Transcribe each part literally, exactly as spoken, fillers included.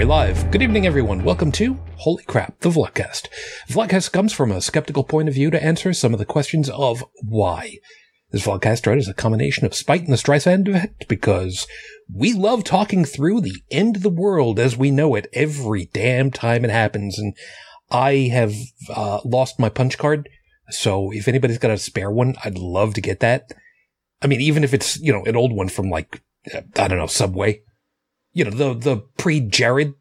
we live? Good evening, everyone. Welcome to Holy Crap, the Vlogcast. Vlogcast comes from a skeptical point of view to answer some of the questions of why. This vlogcast started as a combination of spite and the Streisand effect because we love talking through the end of the world as we know it every damn time it happens. And I have uh, lost my punch card, so if anybody's got a spare one, I'd love to get that. I mean, even if it's, you know, an old one from, like, I don't know, Subway. You know, the the pre-Jared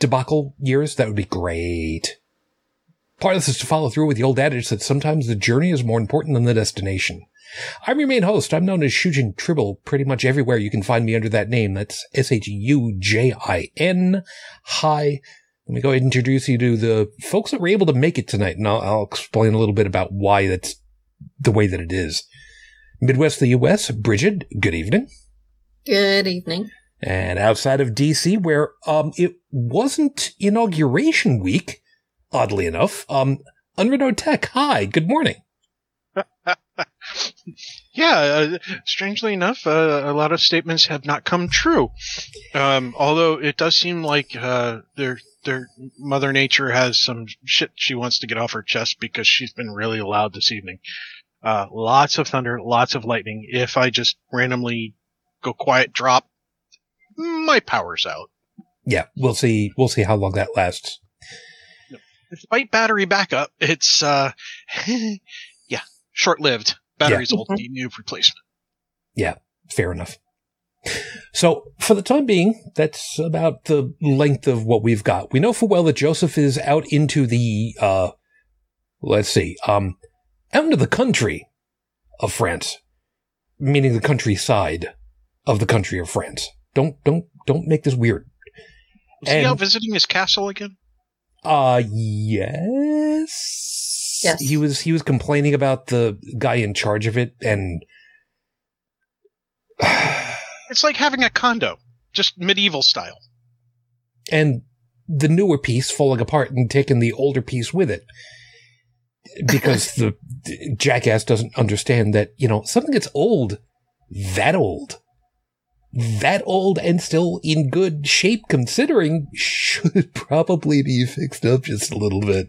debacle years, that would be great. Part of this is to follow through with the old adage that sometimes the journey is more important than the destination. I'm your main host. I'm known as Shujin Tribble pretty much everywhere. You can find me under that name. That's S H U J I N. Hi. Let me go ahead and introduce you to the folks that were able to make it tonight, and I'll, I'll explain a little bit about why that's the way that it is. Midwest of the U S, Bridget, good evening. Good evening. And outside of D C, where um it wasn't inauguration week, oddly enough, um, Unroh No Tech, hi, good morning. yeah, uh, strangely enough, uh, a lot of statements have not come true. Um, although it does seem like uh, their their Mother Nature has some shit she wants to get off her chest because she's been really loud this evening. Uh, lots of thunder, lots of lightning. If I just randomly go quiet, drop, my power's out. Yeah, we'll see. We'll see how long that lasts. Despite battery backup, it's uh, yeah, short-lived. Battery's yeah. old. You need replacement. Yeah, fair enough. So, for the time being, that's about the length of what we've got. We know full well that Joseph is out into the uh, let's see, um, out into the country of France, meaning the countryside of the country of France. Don't, don't, don't make this weird. Is and, he out visiting his castle again? Uh, yes. Yes. He was, he was complaining about the guy in charge of it, and it's like having a condo, just medieval style. And the newer piece falling apart and taking the older piece with it. Because the jackass doesn't understand that, you know, something that's old, that old. That old and still in good shape, considering, should probably be fixed up just a little bit.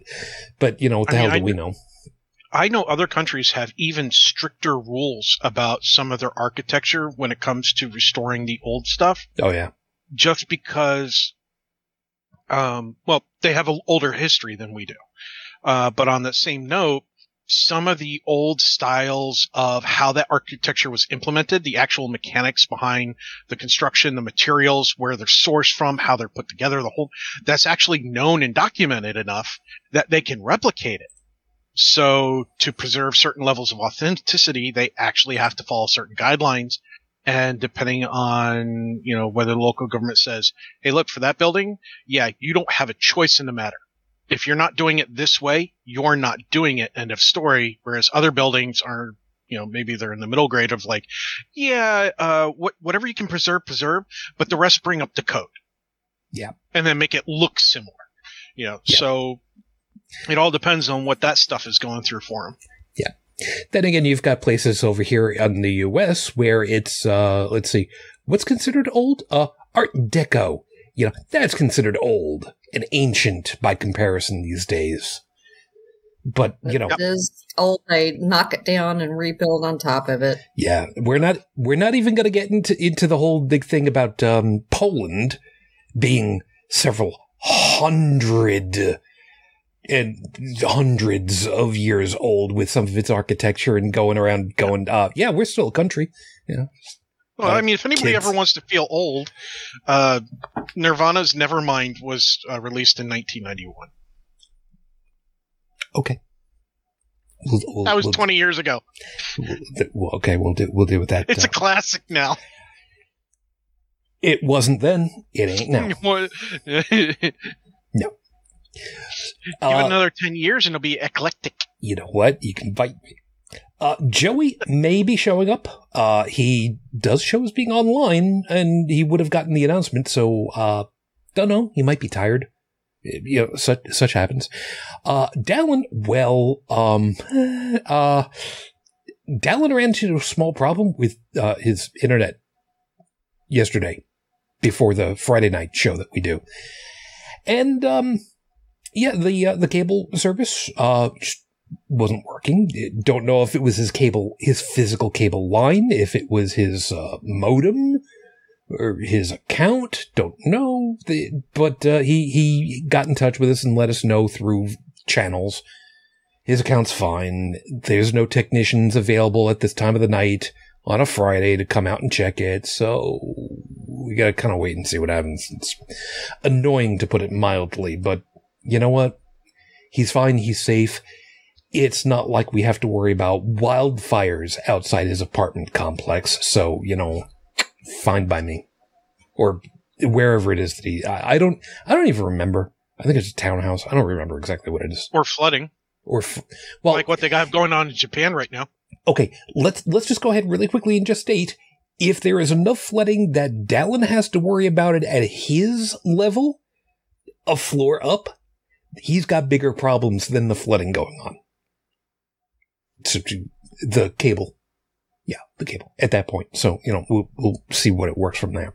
But, you know, what the I hell mean, do I, we know? I know other countries have even stricter rules about some of their architecture when it comes to restoring the old stuff. Oh, yeah. Just because, um, well, they have an older history than we do. Uh, but on that same note, some of the old styles of how that architecture was implemented, the actual mechanics behind the construction, the materials, where they're sourced from, how they're put together, the whole, that's actually known and documented enough that they can replicate it. So to preserve certain levels of authenticity, they actually have to follow certain guidelines. And depending on, you know, whether the local government says, hey, look, for that building, yeah, you don't have a choice in the matter. If you're not doing it this way, you're not doing it, end of story. Whereas other buildings are, you know, maybe they're in the middle grade of like, yeah, uh, wh- whatever you can preserve, preserve, but the rest bring up the code. Yeah. And then make it look similar. You know, yeah. So it all depends on what that stuff is going through for them. Yeah. Then again, you've got places over here in the U S where it's, uh, let's see, what's considered old? Uh, Art Deco. You know, that's considered old and ancient by comparison these days. But, you know. It is old. They knock it down and rebuild on top of it. Yeah. We're not we're not even going to get into, into the whole big thing about um, Poland being several hundred and hundreds of years old with some of its architecture and going around going, uh, yeah, we're still a country, you know. Well, I mean, if anybody kids. ever wants to feel old, uh, Nirvana's Nevermind was uh, released in nineteen ninety-one. Okay, we'll, we'll, that was we'll, twenty years ago. We'll, okay, we'll do we'll deal with that. It's uh, a classic now. It wasn't then. It ain't now. No. Give uh, another ten years, and it'll be eclectic. You know what? You can bite me. Uh, Joey may be showing up. Uh, he does show as being online, and he would have gotten the announcement, so, uh, don't know. He might be tired. You know, such, such happens. Uh, Dallin, well, um, uh, Dallin ran into a small problem with, uh, his internet yesterday. before the Friday night show that we do. And, um, yeah, the, uh, the cable service, uh, just wasn't working. Don't know if it was his cable, his physical cable line, if it was his, uh, modem or his account. Don't know. The, but, uh, he, he got in touch with us and let us know through channels. His account's fine. There's no technicians available at this time of the night on a Friday to come out and check it. So we got to kind of wait and see what happens. It's annoying, to put it mildly, but you know what? He's fine. He's safe. It's not like we have to worry about wildfires outside his apartment complex. So, you know, fine by me, or wherever it is that he, I, I don't, I don't even remember. I think it's a townhouse. I don't remember exactly what it is. Or flooding. Or, f- well, like what they got going on in Japan right now. Okay, let's let's just go ahead really quickly and just state, if there is enough flooding that Dallin has to worry about it at his level, a floor up, he's got bigger problems than the flooding going on. So the cable. Yeah, the cable at that point. So, you know, we'll, we'll see what it works from there.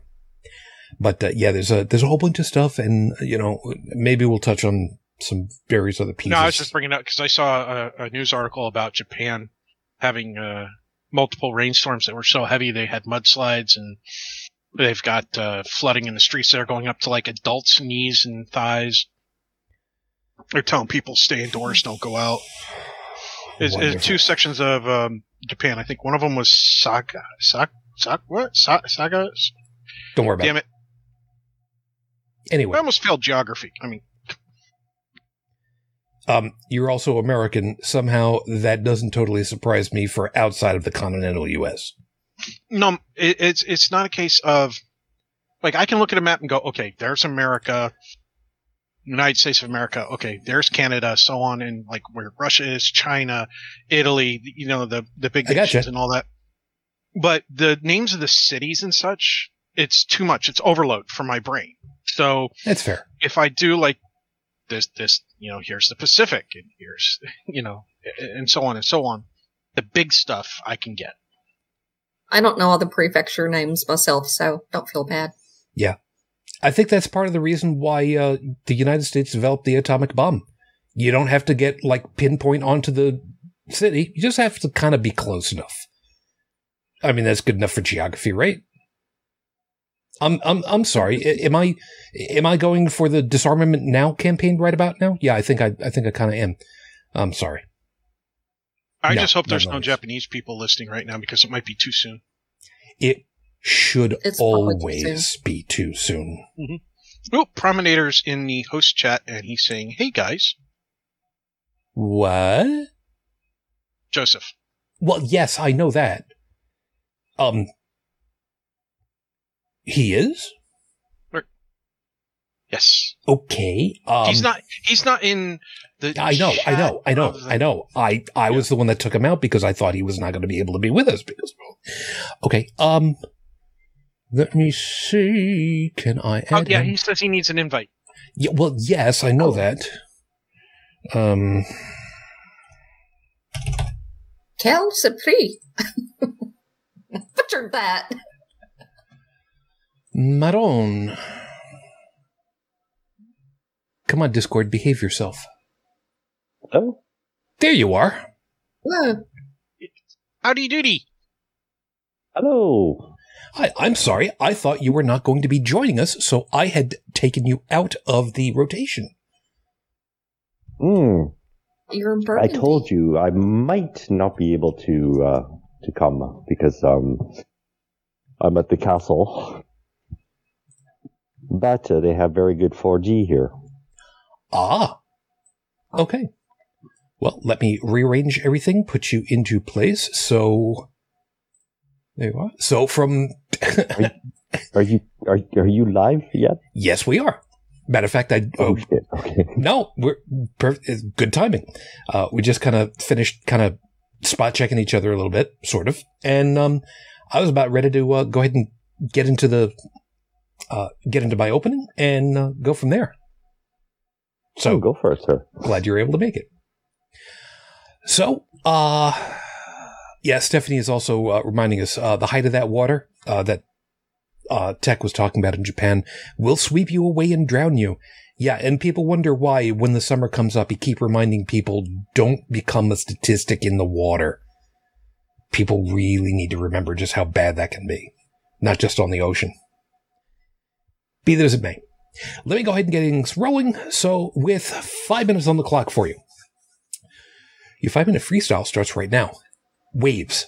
But, uh, yeah, there's a there's a whole bunch of stuff, and, you know, maybe we'll touch on some various other pieces. No, I was just bringing it up because I saw a, a news article about Japan having uh, multiple rainstorms that were so heavy they had mudslides, and they've got uh, flooding in the streets that are going up to like adults' knees and thighs. They're telling people stay indoors, don't go out. It's, it's two sections of um, Japan. I think one of them was Saga. Saga? Saga? What? Saga? Don't worry about it. Damn it. Anyway. I almost failed geography. I mean. Um, you're also American. Somehow that doesn't totally surprise me for outside of the continental U S. No, it, it's it's not a case of like I can look at a map and go, okay, there's America, United States of America. Okay, there's Canada, so on, and like where Russia is, China, Italy, you know, the the big nations gotcha. And all that. But the names of the cities and such, it's too much. It's overload for my brain. So that's fair. If I do like. This, this, you know, here's the Pacific, and here's, you know, and so on and so on. The big stuff I can get. I don't know all the prefecture names myself, so don't feel bad. Yeah. I think that's part of the reason why uh, the United States developed the atomic bomb. You don't have to get, like, pinpoint onto the city. You just have to kind of be close enough. I mean, that's good enough for geography, right? I'm I'm I'm sorry. Am I am I going for the disarmament now campaign right about now? Yeah, I think I I think I kind of am. I'm sorry. I no, just hope there's no, no Japanese people listening right now because it might be too soon. It should it's always too be too soon. Mm-hmm. Oh, Promenader's in the host chat and he's saying, "Hey guys." What? Joseph. Well, yes, I know that. Um. He is? Yes. Okay. Um, he's not he's not in the I know, I know, I know, I know. I, I yeah. was the one that took him out because I thought he was not going to be able to be with us because well, okay. Um let me see. Can I add Oh yeah, him? He says he needs an invite. Yeah, well, yes, I know oh. that. Um Tell Sapri. Butchered that. Maron. Come on, Discord, behave yourself. Hello? There you are. Hello. Howdy doody. Hello. Hi, I'm sorry. I thought you were not going to be joining us, so I had taken you out of the rotation. Hmm. You're in Burgundy. I told you I might not be able to, uh, to come because um, I'm at the castle. But uh, they have very good four G here. Ah. Okay. Well, let me rearrange everything, put you into place. So there you are. So from are, you, are you are are you live yet? Yes, we are. Matter of fact, I oh, oh shit. Okay. No, we're perfect, good timing. Uh, we just kind of finished, kind of spot checking each other a little bit, sort of, and um, I was about ready to uh, go ahead and get into the. Uh, get into my opening and uh, go from there. So oh, go for it, sir. Glad you were able to make it. So, uh, yeah, Stephanie is also uh, reminding us uh, the height of that water, uh, that uh, Tech was talking about in Japan, will sweep you away and drown you. Yeah, and people wonder why, when the summer comes up, you keep reminding people, don't become a statistic in the water. People really need to remember just how bad that can be, not just on the ocean. Be that as it may, let me go ahead and get things rolling. So, with five minutes on the clock for you, your five-minute freestyle starts right now. Waves.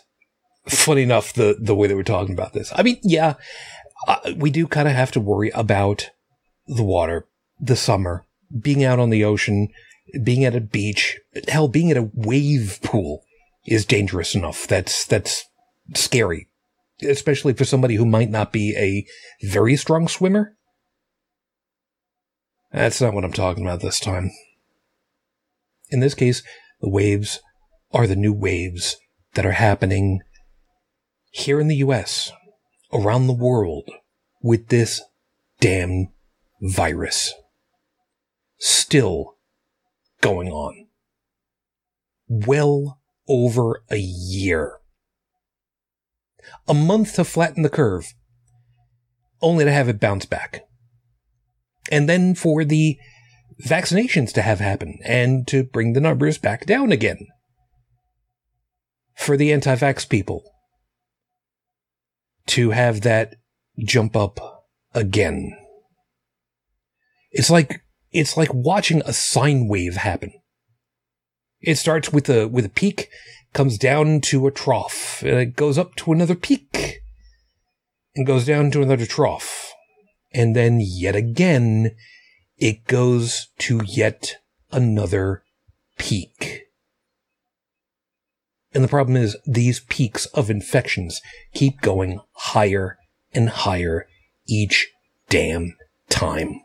Funny enough, the, the way that we're talking about this. I mean, yeah, uh, we do kind of have to worry about the water, the summer, being out on the ocean, being at a beach. Hell, being at a wave pool is dangerous enough. That's that's scary, especially for somebody who might not be a very strong swimmer. That's not what I'm talking about this time. In this case, the waves are the new waves that are happening here in the U S, around the world, with this damn virus still going on. Well over a year. A month to flatten the curve, only to have it bounce back. And then for the vaccinations to have happen and to bring the numbers back down again. For the anti-vax people to have that jump up again. It's like, it's like watching a sine wave happen. It starts with a, with a peak, comes down to a trough, and it goes up to another peak and goes down to another trough. And then yet again, it goes to yet another peak. And the problem is these peaks of infections keep going higher and higher each damn time.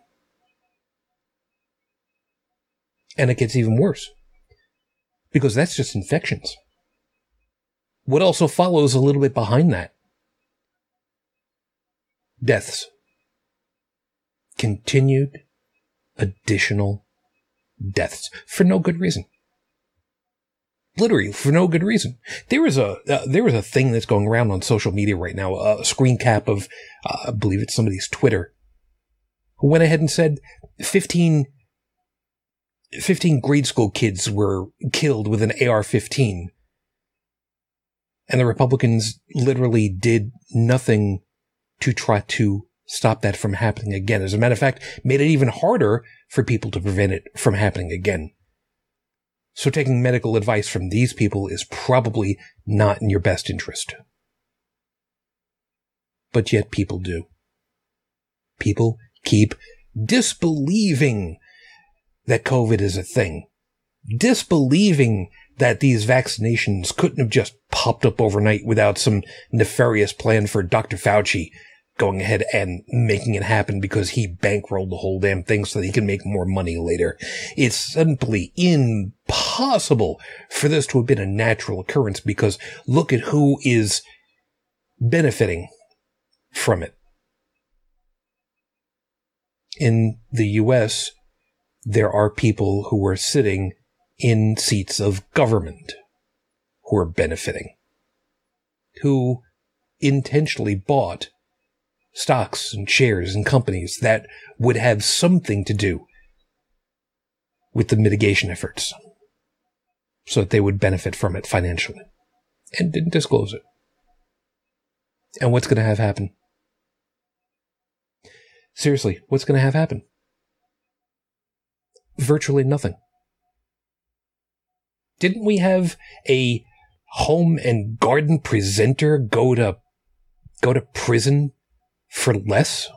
And it gets even worse, because that's just infections. What also follows a little bit behind that? Deaths. Continued additional deaths for no good reason. Literally, for no good reason. There is a uh, there is a thing that's going around on social media right now, a screen cap of, uh, I believe it's somebody's Twitter, who went ahead and said fifteen, fifteen grade school kids were killed with an A R fifteen. And the Republicans literally did nothing to try to stop that from happening again. As a matter of fact, made it even harder for people to prevent it from happening again. So taking medical advice from these people is probably not in your best interest. But yet people do. People keep disbelieving that COVID is a thing. Disbelieving that these vaccinations couldn't have just popped up overnight without some nefarious plan for Doctor Fauci going ahead and making it happen because he bankrolled the whole damn thing so that he can make more money later. It's simply impossible for this to have been a natural occurrence, because look at who is benefiting from it. In the U S, there are people who are sitting in seats of government who are benefiting, who intentionally bought stocks and shares and companies that would have something to do with the mitigation efforts so that they would benefit from it financially, and didn't disclose it. And what's going to have happen? Seriously, what's going to have happen? Virtually nothing. Didn't we have a home and garden presenter go to, go to prison for less?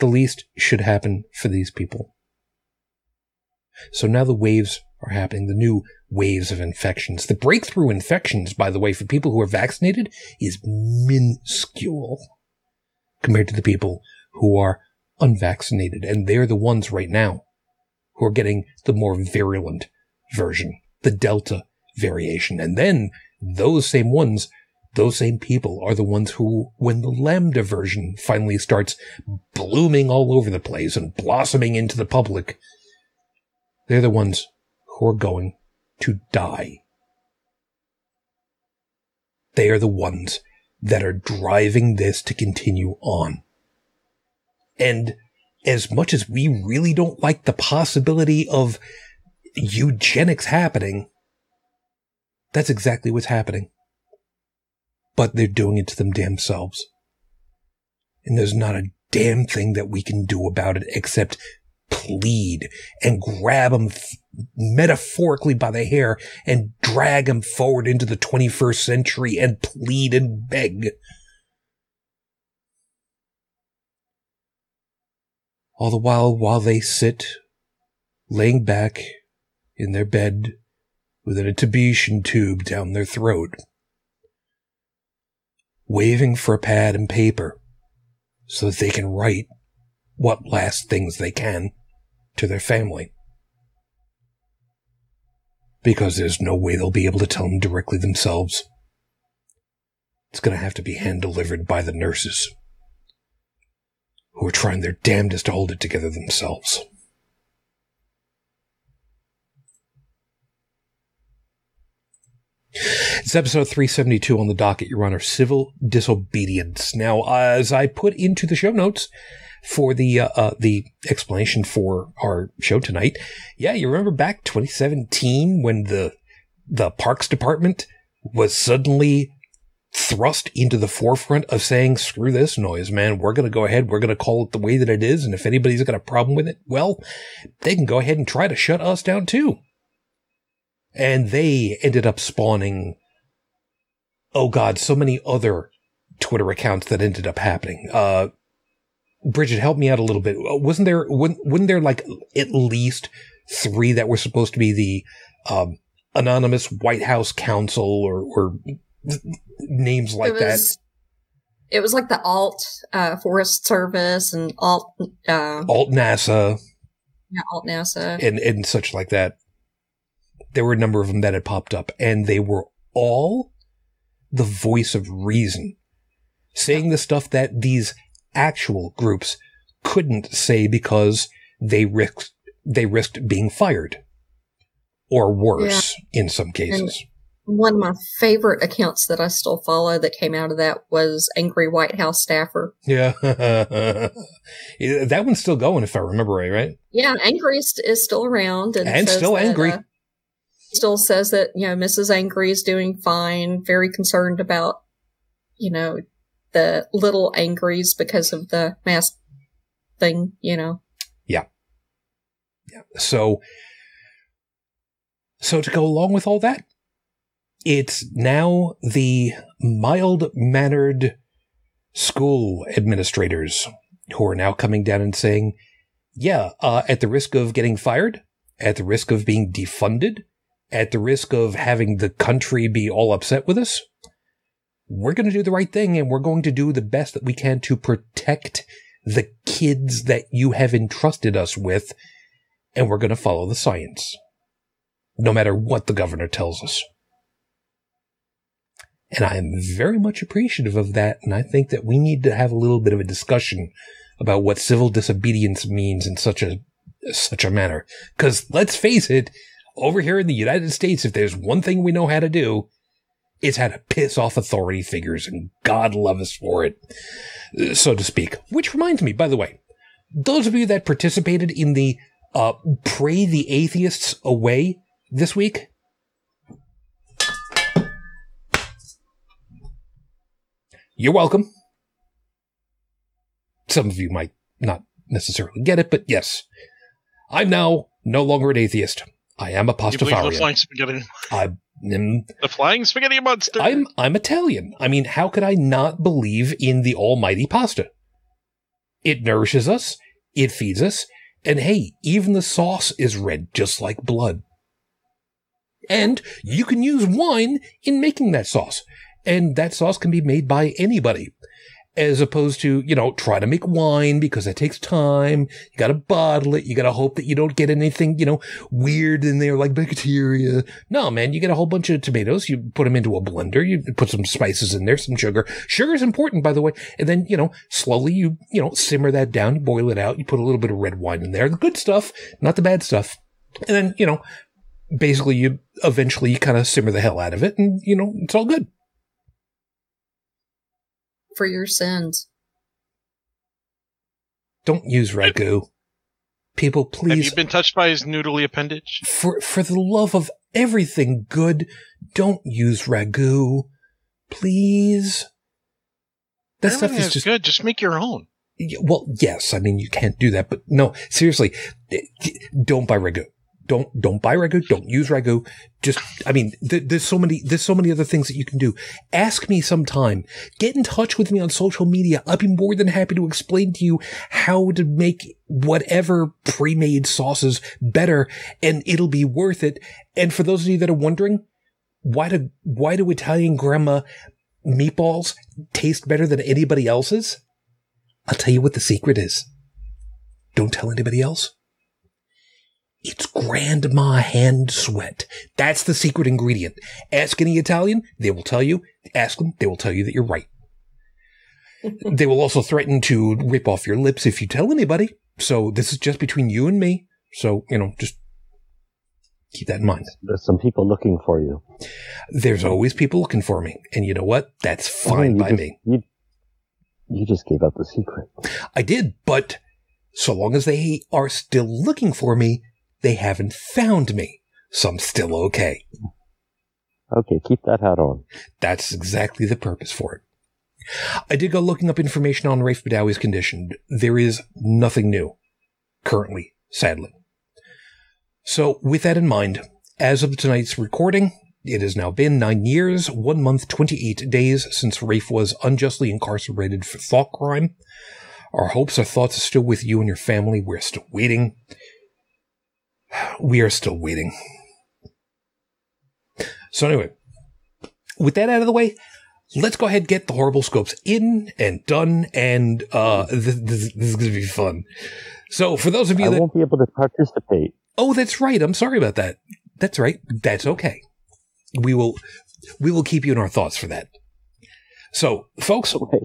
The least should happen for these people. So now the waves are happening, the new waves of infections. The breakthrough infections, by the way, for people who are vaccinated is minuscule compared to the people who are unvaccinated. And they're the ones right now who are getting the more virulent version, the Delta variation. And then those same ones Those same people are the ones who, when the Lambda version finally starts blooming all over the place and blossoming into the public, they're the ones who are going to die. They are the ones that are driving this to continue on. And as much as we really don't like the possibility of eugenics happening, that's exactly what's happening. But they're doing it to them damn selves. And there's not a damn thing that we can do about it except plead and grab them f- metaphorically by the hair and drag them forward into the twenty-first century and plead and beg. All the while, while they sit, laying back in their bed with an intubation tube down their throat, waving for a pad and paper so that they can write what last things they can to their family. Because there's no way they'll be able to tell them directly themselves. It's going to have to be hand-delivered by the nurses, who are trying their damnedest to hold it together themselves. It's episode three seventy-two on the docket, Your Honor, Civil Disobedience. Now, uh, as I put into the show notes for the uh, uh, the explanation for our show tonight, yeah, you remember back twenty seventeen when the the Parks Department was suddenly thrust into the forefront of saying, screw this noise, man, we're going to go ahead, we're going to call it the way that it is, and if anybody's got a problem with it, well, they can go ahead and try to shut us down too. And they ended up spawning, oh God, so many other Twitter accounts that ended up happening. Uh, Bridget, help me out a little bit. Wasn't there, wouldn't, wouldn't there like at least three that were supposed to be the, um, anonymous White House counsel or, or names like it was, that? It was like the Alt, uh, Forest Service and Alt, uh, Alt NASA. Yeah, Alt NASA. And, and such like that. There were a number of them that had popped up, and they were all the voice of reason, saying the stuff that these actual groups couldn't say because they risked they risked being fired, or worse yeah. in some cases. And one of my favorite accounts that I still follow that came out of that was Angry White House Staffer. Yeah, that one's still going, if I remember right. Right? Yeah, Angry is, is still around, and, and still that, angry. Uh, Still says that, you know, Missus Angry is doing fine, very concerned about, you know, the little Angries because of the mask thing, you know. Yeah. Yeah. So, so to go along with all that, it's now the mild-mannered school administrators who are now coming down and saying, yeah, uh, at the risk of getting fired, at the risk of being defunded, at the risk of having the country be all upset with us, we're going to do the right thing, and we're going to do the best that we can to protect the kids that you have entrusted us with, and we're going to follow the science, no matter what the governor tells us. And I am very much appreciative of that, and I think that we need to have a little bit of a discussion about what civil disobedience means in such a such a manner. Because let's face it, over here in the United States, if there's one thing we know how to do, it's how to piss off authority figures, and God love us for it, so to speak. Which reminds me, by the way, those of you that participated in the uh, Pray the Atheists Away this week, you're welcome. Some of you might not necessarily get it, but yes, I'm now no longer an atheist. I am a pastafarian. You the flying spaghetti. I am the flying spaghetti monster. I'm I'm Italian. I mean, how could I not believe in the almighty pasta? It nourishes us, it feeds us, and hey, even the sauce is red, just like blood. And you can use wine in making that sauce, and that sauce can be made by anybody, as opposed to, you know, try to make wine because that takes time. You got to bottle it. You got to hope that you don't get anything, you know, weird in there like bacteria. No, man, you get a whole bunch of tomatoes. You put them into a blender. You put some spices in there, some sugar. Sugar is important, by the way. And then, you know, slowly you, you know, simmer that down, boil it out. You put a little bit of red wine in there. The good stuff, not the bad stuff. And then, you know, basically you eventually you kind of simmer the hell out of it and, you know, it's all good. for your sins. Don't use Ragu. People, please. Have you been touched by his noodly appendage? For for the love of everything good, don't use Ragu. Please. That everything stuff is, is just good. Just make your own. Well, yes. I mean, you can't do that, but no, seriously, don't buy Ragu. Don't, don't buy Ragu. Don't use Ragu. Just, I mean, th- there's so many, there's so many other things that you can do. Ask me sometime. Get in touch with me on social media. I'd be more than happy to explain to you how to make whatever pre-made sauces better, and it'll be worth it. And for those of you that are wondering, why do, why do Italian grandma meatballs taste better than anybody else's? I'll tell you what the secret is. Don't tell anybody else. It's grandma hand sweat. That's the secret ingredient. Ask any Italian, they will tell you. Ask them, they will tell you that you're right. They will also threaten to rip off your lips if you tell anybody. So this is just between you and me. So, you know, just keep that in mind. There's some people looking for you. There's always people looking for me. And you know what? That's fine by me. You- You just gave out the secret. I did, but so long as they are still looking for me, they haven't found me. So I'm still okay. Okay, keep that hat on. That's exactly the purpose for it. I did go looking up information on Rafe Badawi's condition. There is nothing new currently, sadly. So with that in mind, as of tonight's recording, it has now been nine years, one month, twenty-eight days since Rafe was unjustly incarcerated for thought crime. Our hopes, our thoughts are still with you and your family. We're still waiting. We are still waiting. So anyway, with that out of the way, let's go ahead and get the Horrible Scopes in and done, and uh, this, this, this is going to be fun. So for those of you I that... I won't be able to participate. Oh, that's right. I'm sorry about that. That's right. That's okay. We will, we will keep you in our thoughts for that. So, folks, right.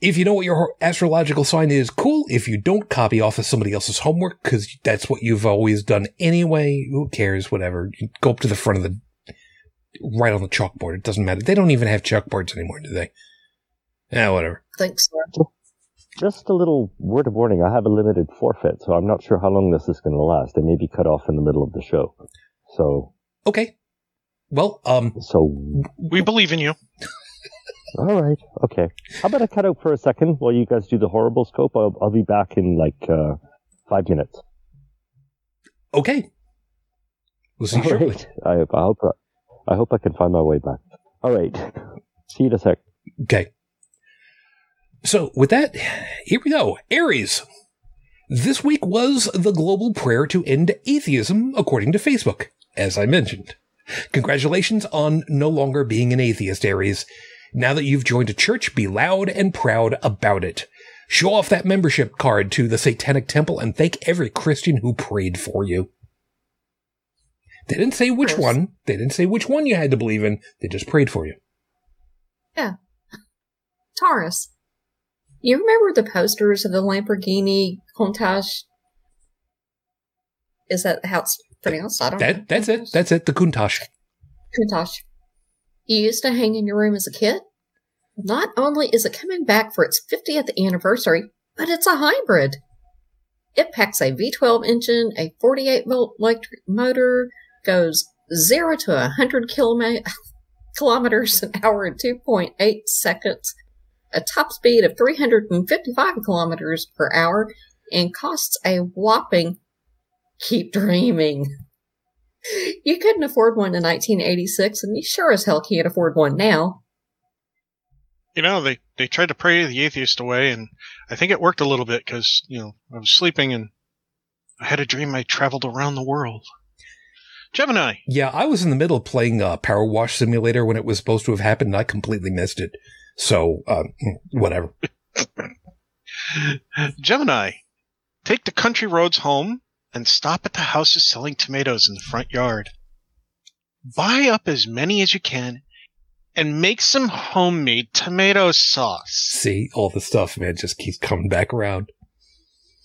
If you know what your astrological sign is, cool. If you don't, copy off of somebody else's homework, because that's what you've always done anyway. Who cares? Whatever. You go up to the front of the, right on the chalkboard. It doesn't matter. They don't even have chalkboards anymore, do they? Yeah, whatever. Thanks, sir. Just a little word of warning. I have a limited forfeit, so I'm not sure how long this is going to last. It may be cut off in the middle of the show. So. Okay. Well, um, so we believe in you. All right. Okay. How about I cut out for a second while you guys do the Horrible Scope? I'll, I'll be back in like uh, five minutes. Okay. We'll see you shortly. I, I hope I hope I can find my way back. All right. See you in a sec. Okay. So with that, here we go. Aries. This week was the global prayer to end atheism, according to Facebook, as I mentioned. Congratulations on no longer being an atheist, Aries. Now that you've joined a church, be loud and proud about it. Show off that membership card to the Satanic Temple and thank every Christian who prayed for you. They didn't say which one. They didn't say which one you had to believe in. They just prayed for you. Yeah. Taurus. You remember the posters of the Lamborghini Countach? Is that how it's pronounced? I don't that, know. That's it. That's it. The Countach. Countach. You used to hang in your room as a kid? Not only is it coming back for its fiftieth anniversary, but it's a hybrid. It packs a V twelve engine, a forty-eight volt electric motor, goes zero to one hundred kiloma- kilometers an hour in two point eight seconds, a top speed of three hundred fifty-five kilometers per hour, and costs a whopping... Keep dreaming. You couldn't afford one in nineteen eighty-six, and you sure as hell can't afford one now. You know, they, they tried to pray the atheist away, and I think it worked a little bit because, you know, I was sleeping, and I had a dream I traveled around the world. Gemini. Yeah, I was in the middle of playing uh, Power Wash Simulator when it was supposed to have happened, and I completely missed it. So, um, whatever. Gemini. Take the country roads home. And stop at the houses selling tomatoes in the front yard. Buy up as many as you can and make some homemade tomato sauce. See, all the stuff, man, just keeps coming back around.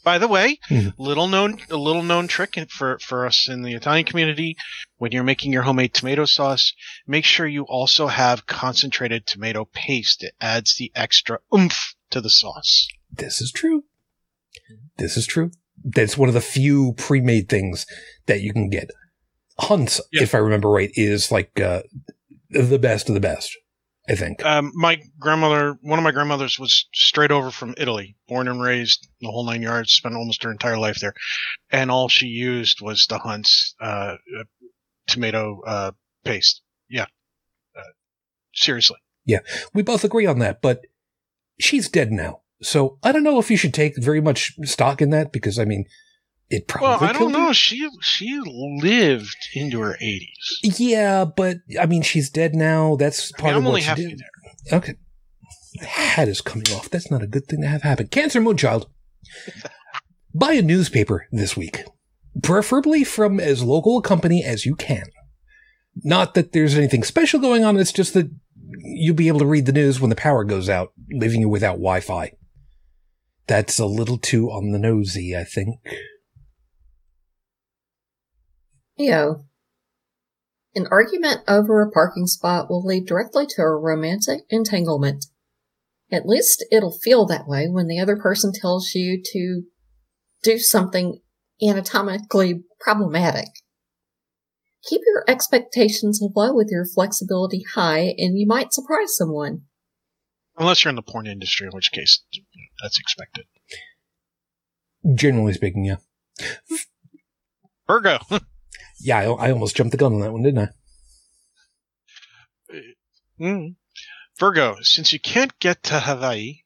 By the way, mm-hmm. little known, a little known trick for, for us in the Italian community, when you're making your homemade tomato sauce, make sure you also have concentrated tomato paste. It adds the extra oomph to the sauce. This is true. This is true. That's one of the few pre-made things that you can get. Hunts, yep. if I remember right, is like uh, the best of the best, I think. Um, my grandmother, one of my grandmothers was straight over from Italy, born and raised, the whole nine yards, spent almost her entire life there. And all she used was the Hunts uh, tomato uh, paste. Yeah. Uh, seriously. Yeah. We both agree on that, but she's dead now. So I don't know if you should take very much stock in that because, I mean, it probably Well, I don't know. Her. She she lived into her eighties. Yeah, but, I mean, she's dead now. That's part I mean, of what she did. I'm only halfway there. Okay. The hat is coming off. That's not a good thing to have happen. Cancer Moonchild, buy a newspaper this week, preferably from as local a company as you can. Not that there's anything special going on. It's just that you'll be able to read the news when the power goes out, leaving you without Wi-Fi. That's a little too on the nosy, I think. You know, an argument over a parking spot will lead directly to a romantic entanglement. At least it'll feel that way when the other person tells you to do something anatomically problematic. Keep your expectations low with your flexibility high, and you might surprise someone. Unless you're in the porn industry, in which case that's expected. Generally speaking, yeah. Virgo. Yeah, I, I almost jumped the gun on that one, didn't I? Mm. Virgo, since you can't get to Hawaii,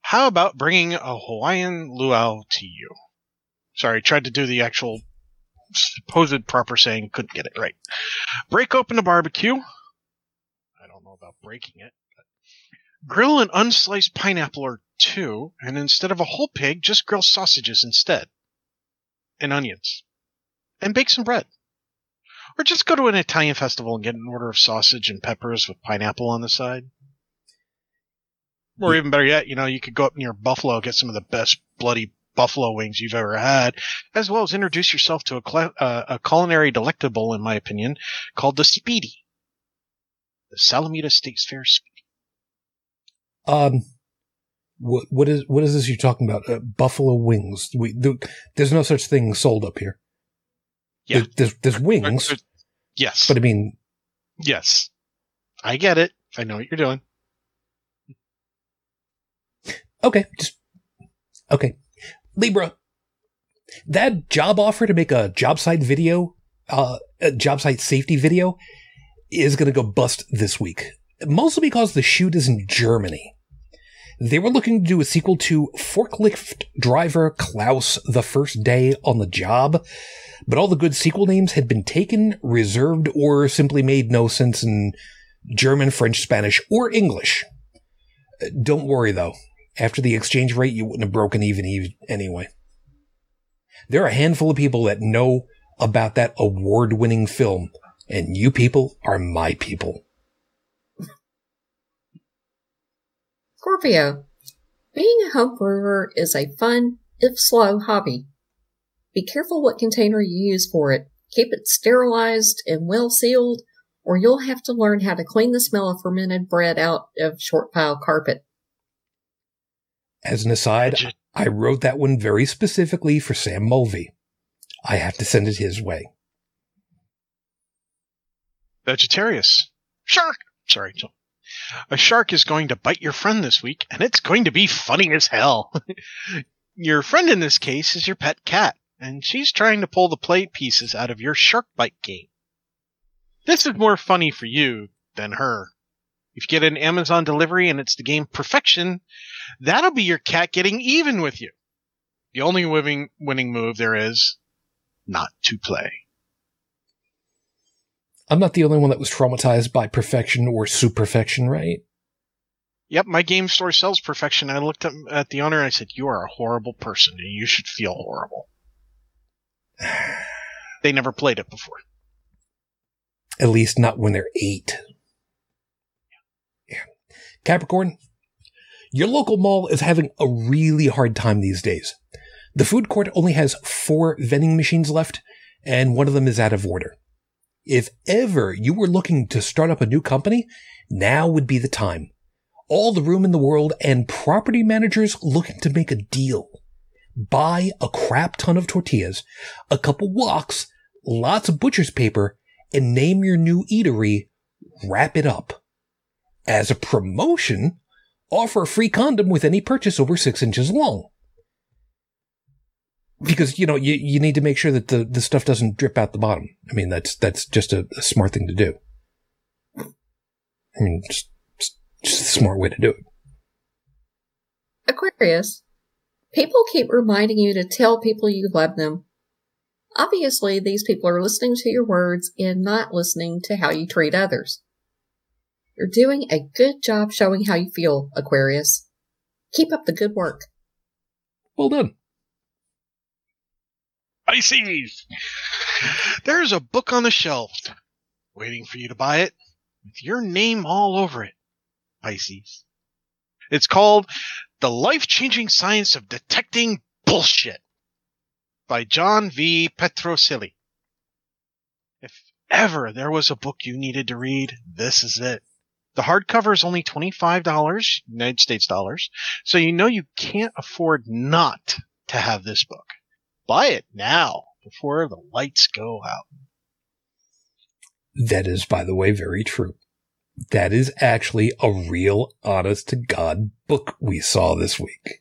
how about bringing a Hawaiian luau to you? Sorry, I tried to do the actual supposed proper saying, couldn't get it right. Break open a barbecue. I don't know about breaking it. Grill an unsliced pineapple or two, and instead of a whole pig, just grill sausages instead. And onions. And bake some bread. Or just go to an Italian festival and get an order of sausage and peppers with pineapple on the side. Or even better yet, you know, you could go up near Buffalo, get some of the best bloody buffalo wings you've ever had, as well as introduce yourself to a, cl- uh, a culinary delectable, in my opinion, called the Speedy. The Salamita States Fair Speedy. Um, what what is what is this you're talking about? Uh, buffalo wings. We the, there's no such thing sold up here. Yeah, there, there's there's wings. Yes, but I mean, yes, I get it. I know what you're doing. Okay, just okay. Libra, that job offer to make a job site video, uh, a job site safety video, is going to go bust this week. Mostly because the shoot is in Germany. They were looking to do a sequel to Forklift Driver Klaus the First Day on the Job, but all the good sequel names had been taken, reserved, or simply made no sense in German, French, Spanish, or English. Don't worry, though. After the exchange rate, you wouldn't have broken even anyway. There are a handful of people that know about that award-winning film, and you people are my people. Scorpio, being a home brewer is a fun, if slow, hobby. Be careful what container you use for it. Keep it sterilized and well sealed, or you'll have to learn how to clean the smell of fermented bread out of short pile carpet. As an aside, Bridget. I wrote that one very specifically for Sam Mulvey. I have to send it his way. Vegetarius. Shark! Sorry, John. A shark is going to bite your friend this week, and it's going to be funny as hell. Your friend in this case is your pet cat, and she's trying to pull the play pieces out of your shark bite game. This is more funny for you than her. If you get an Amazon delivery and it's the game Perfection, that'll be your cat getting even with you. The only winning, winning move there is not to play. I'm not the only one that was traumatized by Perfection or Superfection, right? Yep, my game store sells Perfection. I looked at the owner and I said, you are a horrible person, and you should feel horrible. They never played it before. At least not when they're eight. Yeah. Yeah. Capricorn, your local mall is having a really hard time these days. The food court only has four vending machines left, and one of them is out of order. If ever you were looking to start up a new company, now would be the time. All the room in the world and property managers looking to make a deal. Buy a crap ton of tortillas, a couple woks, lots of butcher's paper, and name your new eatery Wrap It Up. As a promotion, offer a free condom with any purchase over six inches long. Because, you know, you, you need to make sure that the, the stuff doesn't drip out the bottom. I mean, that's that's just a, a smart thing to do. I mean, just, just, just a smart way to do it. Aquarius, people keep reminding you to tell people you love them. Obviously, these people are listening to your words and not listening to how you treat others. You're doing a good job showing how you feel, Aquarius. Keep up the good work. Well done. Pisces! There's a book on the shelf waiting for you to buy it with your name all over it, Pisces. It's called The Life-Changing Science of Detecting Bullshit by John V. Petrosilli. If ever there was a book you needed to read, this is it. The hardcover is only twenty-five dollars, United States dollars, so you know you can't afford not to have this book. Buy it now before the lights go out. That is, by the way, very true. That is actually a real honest-to-God book we saw this week.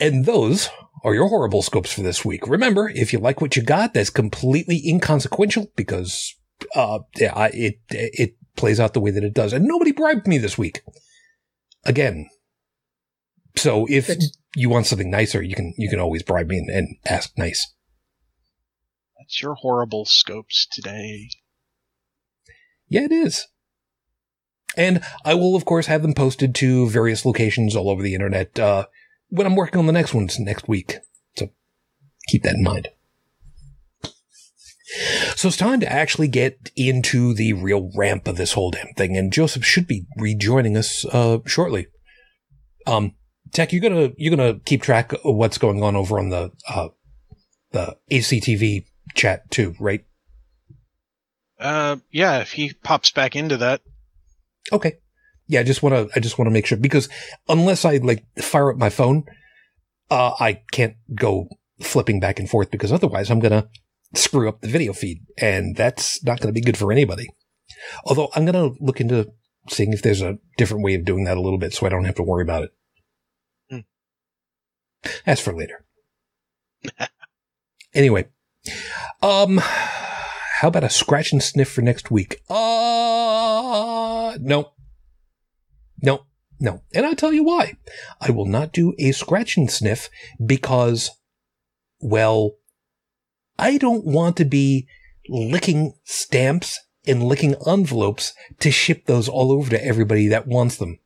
And those are your horrible scopes for this week. Remember, if you like what you got, that's completely inconsequential because uh, it, it plays out the way that it does. And nobody bribed me this week. Again. So if Good. you want something nicer, you can you can always bribe me and, and ask nice. That's your horrible scopes today. Yeah, it is. And I will, of course, have them posted to various locations all over the internet uh, when I'm working on the next ones next week. So keep that in mind. So it's time to actually get into the real ramp of this whole damn thing. And Joseph should be rejoining us uh, shortly. Um. Tech, you're gonna you're gonna keep track of what's going on over on the uh, the A C T V chat too, right? Uh, yeah. If he pops back into that, okay. Yeah, I just wanna I just wanna make sure because unless I like fire up my phone, uh, I can't go flipping back and forth because otherwise I'm gonna screw up the video feed and that's not gonna be good for anybody. Although I'm gonna look into seeing if there's a different way of doing that a little bit so I don't have to worry about it. That's for later. Anyway, um, how about a scratch and sniff for next week? Uh, no. No, no. And I'll tell you why. I will not do a scratch and sniff because, well, I don't want to be licking stamps and licking envelopes to ship those all over to everybody that wants them.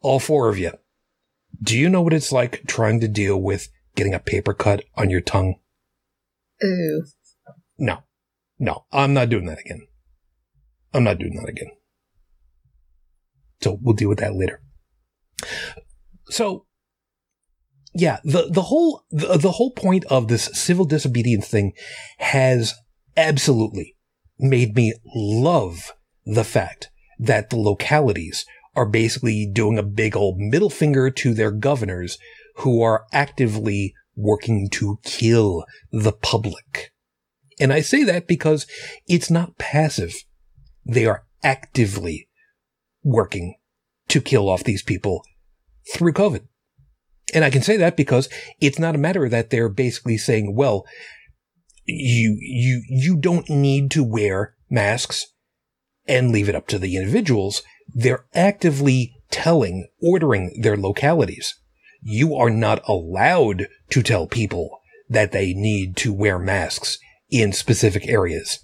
All four of you. Do you know what it's like trying to deal with getting a paper cut on your tongue? Ooh. No. No. I'm not doing that again. I'm not doing that again. So we'll deal with that later. So, yeah, the, the whole the, the whole point of this civil disobedience thing has absolutely made me love the fact that the localities are basically doing a big old middle finger to their governors who are actively working to kill the public. And I say that because it's not passive. They are actively working to kill off these people through COVID. And I can say that because it's not a matter that they're basically saying, well, you, you, you don't need to wear masks and leave it up to the individuals. They're actively telling, ordering their localities. You are not allowed to tell people that they need to wear masks in specific areas.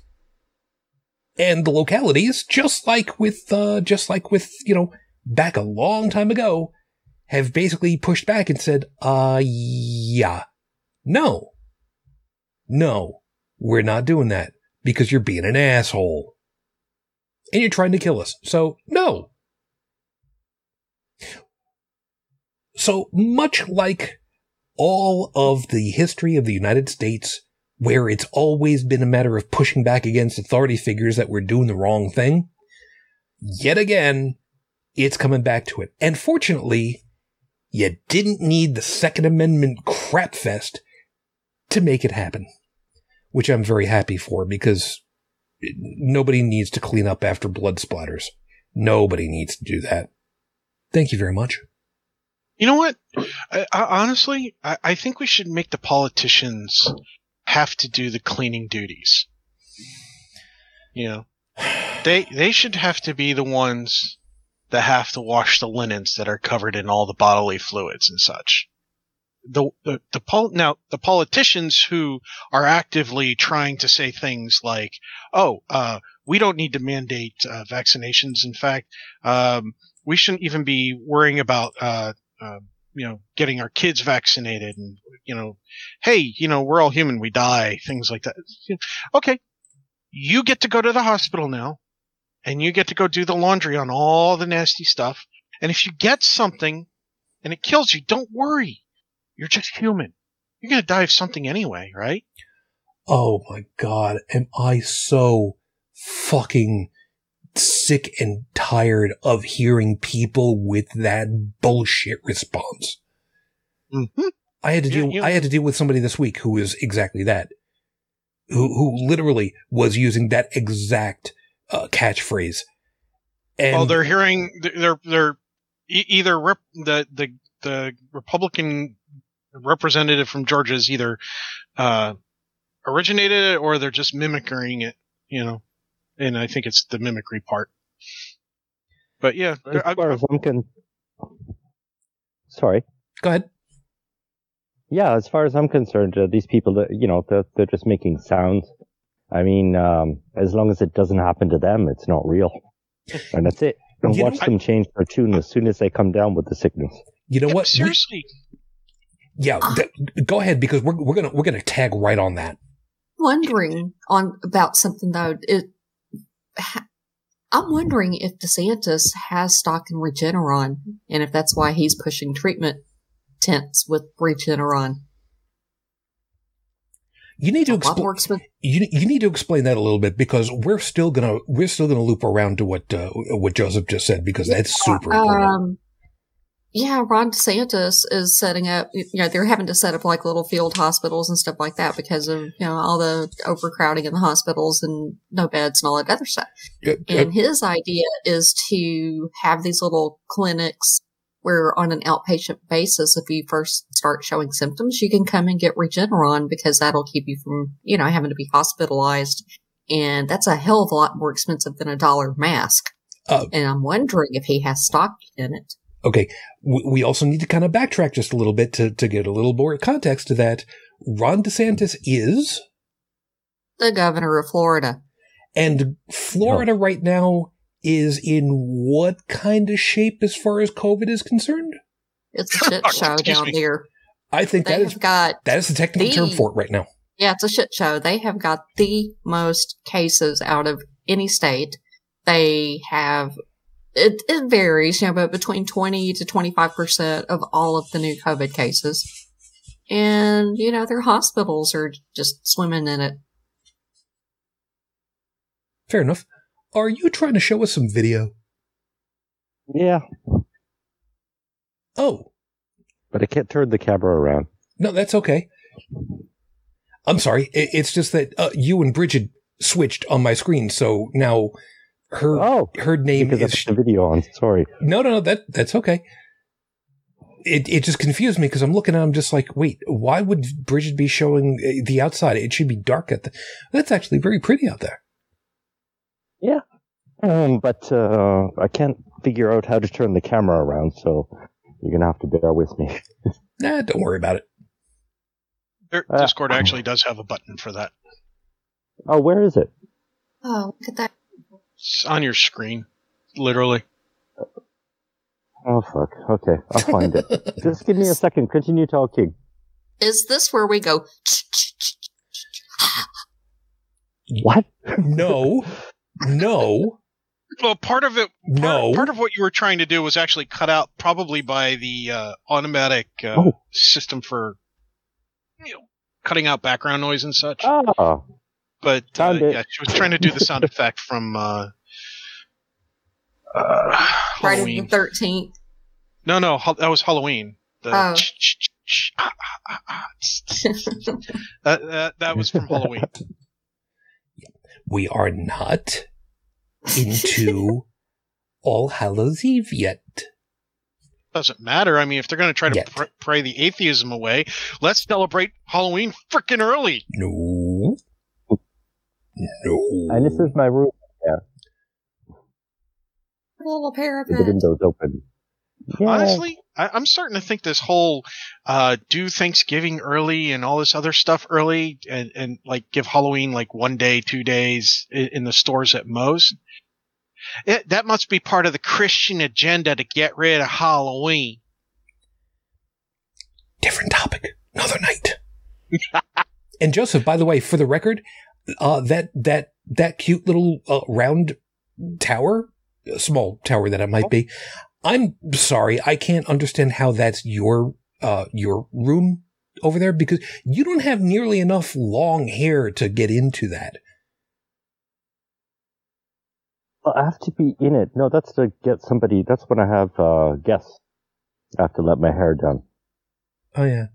And the localities, just like with, uh, just like with, you know, back a long time ago, have basically pushed back and said, uh, yeah, no, no, we're not doing that because you're being an asshole. And you're trying to kill us. So, no. So, much like all of the history of the United States where it's always been a matter of pushing back against authority figures that were doing the wrong thing, yet again, it's coming back to it. And fortunately, you didn't need the Second Amendment crapfest to make it happen, which I'm very happy for, because nobody needs to clean up after blood splatters. Nobody needs to do that. Thank you very much. You know what? I, I, honestly, I, I think we should make the politicians have to do the cleaning duties. You know, they they should have to be the ones that have to wash the linens that are covered in all the bodily fluids and such. The the, the pol- now the politicians who are actively trying to say things like, "Oh, uh, we don't need to mandate uh, vaccinations. In fact, um, we shouldn't even be worrying about." Uh, uh, you know, getting our kids vaccinated and, you know, hey, you know, we're all human. We die, things like that. Okay. You get to go to the hospital now and you get to go do the laundry on all the nasty stuff. And if you get something and it kills you, don't worry. You're just human. You're going to die of something anyway, right? Oh my God. Am I so fucking sick and tired of hearing people with that bullshit response. Mm-hmm. I had to deal. You, you. I had to deal with somebody this week who was exactly that, who who literally was using that exact uh, catchphrase. And well, they're hearing they're they're either rep, the the the Republican representative from Georgia is either uh, originated it or they're just mimicking it. You know. And I think it's the mimicry part. But yeah. As I, far I, as I'm con- Sorry. Go ahead. Yeah, as far as I'm concerned, uh, these people, that, you know, they're, they're just making sounds. I mean, um, as long as it doesn't happen to them, it's not real. And that's it. And watch know, them I, change their tune as soon as they come down with the sickness. You know yeah, what? Seriously. Yeah, th- go ahead, because we're, we're going we're gonna to tag right on that. Wondering on about something, though. It, I'm wondering if DeSantis has stock in Regeneron and if that's why he's pushing treatment tents with Regeneron. You need to expl- with- you, you need to explain that a little bit, because we're still gonna we're still gonna loop around to what uh, what Joseph just said, because that's yeah, super important. Um, yeah, Ron DeSantis is setting up. You know, they're having to set up like little field hospitals and stuff like that because of, you know, all the overcrowding in the hospitals and no beds and all that other stuff. Yep, yep. And his idea is to have these little clinics where, on an outpatient basis, if you first start showing symptoms, you can come and get Regeneron, because that'll keep you from, you know, having to be hospitalized. And that's a hell of a lot more expensive than a dollar mask. Uh, and I'm wondering if he has stock in it. Okay, we also need to kind of backtrack just a little bit to, to get a little more context to that. Ron DeSantis is? The governor of Florida. And Florida oh. right now is in what kind of shape as far as COVID is concerned? It's a shit show down there. I think that is, got that is the technical the, term for it right now. Yeah, it's a shit show. They have got the most cases out of any state. They have... It, it varies, you know, but between twenty to twenty-five percent of all of the new COVID cases. And, you know, their hospitals are just swimming in it. Fair enough. Are you trying to show us some video? Yeah. Oh. But I can't turn the camera around. No, that's okay. I'm sorry. It, it's just that uh, you and Bridget switched on my screen, so now... Her oh, her name is sh- the video on. Sorry. No, no, no. That that's okay. It it just confused me because I'm looking at. I'm just like, wait, why would Bridget be showing the outside? It should be dark at the. That's actually very pretty out there. Yeah, um, but uh, I can't figure out how to turn the camera around, so you're gonna have to bear with me. Nah, don't worry about it. There, uh, Discord actually does have a button for that. Oh, where is it? Oh, look at that. It's on your screen, literally. Oh, fuck. Okay, I'll find it. Just give me a second. Continue talking. Is this where we go? What? No. No. Well, part of it, part, no. part of what you were trying to do was actually cut out probably by the uh, automatic uh, oh. system for you know, cutting out background noise and such. Oh. But uh, yeah, she was trying to do the sound effect from uh, uh, Friday the thirteenth. No, no, that was Halloween. The oh. ch- ch- ch- ah, ah, ah, that, that, that was from Halloween. We are not into All Hallows Eve yet. Doesn't matter. I mean, if they're going to try to pr- pray the atheism away, let's celebrate Halloween freaking early. No. No. And this is my room. Yeah. Little parapet. The window's open. Yeah. Honestly, I, I'm starting to think this whole uh, do Thanksgiving early and all this other stuff early and, and like give Halloween like one day, two days in, in the stores at most. It, that must be part of the Christian agenda to get rid of Halloween. Different topic. Another night. And Joseph, by the way, for the record, uh, that, that, that cute little uh, round tower, small tower that it might oh. be, I'm sorry, I can't understand how that's your uh, your room over there, because you don't have nearly enough long hair to get into that. Well, I have to be in it. No, that's to get somebody. That's when I have uh, guests. I have to let my hair down. Oh, yeah.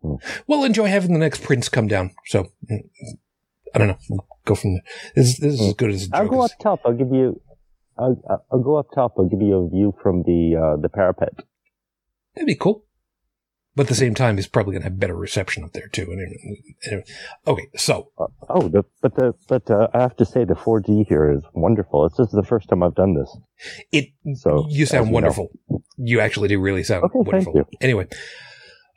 Hmm. Well, enjoy having the next prince come down. So, I don't know. We'll go from there. This, this is as good as a joke. I'll go up top. I'll give you... I'll, I'll go up top. I'll give you a view from the uh, the parapet. That'd be cool. But at the same time, it's probably going to have better reception up there too. Anyway, anyway. Okay, so uh, oh, the, but the but uh, I have to say the four G here is wonderful. This is the first time I've done this. It so you sound you wonderful. Know. You actually do really sound okay, wonderful. Thank you. Anyway,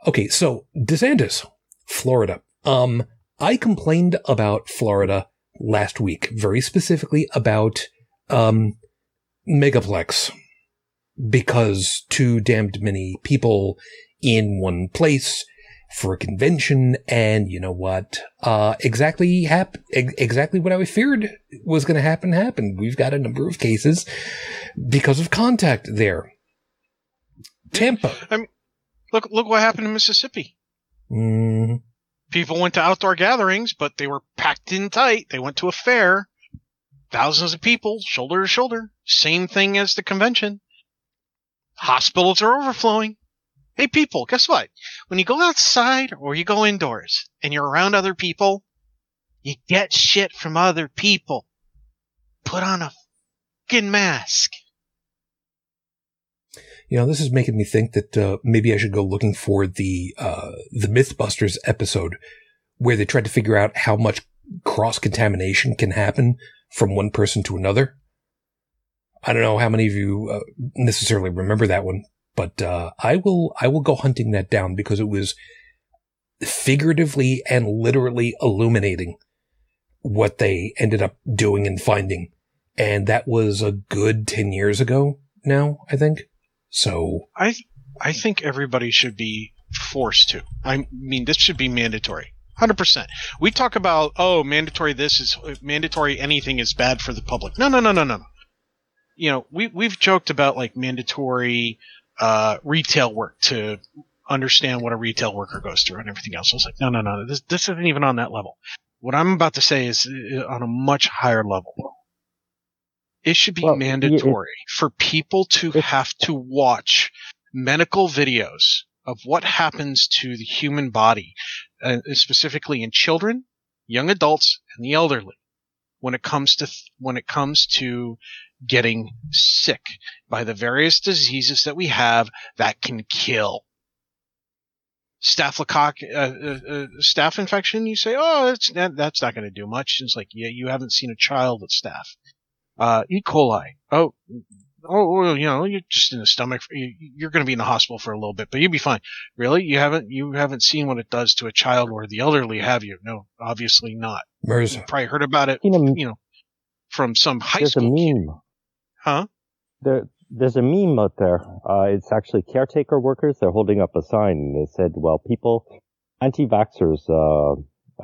okay, so DeSantis, Florida. Um, I complained about Florida last week, very specifically about um. Megaplex, because too damned many people in one place for a convention, and you know what? Uh, exactly hap- exactly what I feared was going to happen happened. We've got a number of cases because of contact there. Tampa. I mean, look, look what happened in Mississippi. Mm. People went to outdoor gatherings, but they were packed in tight. They went to a fair. Thousands of people, shoulder to shoulder. Same thing as the convention. Hospitals are overflowing. Hey, people, guess what? When you go outside or you go indoors and you're around other people, you get shit from other people. Put on a fucking mask. You know, this is making me think that uh, maybe I should go looking for the uh, the Mythbusters episode where they tried to figure out how much cross-contamination can happen from one person to another. I don't know how many of you uh, necessarily remember that one, but uh, I will I will go hunting that down, because it was figuratively and literally illuminating what they ended up doing and finding. And that was a good ten years ago now, I think. So I I think everybody should be forced to. I mean, this should be mandatory. one hundred percent. We talk about, oh, mandatory this is – mandatory anything is bad for the public. No, no, no, no, no. You know, we, we've joked about like mandatory uh, retail work to understand what a retail worker goes through and everything else. I was like, no, no, no, this, this isn't even on that level. What I'm about to say is on a much higher level. It should be well, mandatory it, it, for people to it, have to watch medical videos of what happens to the human body, uh, specifically in children, young adults, and the elderly, when it comes to th- when it comes to getting sick by the various diseases that we have that can kill. Staphylococcus, uh, uh, uh, staph infection. You say, oh, that's that, that's not going to do much. It's like, yeah, you haven't seen a child with staph. Uh, E. coli. Oh. Oh, you know, you're just in the stomach. You're going to be in the hospital for a little bit, but you'll be fine. Really? You haven't you haven't seen what it does to a child or the elderly, have you? No, obviously not. Where's You've probably heard about it, you know, you know from some high there's school. There's a meme. Kid. Huh? There, there's a meme out there. Uh, it's actually caretaker workers. They're holding up a sign, and they said, well, people, anti-vaxxers, uh,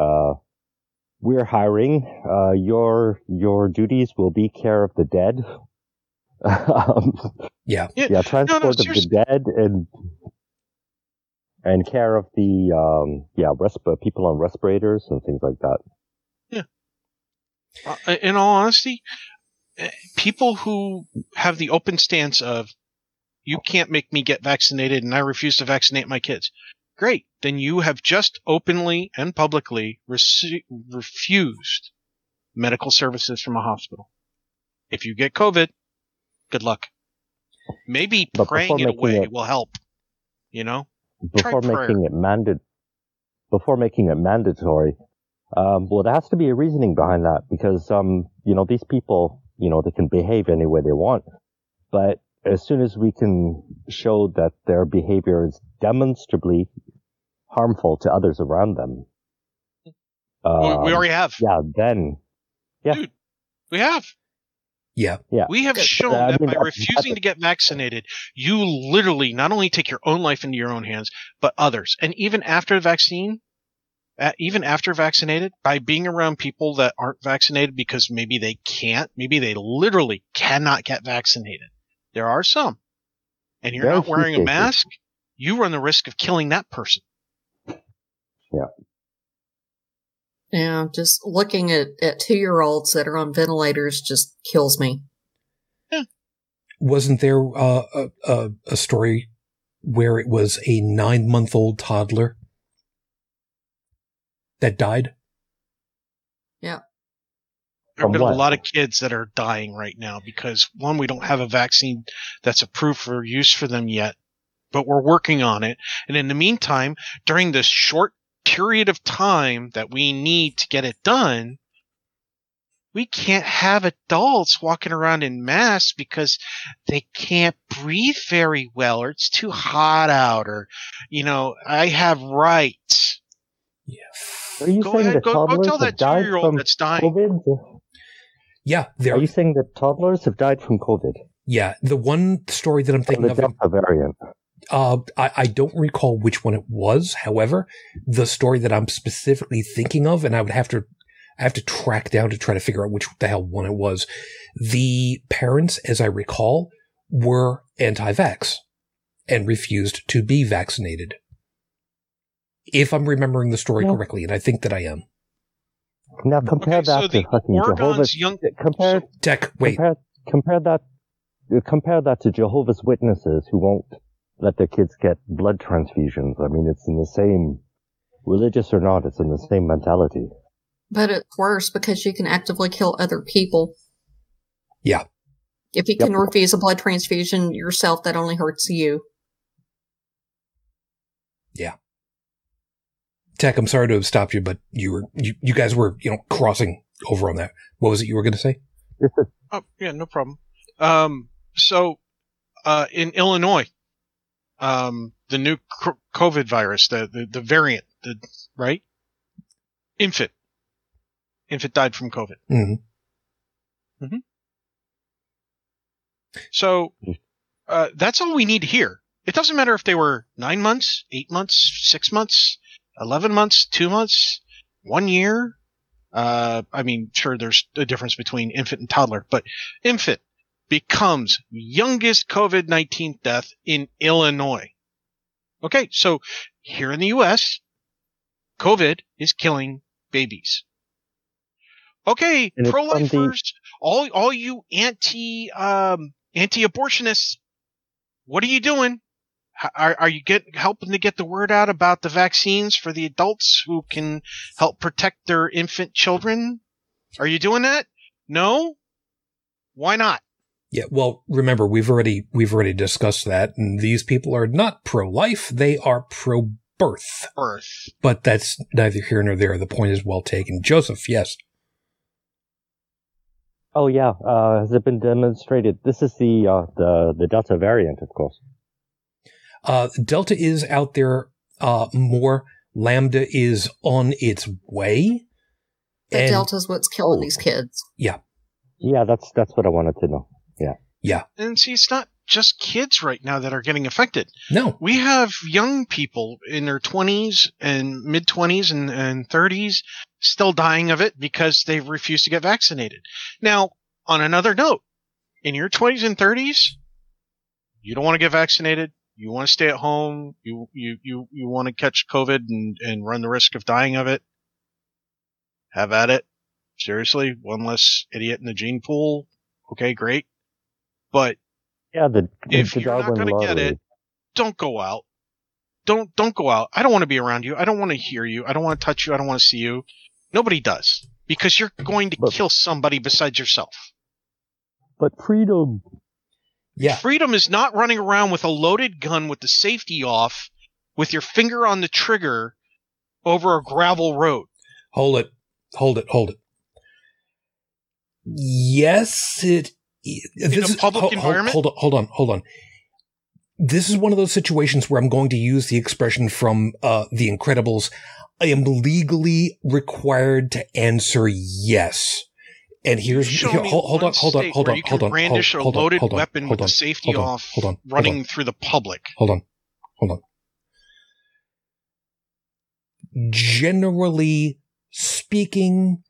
uh, we're hiring. Uh, your your duties will be care of the dead. um, yeah, yeah, transport no, no, of the dead and and care of the um, yeah resp- people on respirators and things like that. Yeah. Uh, in all honesty, people who have the open stance of you can't make me get vaccinated and I refuse to vaccinate my kids. Great. Then you have just openly and publicly rece- refused medical services from a hospital. If you get COVID, good luck. Maybe but praying it away it, will help, you know? Before making it mandatory, before making it mandatory, um, well, there has to be a reasoning behind that because, um, you know, these people, you know, they can behave any way they want, but as soon as we can show that their behavior is demonstrably harmful to others around them. Um, we already have. Yeah, then. Yeah. Dude, we have. Yeah. yeah. We have shown uh, that I mean, by that's, refusing that's to get vaccinated, you literally not only take your own life into your own hands, but others. And even after the vaccine, uh, even after vaccinated, by being around people that aren't vaccinated because maybe they can't, maybe they literally cannot get vaccinated. There are some. And you're Very not wearing a mask, you run the risk of killing that person. Yeah. Yeah, just looking at, at two-year-olds that are on ventilators just kills me. Yeah. Wasn't there uh, a, a, a story where it was a nine-month-old toddler that died? Yeah. There have been a lot of kids that are dying right now because, one, we don't have a vaccine that's approved for use for them yet, but we're working on it. And in the meantime, during this short period of time that we need to get it done, we can't have adults walking around in masks because they can't breathe very well or it's too hot out or, you know, I have rights. Yeah. Are you go saying ahead, the go, toddlers go tell that two-year-old that's dying. COVID? Yeah. Are you saying that toddlers have died from COVID? Yeah. The one story that I'm thinking of. The Delta variant. Uh, I, I don't recall which one it was. However, the story that I'm specifically thinking of, and I would have to, I have to track down to try to figure out which the hell one it was. The parents, as I recall, were anti-vax and refused to be vaccinated. If I'm remembering the story yeah. correctly, and I think that I am. Now compare okay, that so to fucking Jehovah's young compare tech. Wait, compare, compare that. Compare that to Jehovah's Witnesses who won't let their kids get blood transfusions. I mean, it's in the same, religious or not, it's in the same mentality. But it's worse because you can actively kill other people. Yeah. If you yep. can refuse a blood transfusion yourself, that only hurts you. Yeah. Tech, I'm sorry to have stopped you, but you were you, you guys were you know crossing over on that. What was it you were going to say? oh yeah, no problem. Um, so uh, in Illinois, um, the new c- COVID virus, the the, the variant, the, right? Infant, infant died from COVID. Mm-hmm. Mm-hmm. So uh, that's all we need here. It doesn't matter if they were nine months, eight months, six months. eleven months, two months, one year. Uh, I mean, sure, there's a difference between infant and toddler, but infant becomes youngest COVID nineteen death in Illinois. Okay, so here in the U S, COVID is killing babies. Okay, pro-lifers, all all you anti um, anti-abortionists, what are you doing? Are, are you get, helping to get the word out about the vaccines for the adults who can help protect their infant children? Are you doing that? No? Why not? Yeah, well, remember, we've already we've already discussed that, and these people are not pro-life. They are pro-birth. Birth. But that's neither here nor there. The point is well taken. Joseph, yes. Oh, yeah. Uh, has it been demonstrated? This is the uh, the, the Delta variant, of course. Uh, Delta is out there, uh, more. Lambda is on its way. The Delta's what's killing oh, these kids. Yeah. Yeah, that's, that's what I wanted to know. Yeah. Yeah. And see, it's not just kids right now that are getting affected. No. We have young people in their twenties and mid twenties and, and thirties still dying of it because they've refused to get vaccinated. Now, on another note, in your twenties and thirties, you don't want to get vaccinated. you want to stay at home, you you you, you want to catch COVID and, and run the risk of dying of it, have at it. Seriously, one less idiot in the gene pool. Okay, great. But yeah, the, the if you're not going to get it, don't go out. Don't don't go out. I don't want to be around you. I don't want to hear you. I don't want to touch you. I don't want to see you. Nobody does, because you're going to but, kill somebody besides yourself. But freedom. Yeah. Freedom is not running around with a loaded gun with the safety off, with your finger on the trigger over a gravel road. Hold it. Hold it. Hold it. Yes, it is. In this a public is, environment? Hold, hold on. Hold on. Hold on. This is one of those situations where I'm going to use the expression from uh, The Incredibles. I am legally required to answer yes. And here's Show here, me hold, hold on, hold on, hold on, hold on, brandish hold, a loaded hold on, weapon hold on, with the safety on, off, on, running on, through the public. Hold on, hold on. Generally speaking,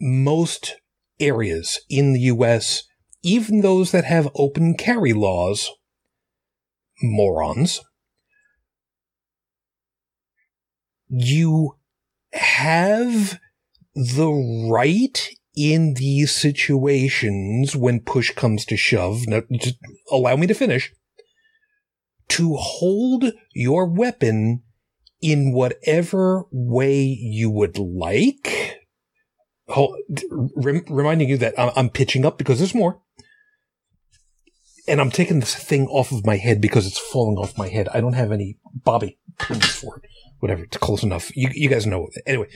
most areas in the U S, even those that have open carry laws, morons, you have the right in these situations when push comes to shove, now, just allow me to finish, to hold your weapon in whatever way you would like. Hold, rem- reminding you that I'm, I'm pitching up because there's more. And I'm taking this thing off of my head because it's falling off my head. I don't have any bobby pins for it. Whatever, it's close enough. You, you guys know. Anyway,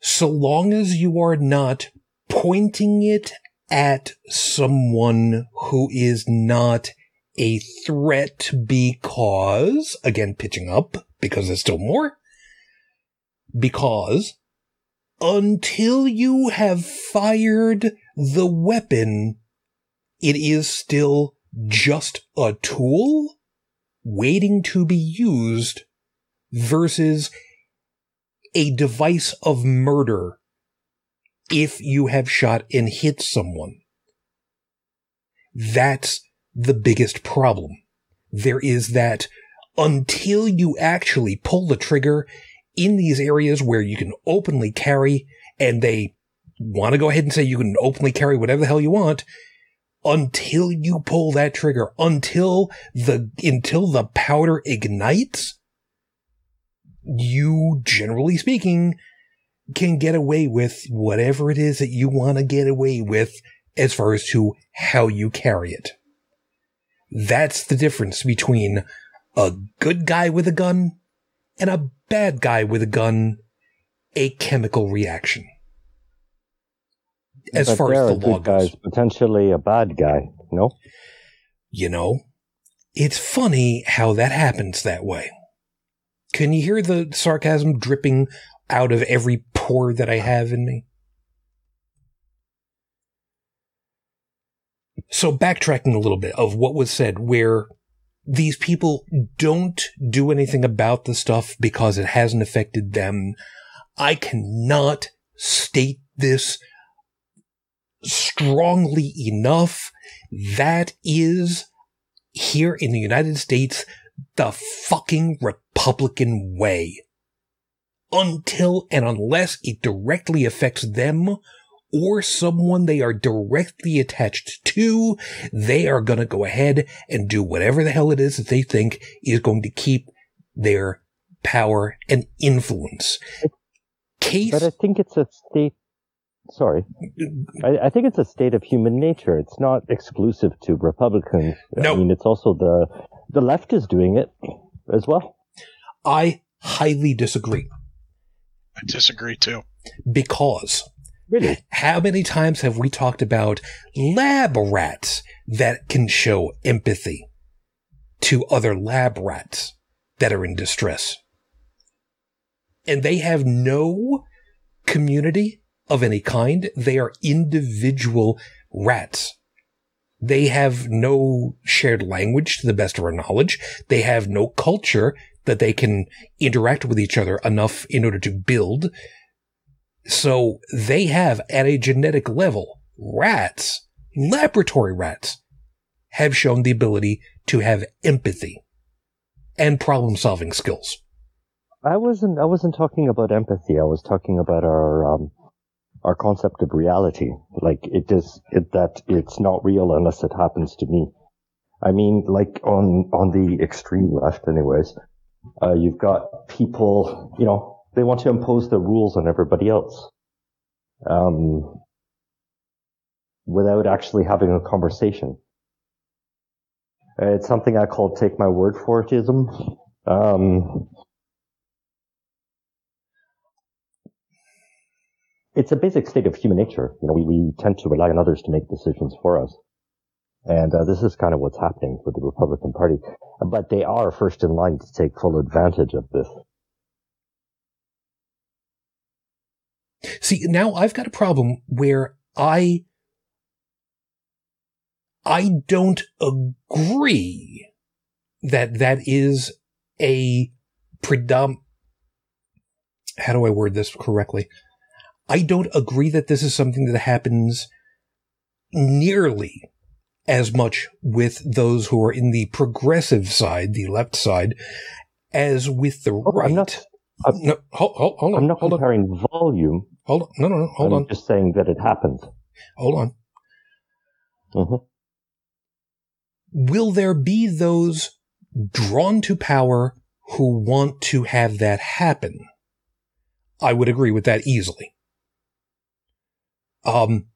so long as you are not pointing it at someone who is not a threat, because, again, pitching up, because there's still more, because until you have fired the weapon, it is still just a tool waiting to be used versus a device of murder if you have shot and hit someone. That's the biggest problem. There is that until you actually pull the trigger in these areas where you can openly carry, and they want to go ahead and say you can openly carry whatever the hell you want, until you pull that trigger, until the until the powder ignites, you, generally speaking, can get away with whatever it is that you want to get away with as far as to how you carry it. That's the difference between a good guy with a gun and a bad guy with a gun, a chemical reaction. As but far as the law goes, guy's potentially a bad guy. No, you know, it's funny how that happens that way. Can you hear the sarcasm dripping out of every pore that I have in me? So backtracking a little bit of what was said, where these people don't do anything about the stuff because it hasn't affected them. I cannot state this strongly enough. That is, here in the United States, the fucking Republican way. Until and unless it directly affects them or someone they are directly attached to, they are going to go ahead and do whatever the hell it is that they think is going to keep their power and influence. Case- but I think it's a state Sorry. I, I think it's a state of human nature. It's not exclusive to Republicans. No. I mean, it's also the the left is doing it as well. I highly disagree. I disagree, too. Because really? How many times have we talked about lab rats that can show empathy to other lab rats that are in distress? And they have no community of any kind. They are individual rats. They have no shared language to the best of our knowledge. They have no culture that they can interact with each other enough in order to build. So they have, at a genetic level, rats, laboratory rats, have shown the ability to have empathy and problem-solving skills. I wasn't. I wasn't talking about empathy. I was talking about our um, our concept of reality. Like it is it, that it's not real unless it happens to me. I mean, like on on the extreme left, anyways. Uh, you've got people. You know, they want to impose their rules on everybody else, um, without actually having a conversation. It's something I call "take my word for it"ism. Um, It's a basic state of human nature. You know, we, we tend to rely on others to make decisions for us. And uh, this is kind of what's happening with the Republican Party. But they are first in line to take full advantage of this. See, now I've got a problem where I, I don't agree that that is a predom- how do I word this correctly? I don't agree that this is something that happens nearly as much with those who are in the progressive side, the left side, as with the oh, right. I'm not, I'm, no, hold, hold, hold on. I'm not hold comparing on. volume. Hold on. No, no, no. Hold I'm on. I'm just saying that it happens. Hold on. Mm-hmm. Will there be those drawn to power who want to have that happen? I would agree with that easily. Um,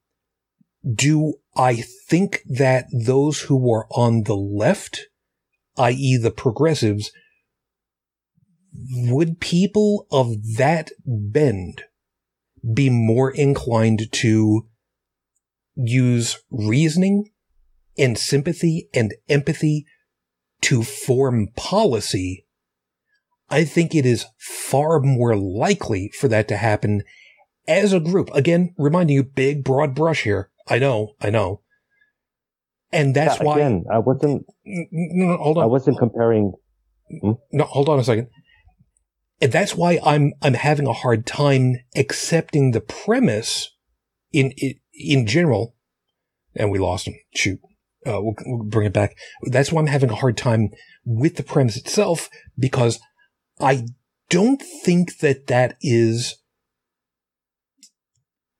do I think that those who are on the left, that is the progressives, would people of that bend be more inclined to use reasoning and sympathy and empathy to form policy? I think it is far more likely for that to happen as a group. Again, reminding you, big, broad brush here. I know, I know. And that's yeah, why... Again, I wasn't... No, no, hold on. I wasn't comparing... Hmm? No, hold on a second. And that's why I'm I'm having a hard time accepting the premise in in, in general. And we lost him. Shoot. Uh, we'll, we'll bring it back. That's why I'm having a hard time with the premise itself, because I don't think that that is...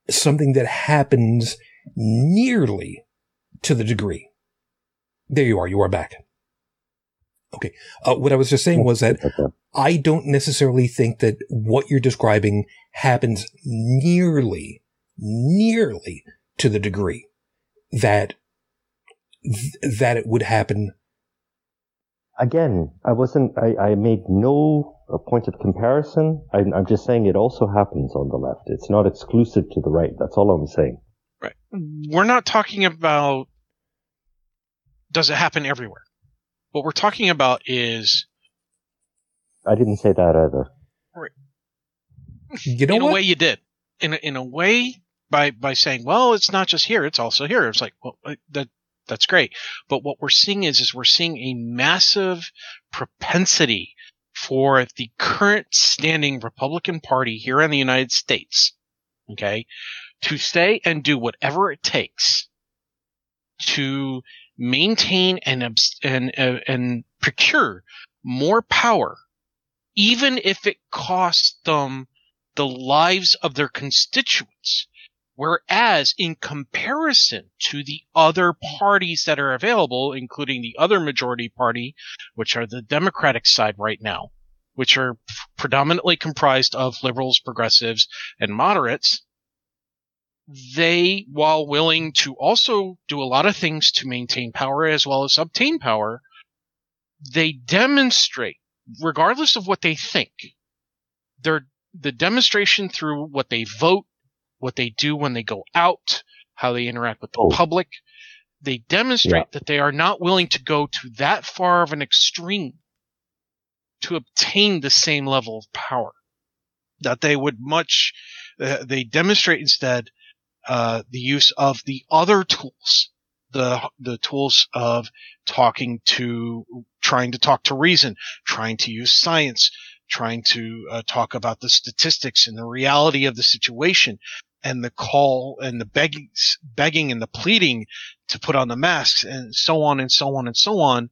something that happens nearly to the degree. There you are. You are back. Okay. Uh, what I was just saying was that I don't necessarily think that what you're describing happens nearly, nearly to the degree that, th- that it would happen. Again, I wasn't, I, I made no point of comparison. I, I'm just saying it also happens on the left. It's not exclusive to the right. That's all I'm saying. Right. We're not talking about does it happen everywhere. What we're talking about is... I didn't say that either. Right. You know in what? a way you did. In a, in a way, by, by saying, well, it's not just here, it's also here. It's like, well, that... That's great. But what we're seeing is, is we're seeing a massive propensity for the current standing Republican Party here in the United States, okay, to stay and do whatever it takes to maintain and, and, uh, and procure more power, even if it costs them the lives of their constituents. Whereas in comparison to the other parties that are available, including the other majority party, which are the Democratic side right now, which are predominantly comprised of liberals, progressives, and moderates, they, while willing to also do a lot of things to maintain power as well as obtain power, they demonstrate, regardless of what they think, their the demonstration through what they vote, what they do when they go out, how they interact with the oh. public. They demonstrate yeah. that they are not willing to go to that far of an extreme to obtain the same level of power. That they would much uh, – they demonstrate instead uh, the use of the other tools, the the tools of talking to – trying to talk to reason, trying to use science, trying to uh, talk about the statistics and the reality of the situation. and the call and the begging, begging and the pleading to put on the masks and so on and so on and so on.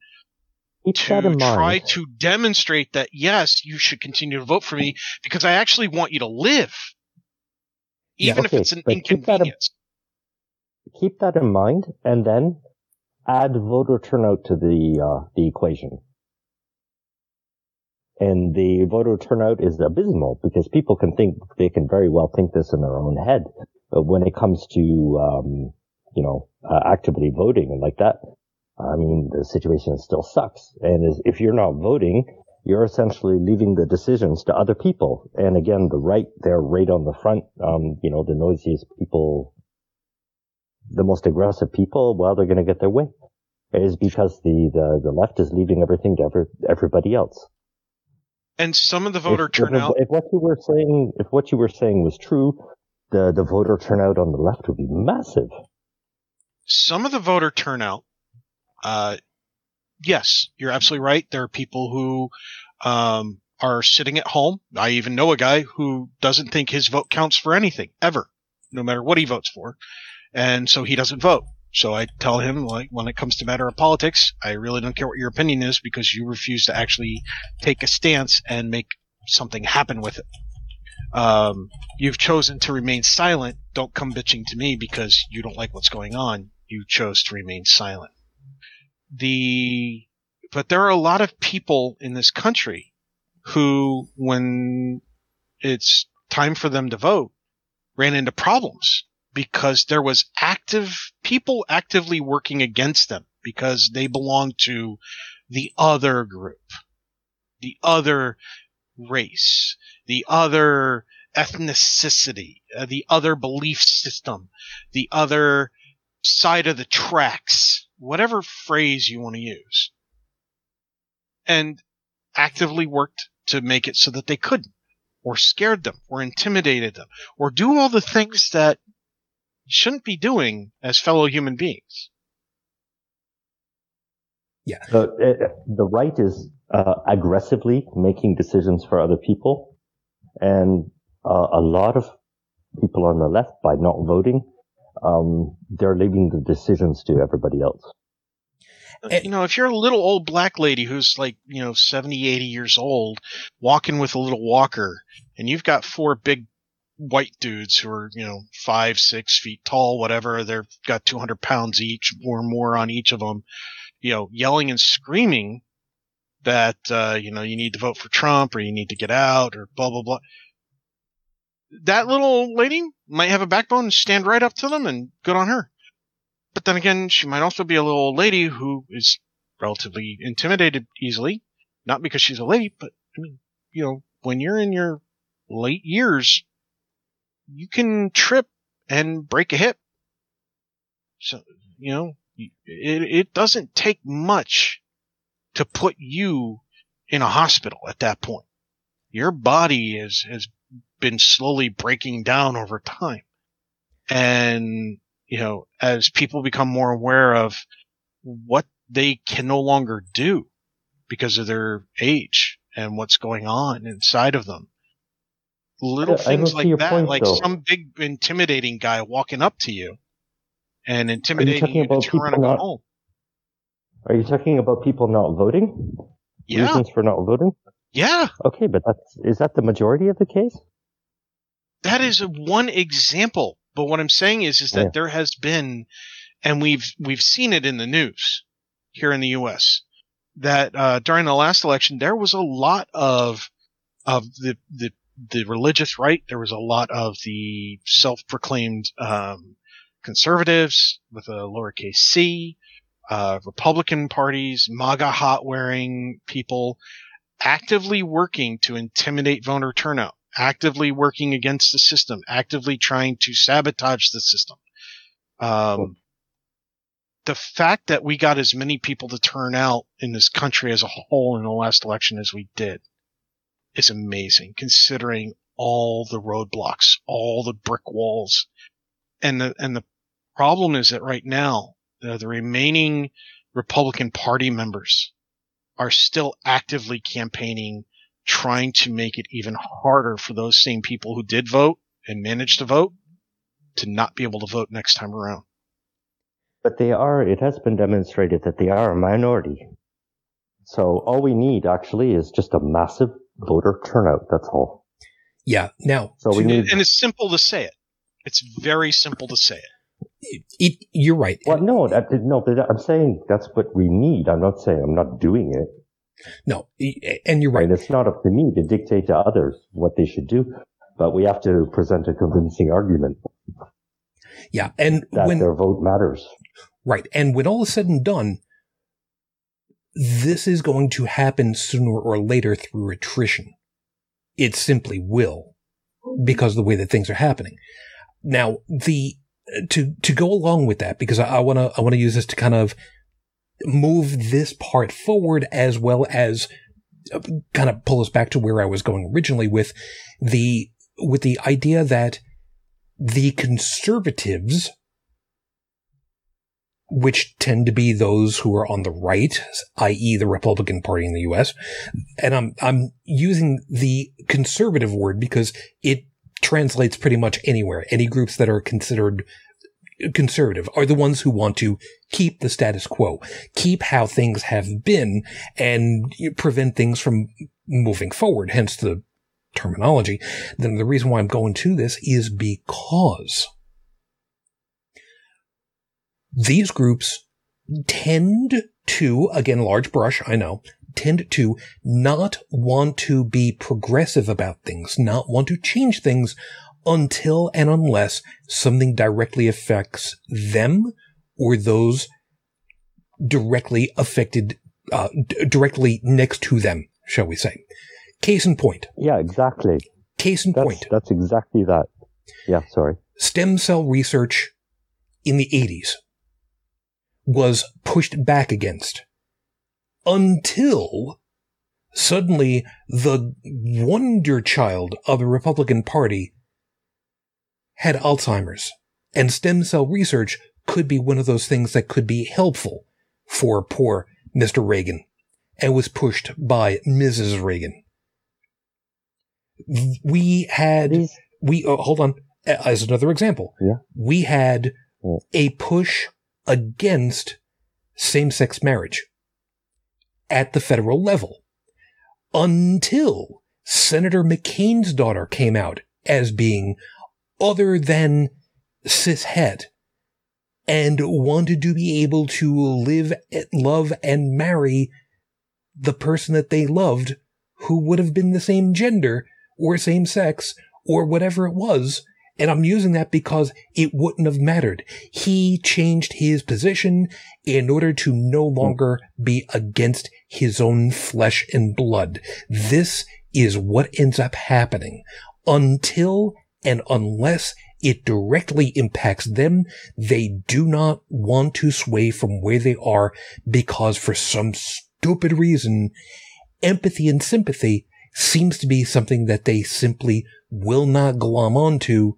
Keep that in mind. Try to demonstrate that, yes, you should continue to vote for me because I actually want you to live, even yeah, okay, if it's an inconvenience. Keep that, in, keep that in mind, and then add voter turnout to the uh, the equation. And the voter turnout is abysmal because people can think they can very well think this in their own head, but when it comes to um, you know uh, actively voting and like that, I mean the situation still sucks. And if you're not voting, you're essentially leaving the decisions to other people. And again, the right, they're right on the front. Um, you know, the noisiest people, the most aggressive people. Well, they're going to get their way, it is because the, the the left is leaving everything to ever, everybody else. And some of the voter if, turnout. If, if what you were saying, if what you were saying was true, the, the voter turnout on the left would be massive. Some of the voter turnout, uh, yes, you're absolutely right. There are people who um, are sitting at home. I even know a guy who doesn't think his vote counts for anything ever, no matter what he votes for, and so he doesn't vote. So I tell him, like, when it comes to matter of politics, I really don't care what your opinion is because you refuse to actually take a stance and make something happen with it. Um, you've chosen to remain silent. Don't come bitching to me because you don't like what's going on. You chose to remain silent. The but there are a lot of people in this country who, when it's time for them to vote, ran into problems. Because there was active people actively working against them because they belonged to the other group, the other race, the other ethnicity, uh, the other belief system, the other side of the tracks, whatever phrase you want to use, and actively worked to make it so that they couldn't, or scared them, or intimidated them, or do all the things that shouldn't be doing as fellow human beings. Yeah. So, uh, the right is uh, aggressively making decisions for other people, and uh, a lot of people on the left, by not voting, um, they're leaving the decisions to everybody else. And, you know, if you're a little old black lady who's like, you know, seventy, eighty years old, walking with a little walker, and you've got four big white dudes who are, you know, five, six feet tall, whatever. They've got two hundred pounds each or more on each of them, you know, yelling and screaming that, uh, you know, you need to vote for Trump or you need to get out or blah, blah, blah. That little old lady might have a backbone and stand right up to them, and good on her. But then again, she might also be a little old lady who is relatively intimidated easily, not because she's a lady, but, I mean, you know, when you're in your late years, you can trip and break a hip. So, you know, it, it doesn't take much to put you in a hospital at that point. Your body is, has been slowly breaking down over time. And, you know, as people become more aware of what they can no longer do because of their age and what's going on inside of them, little things like that, point, like though. Some big intimidating guy walking up to you and intimidating you, you to turn around and go home. Are you talking about people not voting? Yeah. Reasons for not voting? Yeah. Okay, but that's, is that the majority of the case? That is one example. But what I'm saying is, is that yeah. there has been, and we've we've seen it in the news here in the U S, that uh, during the last election there was a lot of of the the the religious right. There was a lot of the self-proclaimed um, conservatives with a lowercase c, uh, Republican parties, MAGA hat-wearing people actively working to intimidate voter turnout, actively working against the system, actively trying to sabotage the system. Um, cool. The fact that we got as many people to turn out in this country as a whole in the last election as we did is amazing, considering all the roadblocks, all the brick walls. And the, and the problem is that right now, the, the remaining Republican Party members are still actively campaigning, trying to make it even harder for those same people who did vote and managed to vote to not be able to vote next time around. But they are, it has been demonstrated that they are a minority. So all we need actually is just a massive voter turnout. That's all. Yeah. Now, so we need, and it's simple to say it. It's very simple to say it. It, it you're right. Well, no, that, no, but I'm saying that's what we need. I'm not saying I'm not doing it. No, and you're right. And it's not up to me to dictate to others what they should do, but we have to present a convincing argument. Yeah, and that when, their vote matters. Right, and when all is said and done, this is going to happen sooner or later through attrition. It simply will, because of the way that things are happening. Now, the to to go along with that, because I want to I want to use this to kind of move this part forward, as well as kind of pull us back to where I was going originally with the with the idea that the conservatives, which tend to be those who are on the right, that is the Republican Party in the U S, and I'm I'm using the conservative word because it translates pretty much anywhere. Any groups that are considered conservative are the ones who want to keep the status quo, keep how things have been, and prevent things from moving forward, hence the terminology. Then the reason why I'm going to this is because these groups tend to, again, large brush, I know, tend to not want to be progressive about things, not want to change things until and unless something directly affects them or those directly affected, uh, d- directly next to them, shall we say. Case in point. Yeah, exactly. Case in that's, point. That's exactly that. Yeah, sorry. Stem cell research in the eighties was pushed back against until suddenly the wonder child of the Republican Party had Alzheimer's, and stem cell research could be one of those things that could be helpful for poor Mister Reagan, and was pushed by Missus Reagan. We had, we, oh, hold on, as another example, yeah. we had yeah. a push against same-sex marriage at the federal level until Senator McCain's daughter came out as being other than cishet and wanted to be able to live, love, and marry the person that they loved, who would have been the same gender or same sex or whatever it was. And I'm using that because it wouldn't have mattered. He changed his position in order to no longer be against his own flesh and blood. This is what ends up happening. Until and unless it directly impacts them, they do not want to sway from where they are, because for some stupid reason, empathy and sympathy seems to be something that they simply will not glom onto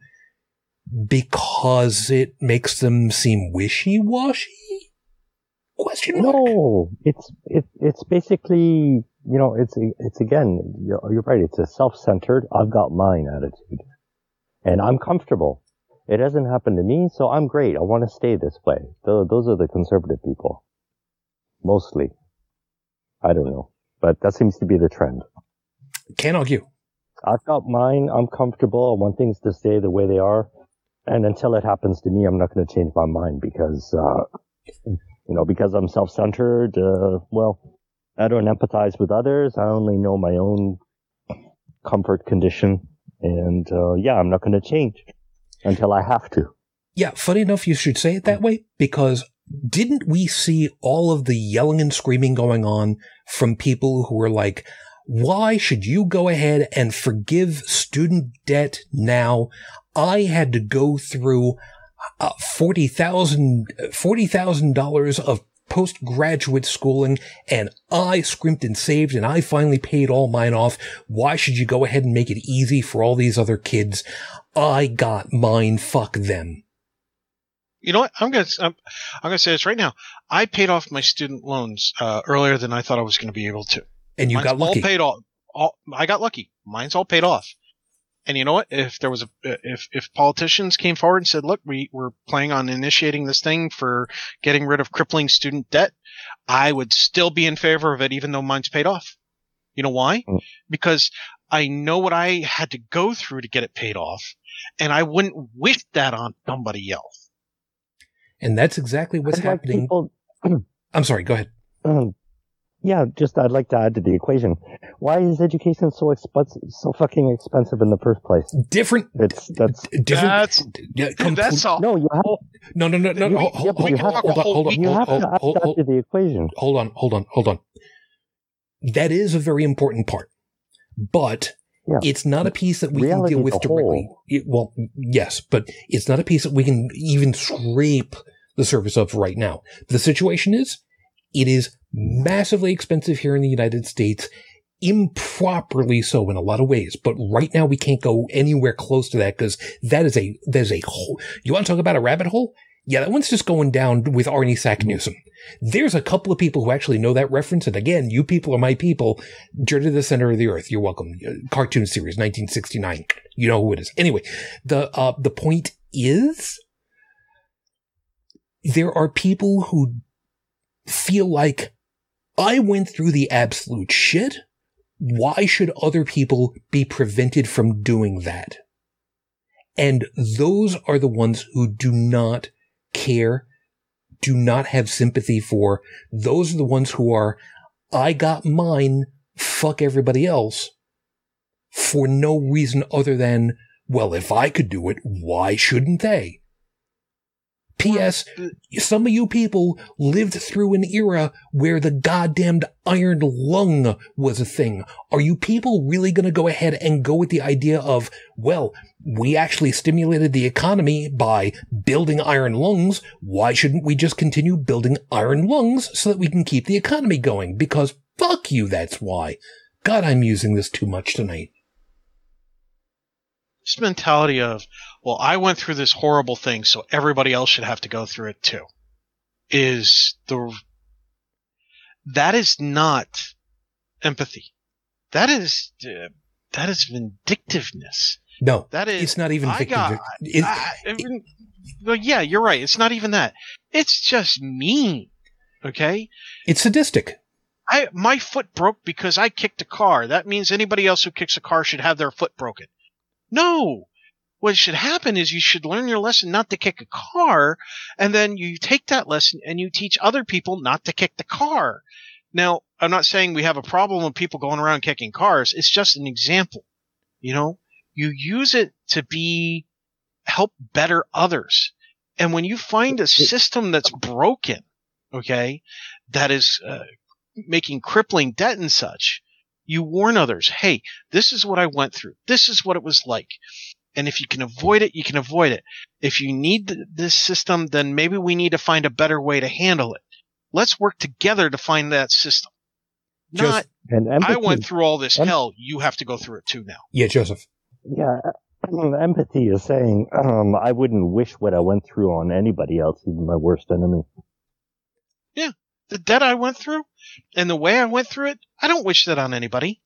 because it makes them seem wishy-washy? Question mark. No, it's it, it's basically, you know, it's it's again, you're, you're right, it's a self-centered, I've got mine attitude. And I'm comfortable. It hasn't happened to me, so I'm great. I want to stay this way. Th- those are the conservative people. Mostly. I don't know. But that seems to be the trend. Can't argue. I've got mine. I'm comfortable. I want things to stay the way they are. And until it happens to me, I'm not going to change my mind because, uh, you know, because I'm self-centered. Uh, well, I don't empathize with others. I only know my own comfort condition. And, uh, yeah, I'm not going to change until I have to. Yeah. Funny enough, you should say it that way, because didn't we see all of the yelling and screaming going on from people who were like, why should you go ahead and forgive student debt now? I had to go through uh, forty thousand dollars of postgraduate schooling, and I scrimped and saved, and I finally paid all mine off. Why should you go ahead and make it easy for all these other kids? I got mine. Fuck them. You know what? I'm going to I'm, I'm going to say this right now. I paid off my student loans uh, earlier than I thought I was going to be able to. And you Mine's got lucky. All paid off. All, I got lucky. Mine's all paid off. And you know what? If there was a, if if politicians came forward and said, "Look, we we're planning on initiating this thing for getting rid of crippling student debt," I would still be in favor of it, even though mine's paid off. You know why? Mm. Because I know what I had to go through to get it paid off, and I wouldn't wish that on somebody else. And that's exactly what's happening. People- I'm sorry. Go ahead. Um, yeah, just I'd like to add to the equation. Why is education so expensive, so fucking expensive in the first place? Different. It's, that's d- different. That's, yeah, compl- that's all. No, you have. No, no, no, no. You, hold, yeah, hold, you hold, have hold, to, hold on, hold on, you have hold, to add hold, that hold, to the equation. Hold on, hold on, hold on. That is a very important part, but yeah. it's not a piece that we Reality can deal with directly. It, well, yes, but it's not a piece that we can even scrape the surface of right now. The situation is, it is massively expensive here in the United States, improperly so in a lot of ways. But right now we can't go anywhere close to that because that is a that is a hole. You want to talk about a rabbit hole? Yeah, that one's just going down with Arnie Sack Newsom. There's a couple of people who actually know that reference, and again, you people are my people. Journey to the Center of the Earth. You're welcome. Cartoon series, nineteen sixty-nine. You know who it is. Anyway, the uh, the point is, there are people who feel like, I went through the absolute shit. Why should other people be prevented from doing that? And those are the ones who do not care, do not have sympathy for. Those are the ones who are, I got mine, fuck everybody else, for no reason other than, well, if I could do it, why shouldn't they? P S. Some of you people lived through an era where the goddamned iron lung was a thing. Are you people really going to go ahead and go with the idea of, well, we actually stimulated the economy by building iron lungs. Why shouldn't we just continue building iron lungs so that we can keep the economy going? Because fuck you, that's why. God, I'm using this too much tonight. This mentality of, well, I went through this horrible thing, so everybody else should have to go through it too, is the that is not empathy. That is uh, that is vindictiveness. No, that is it's not even. I got, it, I, it, it, well, yeah, you're right. It's not even that. It's just mean. Okay, it's sadistic. I my foot broke because I kicked a car. That means anybody else who kicks a car should have their foot broken. No. What should happen is you should learn your lesson not to kick a car, and then you take that lesson and you teach other people not to kick the car. Now, I'm not saying we have a problem with people going around kicking cars. It's just an example. You know, you use it to be help better others. And when you find a system that's broken, okay, that is uh, making crippling debt and such, you warn others, hey, this is what I went through. This is what it was like. And if you can avoid it, you can avoid it. If you need th- this system, then maybe we need to find a better way to handle it. Let's work together to find that system. Not, Joseph, I went through all this em- hell. You have to go through it too now. Yeah, Joseph. Yeah, empathy is saying, um, I wouldn't wish what I went through on anybody else, even my worst enemy. Yeah, the debt I went through and the way I went through it, I don't wish that on anybody.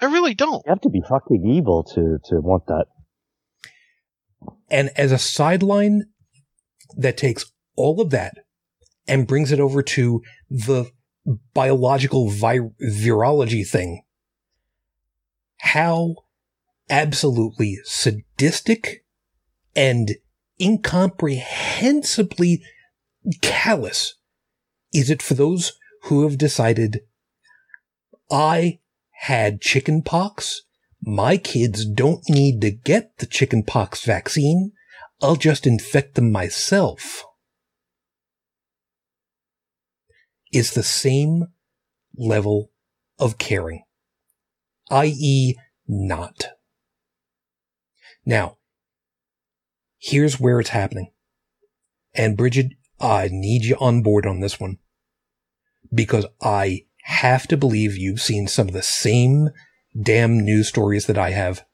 I really don't. You have to be fucking evil to, to want that. And as a sideline that takes all of that and brings it over to the biological vir- virology thing, how absolutely sadistic and incomprehensibly callous is it for those who have decided, I had chicken pox. My kids don't need to get the chicken pox vaccine. I'll just infect them myself. It's the same level of caring, that is not. Now, here's where it's happening. And Bridget, I need you on board on this one, because I have to believe you've seen some of the same damn news stories that I have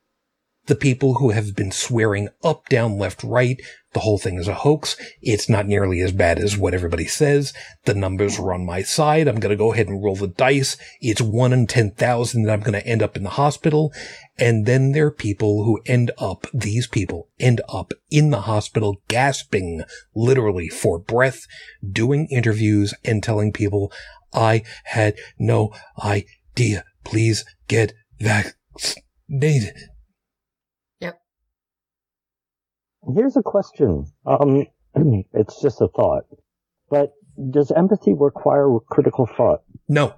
the people who have been swearing up, down, left, right, the whole thing is a hoax. It's not nearly as bad as what everybody says. The numbers are on my side. I'm going to go ahead and roll the dice. It's one in ten thousand that I'm going to end up in the hospital. And then there are people who end up, these people end up in the hospital gasping literally for breath, doing interviews and telling people, I had no idea. Please get vaccinated. Here's a question. Um, it's just a thought. But does empathy require critical thought? No.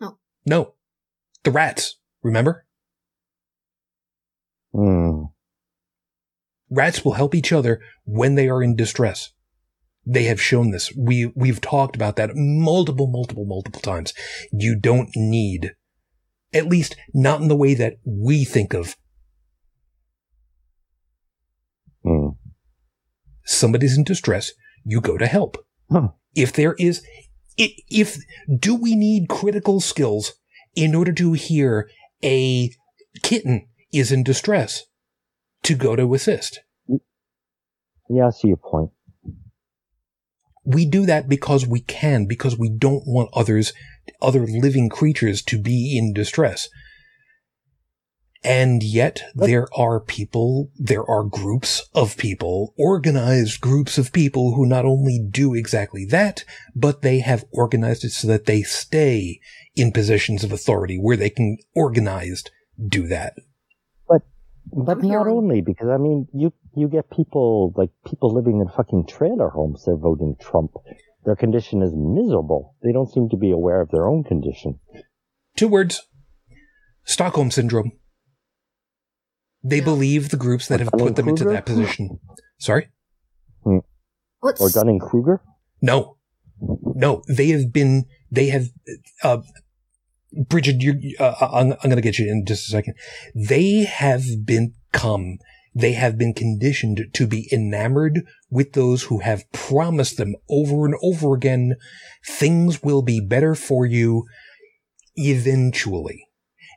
No. No. The rats, remember? Hmm. Rats will help each other when they are in distress. They have shown this. We, we've talked about that multiple, multiple, multiple times. You don't need, at least not in the way that we think of, Mm. somebody's in distress, you go to help. Huh. If there is, if, if, do we need critical skills in order to hear a kitten is in distress to go to assist? Yeah, I see your point. We do that because we can, because we don't want others, other living creatures to be in distress. And yet there are people, there are groups of people, organized groups of people who not only do exactly that, but they have organized it so that they stay in positions of authority where they can organized do that. But, but not only, because I mean, you, you get people, like people living in fucking trailer homes, they're voting Trump. Their condition is miserable. They don't seem to be aware of their own condition. Two words. Stockholm syndrome. They yeah. believe the groups that or have Dunning put them Kruger? Into that position. Sorry? Hmm. Or Dunning-Kruger? No. No. They have been, they have, uh, Bridget, you're, uh, I'm, I'm going to get you in just a second. They have become, they have been conditioned to be enamored with those who have promised them over and over again, things will be better for you eventually.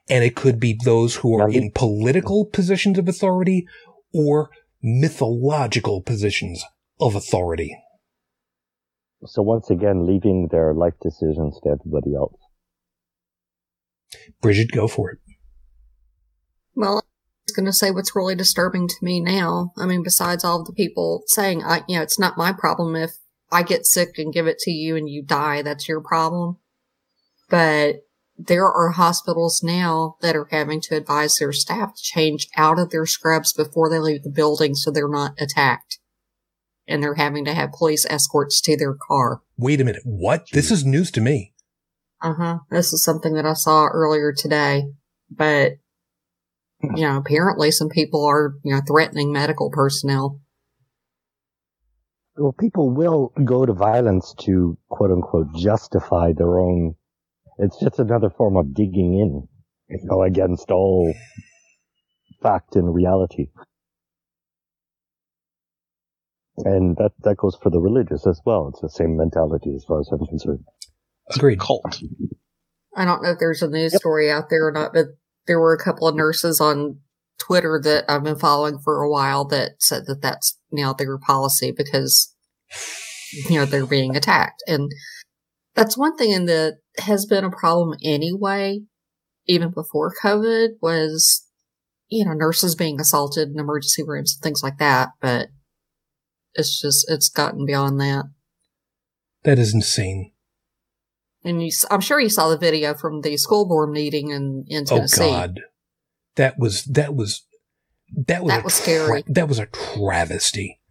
And it could be those who are in political positions of authority or mythological positions of authority. So once again, leaving their life decisions to everybody else. Bridget, go for it. Well, I was going to say what's really disturbing to me now. I mean, besides all of the people saying, I, you know, it's not my problem if I get sick and give it to you and you die, that's your problem. But there are hospitals now that are having to advise their staff to change out of their scrubs before they leave the building so they're not attacked. And they're having to have police escorts to their car. Wait a minute. What? This is news to me. Uh-huh. This is something that I saw earlier today. But, you know, apparently some people are, you know, threatening medical personnel. Well, people will go to violence to, quote-unquote, justify their own... It's just another form of digging in, you know, against all fact and reality. And that, that goes for the religious as well. It's the same mentality as far as I'm concerned. Agreed. Cult. I don't know if there's a news yep. story out there or not, but there were a couple of nurses on Twitter that I've been following for a while that said that that's now their policy because, you know, they're being attacked. And that's one thing in the... has been a problem anyway, even before COVID, was, you know, nurses being assaulted in emergency rooms and things like that, but it's just, it's gotten beyond that. That is insane. And you, I'm sure you saw the video from the school board meeting in, in Tennessee. Oh, God. That was, that was, that was, that was scary. Tra- that was a travesty.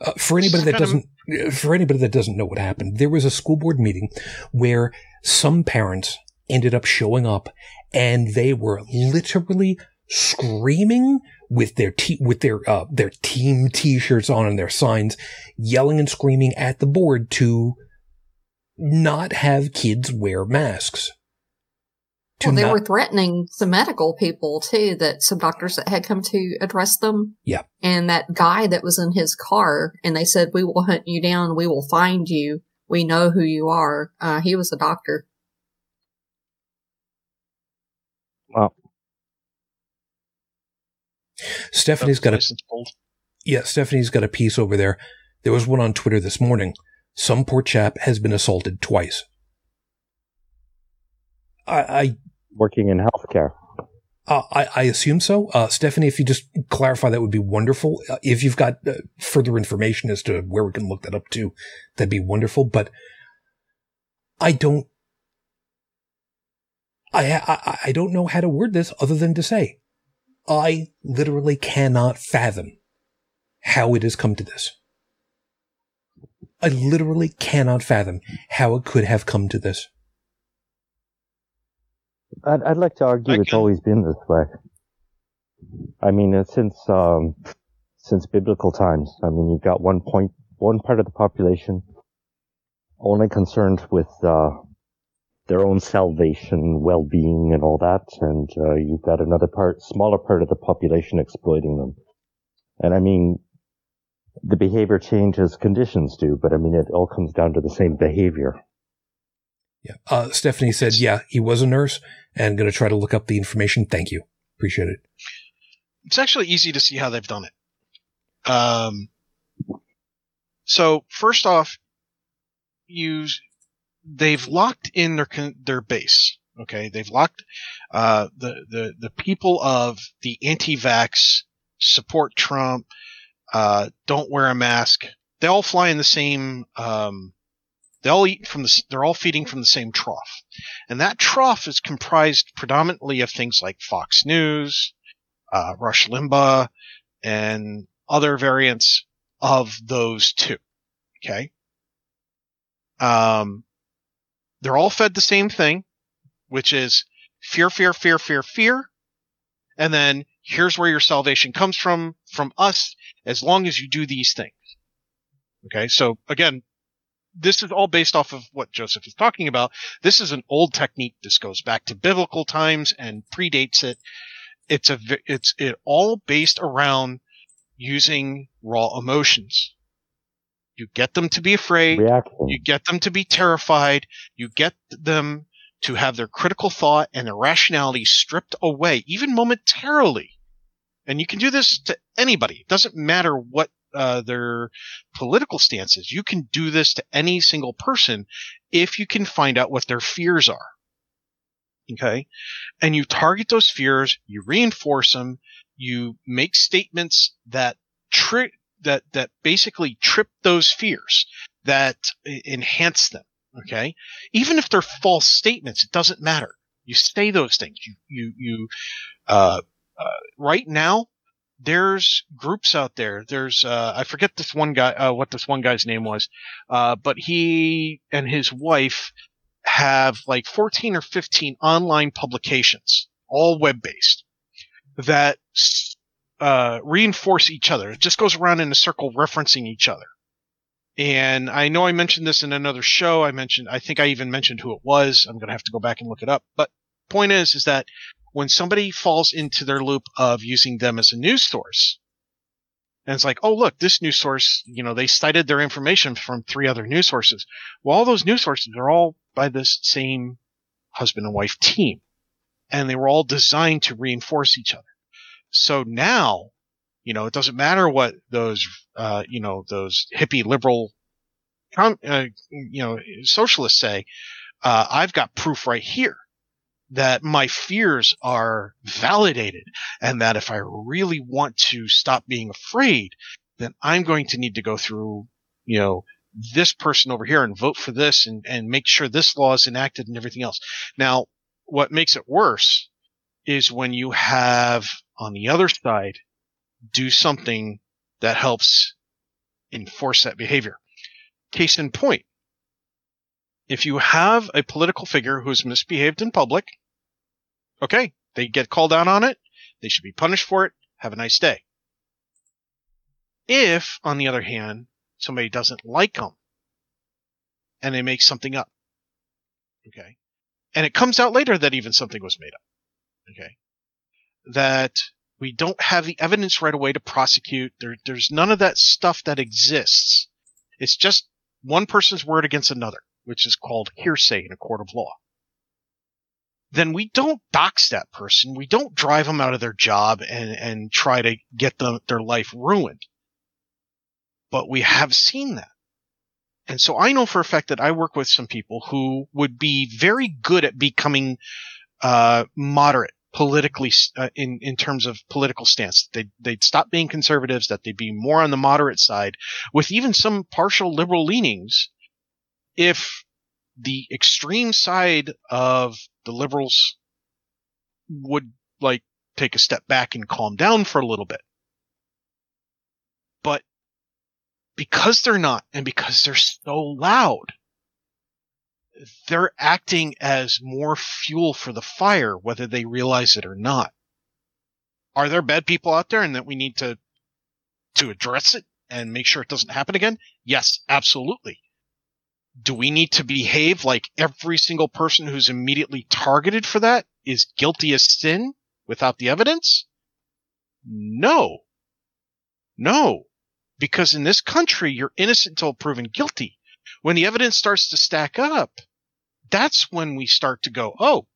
Uh, for anybody that doesn't, for anybody that doesn't know what happened, there was a school board meeting where some parents ended up showing up and they were literally screaming with their te- with their, uh, their team t-shirts on and their signs, yelling and screaming at the board to not have kids wear masks. Well, they not- were threatening the medical people, too, that some doctors that had come to address them. Yeah. And that guy that was in his car, and they said, we will hunt you down. We will find you. We know who you are. Uh, he was a doctor. Wow. Stephanie's got a yeah. Stephanie's got a piece over there. There was one on Twitter this morning. Some poor chap has been assaulted twice. I, I working in healthcare. Uh, I, I assume so. Uh, Stephanie, if you just clarify, that would be wonderful. Uh, if you've got uh, further information as to where we can look that up to, that'd be wonderful. But I don't, I, I, I don't know how to word this other than to say, I literally cannot fathom how it has come to this. I literally cannot fathom how it could have come to this. I'd, I'd like to argue it's always been this way. I mean, since um, since biblical times. I mean, you've got one point, one part of the population only concerned with uh, their own salvation, well-being, and all that, and uh, you've got another part, smaller part of the population exploiting them. And I mean, the behavior changes, conditions do, but I mean, it all comes down to the same behavior. Yeah. Uh, Stephanie said, yeah, he was a nurse, and going to try to look up the information. Thank you. Appreciate it. It's actually easy to see how they've done it. Um, so first off, you, they've locked in their, their base. Okay. They've locked, uh, the, the, the people of the anti-vax, support Trump, uh, don't wear a mask. They all fly in the same, um, They all eat from the, they're all feeding from the same trough. And that trough is comprised predominantly of things like Fox News, uh, Rush Limbaugh, and other variants of those two. Okay. Um, they're all fed the same thing, which is fear, fear, fear, fear, fear. And then here's where your salvation comes from, from us, as long as you do these things. Okay. So again, this is all based off of what Joseph is talking about. This is an old technique. This goes back to biblical times and predates it. It's a, it's it all based around using raw emotions. You get them to be afraid. Reaction. You get them to be terrified. You get them to have their critical thought and their rationality stripped away, even momentarily. And you can do this to anybody. It doesn't matter what Uh, their political stances. You can do this to any single person if you can find out what their fears are. Okay? And you target those fears, you reinforce them, you make statements that tri- that that basically trip those fears, that enhance them. Okay? Even if they're false statements, it doesn't matter. You say those things. You you you uh, uh right now, there's groups out there. There's, uh, I forget this one guy, uh, what this one guy's name was, uh, but he and his wife have like fourteen or fifteen online publications, all web-based, that, uh, reinforce each other. It just goes around in a circle referencing each other. And I know I mentioned this in another show. I mentioned, I think I even mentioned who it was. I'm going to have to go back and look it up. But point is, is that when somebody falls into their loop of using them as a news source, and it's like, oh, look, this news source, you know, they cited their information from three other news sources. Well, all those news sources are all by this same husband and wife team, and they were all designed to reinforce each other. So now, you know, it doesn't matter what those, uh, you know, those hippie liberal, uh, you know, socialists say, uh, I've got proof right here that my fears are validated, and that if I really want to stop being afraid, then I'm going to need to go through, you know, this person over here and vote for this and, and make sure this law is enacted and everything else. Now, what makes it worse is when you have, on the other side, do something that helps enforce that behavior. Case in point. If you have a political figure who's misbehaved in public, okay, they get called out on it. They should be punished for it. Have a nice day. If, on the other hand, somebody doesn't like them and they make something up, okay, and it comes out later that even something was made up, okay, that we don't have the evidence right away to prosecute. There, there's none of that stuff that exists. It's just one person's word against another, which is called hearsay in a court of law. then we don't dox that person. We don't drive them out of their job and, and try to get them, their life ruined. But we have seen that. And so I know for a fact that I work with some people who would be very good at becoming uh moderate politically uh, in in terms of political stance. They they'd stop being conservatives, that they'd be more on the moderate side with even some partial liberal leanings if the extreme side of the liberals would like take a step back and calm down for a little bit. But because they're not, and because they're so loud, they're acting as more fuel for the fire, whether they realize it or not. Are there bad people out there and that we need to to address it and make sure it doesn't happen again? Yes, absolutely. Do we need to behave like every single person who's immediately targeted for that is guilty as sin without the evidence? No. No. Because in this country, you're innocent until proven guilty. When the evidence starts to stack up, that's when we start to go, oh,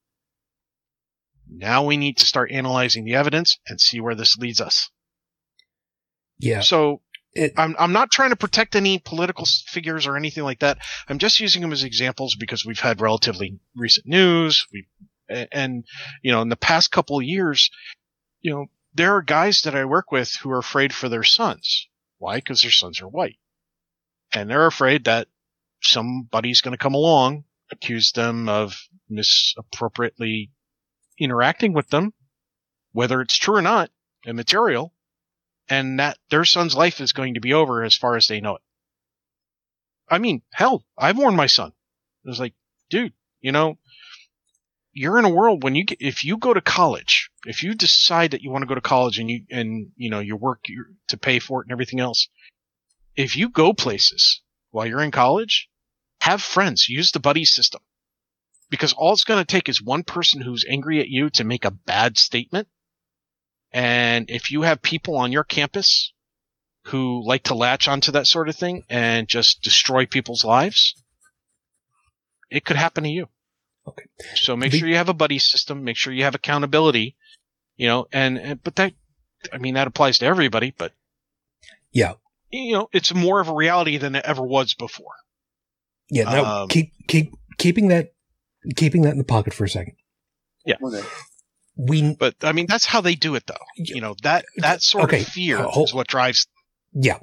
now we need to start analyzing the evidence and see where this leads us. Yeah. So it, I'm I'm not trying to protect any political figures or anything like that. I'm just using them as examples because we've had relatively recent news. We and you know in the past couple of years, you know there are guys that I work with who are afraid for their sons. Why? Because their sons are white, and they're afraid that somebody's going to come along, accuse them of misappropriately interacting with them, whether it's true or not, immaterial, and that their son's life is going to be over as far as they know it. I mean, hell, I warned my son. I was like, dude, you know, you're in a world when you get, if you go to college, if you decide that you want to go to college and you, and you know, you work to pay for it and everything else, if you go places while you're in college, have friends. Use the buddy system. Because all it's going to take is one person who's angry at you to make a bad statement. And if you have people on your campus who like to latch onto that sort of thing and just destroy people's lives, it could happen to you. Okay. So make the- sure you have a buddy system. Make sure you have accountability. You know, and, and but that, I mean, that applies to everybody, but. Yeah. You know, it's more of a reality than it ever was before. Yeah, no, um, keep keep keeping that keeping that in the pocket for a second. Yeah, we. But I mean, that's how they do it, though. You know that that sort okay. of fear uh, hold, is what drives. Yeah.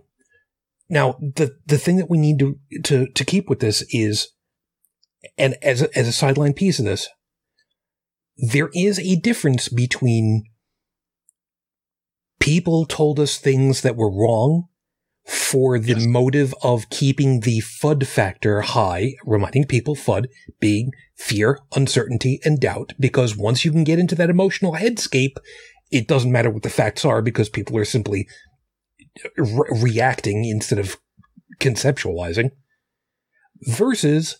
Now the the thing that we need to to to keep with this is, and as a, as a sideline piece of this, there is a difference between people told us things that were wrong for the yes. motive of keeping the FUD factor high, reminding people FUD being fear, uncertainty, and doubt, because once you can get into that emotional headscape, it doesn't matter what the facts are because people are simply re- reacting instead of conceptualizing. Versus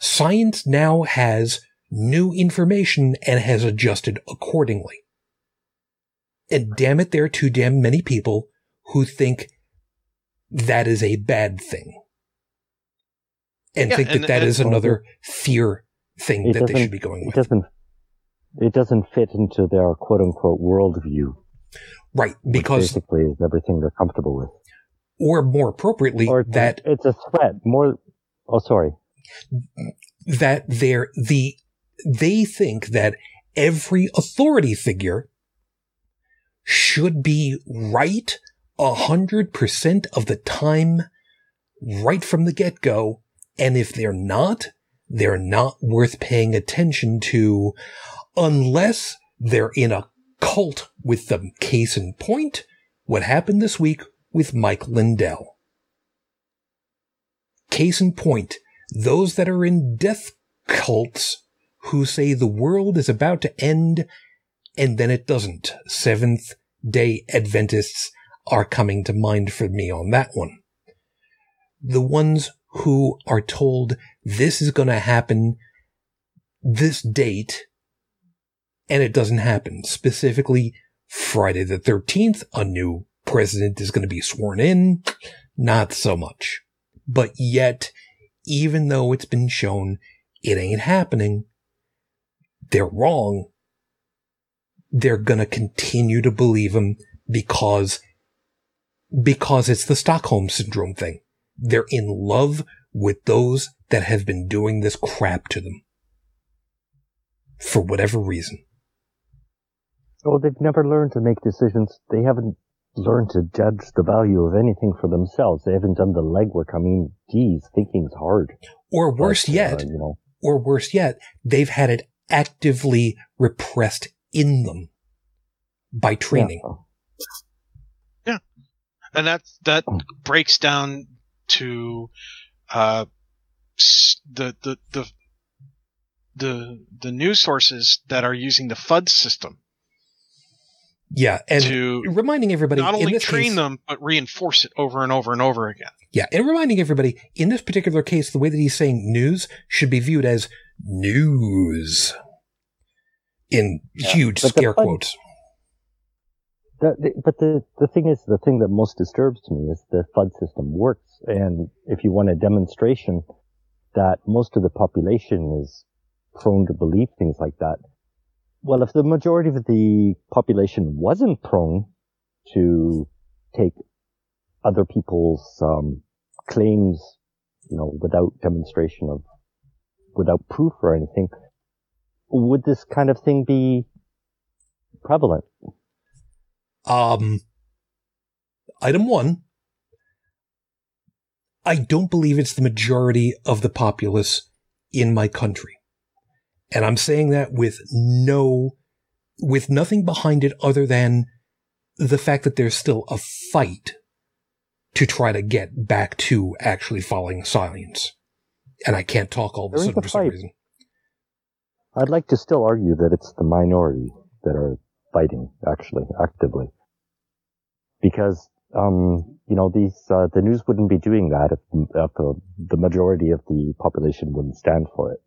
science now has new information and has adjusted accordingly. And damn it, there are too damn many people who think that is a bad thing and yeah, think that and, that and, is another fear thing that they should be going with. It doesn't, it doesn't fit into their quote-unquote worldview. Right, because... basically is everything they're comfortable with. Or more appropriately, or it's that... A, it's a threat. More... Oh, sorry. That they're the... They think that every authority figure should be right a hundred percent of the time, right from the get-go, and if they're not, they're not worth paying attention to unless they're in a cult with them. Case in point, what happened this week with Mike Lindell. Case in point, those that are in death cults who say the world is about to end and then it doesn't. Seventh-day Adventists are coming to mind for me on that one. The ones who are told this is going to happen this date and it doesn't happen. Specifically, Friday the thirteenth, a new president is going to be sworn in. Not so much. But yet, even though it's been shown it ain't happening, they're wrong, they're going to continue to believe him because, because it's the Stockholm syndrome thing. They're in love with those that have been doing this crap to them for whatever reason. Well, they've never learned to make decisions. They haven't learned to judge the value of anything for themselves. They haven't done the legwork. I mean, geez, thinking's hard. Or worse but, yet, uh, you know. or worse yet, they've had it actively repressed in them by training. Yeah, yeah. And that that oh. breaks down to uh, the the the the the news sources that are using the F U D system. Yeah, and to reminding everybody not only in this train case, them, but reinforce it over and over and over again. Yeah, and reminding everybody in this particular case, the way that he's saying news should be viewed as news in yeah, huge scare fun, quotes. The, the, but the, the thing is, the thing that most disturbs me is the F U D system works. And if you want a demonstration that most of the population is prone to believe things like that, well, if the majority of the population wasn't prone to take other people's um, claims, you know, without demonstration of, without proof or anything, would this kind of thing be prevalent? Um, item one, I don't believe it's the majority of the populace in my country. And I'm saying that with no, with nothing behind it other than the fact that there's still a fight to try to get back to actually following science. And I can't talk all of a sudden for some reason. I'd like to still argue that it's the minority that are fighting, actually, actively. Because, um, you know, these, uh, the news wouldn't be doing that if, if the, the majority of the population wouldn't stand for it.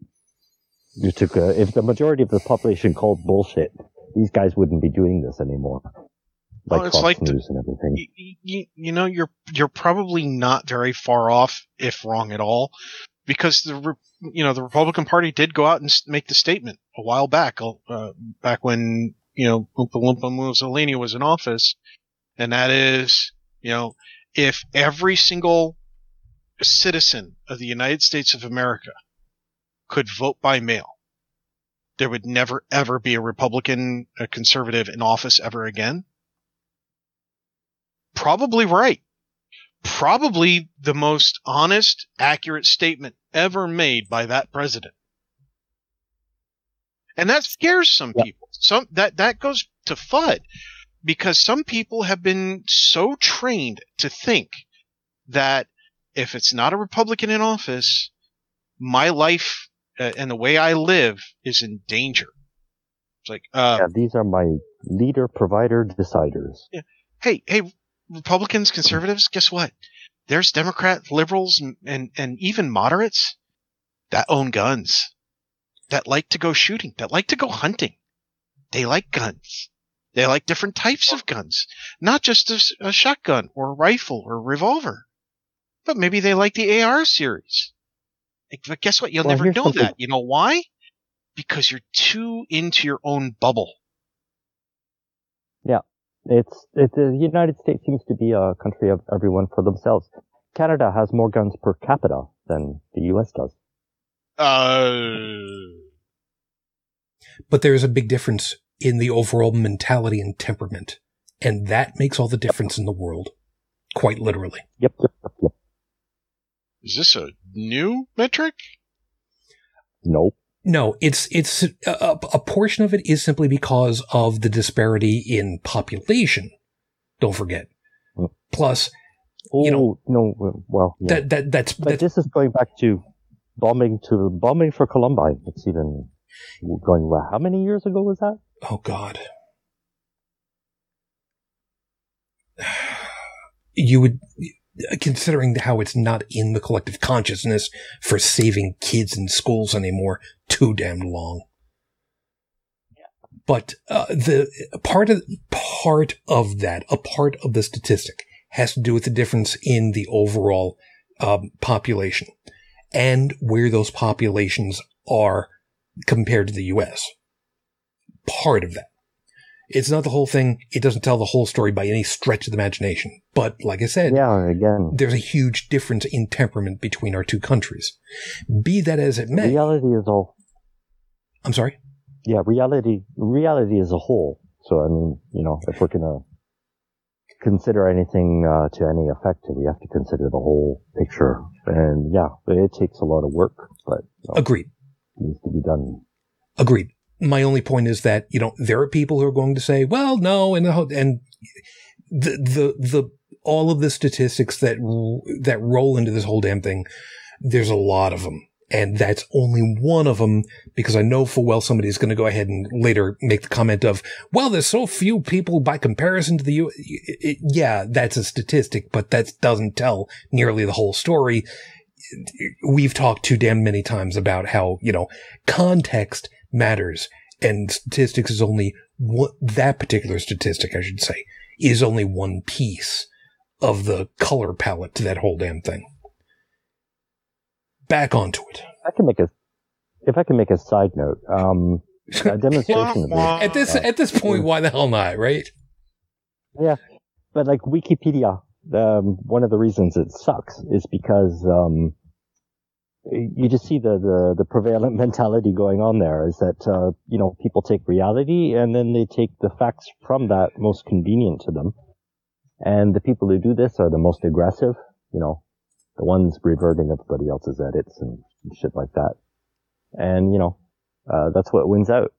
You took a, if the majority of the population called bullshit, these guys wouldn't be doing this anymore. Like well, it's Fox like News the, and everything. Y- y- you know, you're you're probably not very far off, if wrong at all, because the re- you know the Republican Party did go out and make the statement a while back, uh, back when you know Oompa Loompa Mussolini was in office, and that is, you know, if every single citizen of the United States of America could vote by mail, there would never, ever be a Republican, a conservative in office ever again. Probably right. Probably the most honest, accurate statement ever made by that president. And that scares some yeah. people. Some that, that goes to F U D because some people have been so trained to think that if it's not a Republican in office, my life Uh, and the way I live is in danger. It's like, uh, yeah, these are my leader, provider, deciders. Yeah. Hey, hey, Republicans, conservatives, guess what? There's Democrat, liberals, and, and, and even moderates that own guns, that like to go shooting, that like to go hunting. They like guns. They like different types of guns, not just a, a shotgun or a rifle or a revolver, but maybe they like the A R series. But guess what? You'll well, never know something. that. You know why? Because you're too into your own bubble. Yeah. It's, it, the United States seems to be a country of everyone for themselves. Canada has more guns per capita than the U S does. Uh... But there's a big difference in the overall mentality and temperament. And that makes all the difference in the world. Quite literally. Yep, yep, yep, yep. Is this a new metric? Nope. No, it's it's a, a portion of it is simply because of the disparity in population. Don't forget. Plus, oh, you know, no, well, yeah. that that that's. But that, this is going back to bombing to bombing for Columbine. It's even going. Well, how many years ago was that? Oh God. You would. Considering how it's not in the collective consciousness for saving kids in schools anymore, too damn long. Yeah. But uh, the part of part of that, a part of the statistic, has to do with the difference in the overall um, population and where those populations are compared to the U S part of that. It's not the whole thing. It doesn't tell the whole story by any stretch of the imagination. But like I said, yeah, again, there's a huge difference in temperament between our two countries. Be that as it may. Reality is all. I'm sorry? Yeah, reality, reality is a whole. So, I mean, you know, if we're going to consider anything uh, to any effect, we have to consider the whole picture. And yeah, it takes a lot of work, but you know, agreed. It needs to be done. Agreed. My only point is that, you know, there are people who are going to say, well, no, and and the, the, the, all of the statistics that, that roll into this whole damn thing, there's a lot of them. And that's only one of them, because I know full well somebody's going to go ahead and later make the comment of, well, there's so few people by comparison to the U S. It, yeah, that's a statistic, but that doesn't tell nearly the whole story. We've talked too damn many times about how, you know, context matters, and statistics is only one, that particular statistic, I should say, is only one piece of the color palette to that whole damn thing. Back onto it. I can make a, if I can make a side note, um, a demonstration of this. At this, uh, at this point, why the hell not, right? Yeah. But like Wikipedia, um, one of the reasons it sucks is because, um, you just see the, the, the prevalent mentality going on there is that, uh, you know, people take reality and then they take the facts from that most convenient to them. And the people who do this are the most aggressive, you know, the ones reverting everybody else's edits and, and shit like that. And, you know, uh, that's what wins out.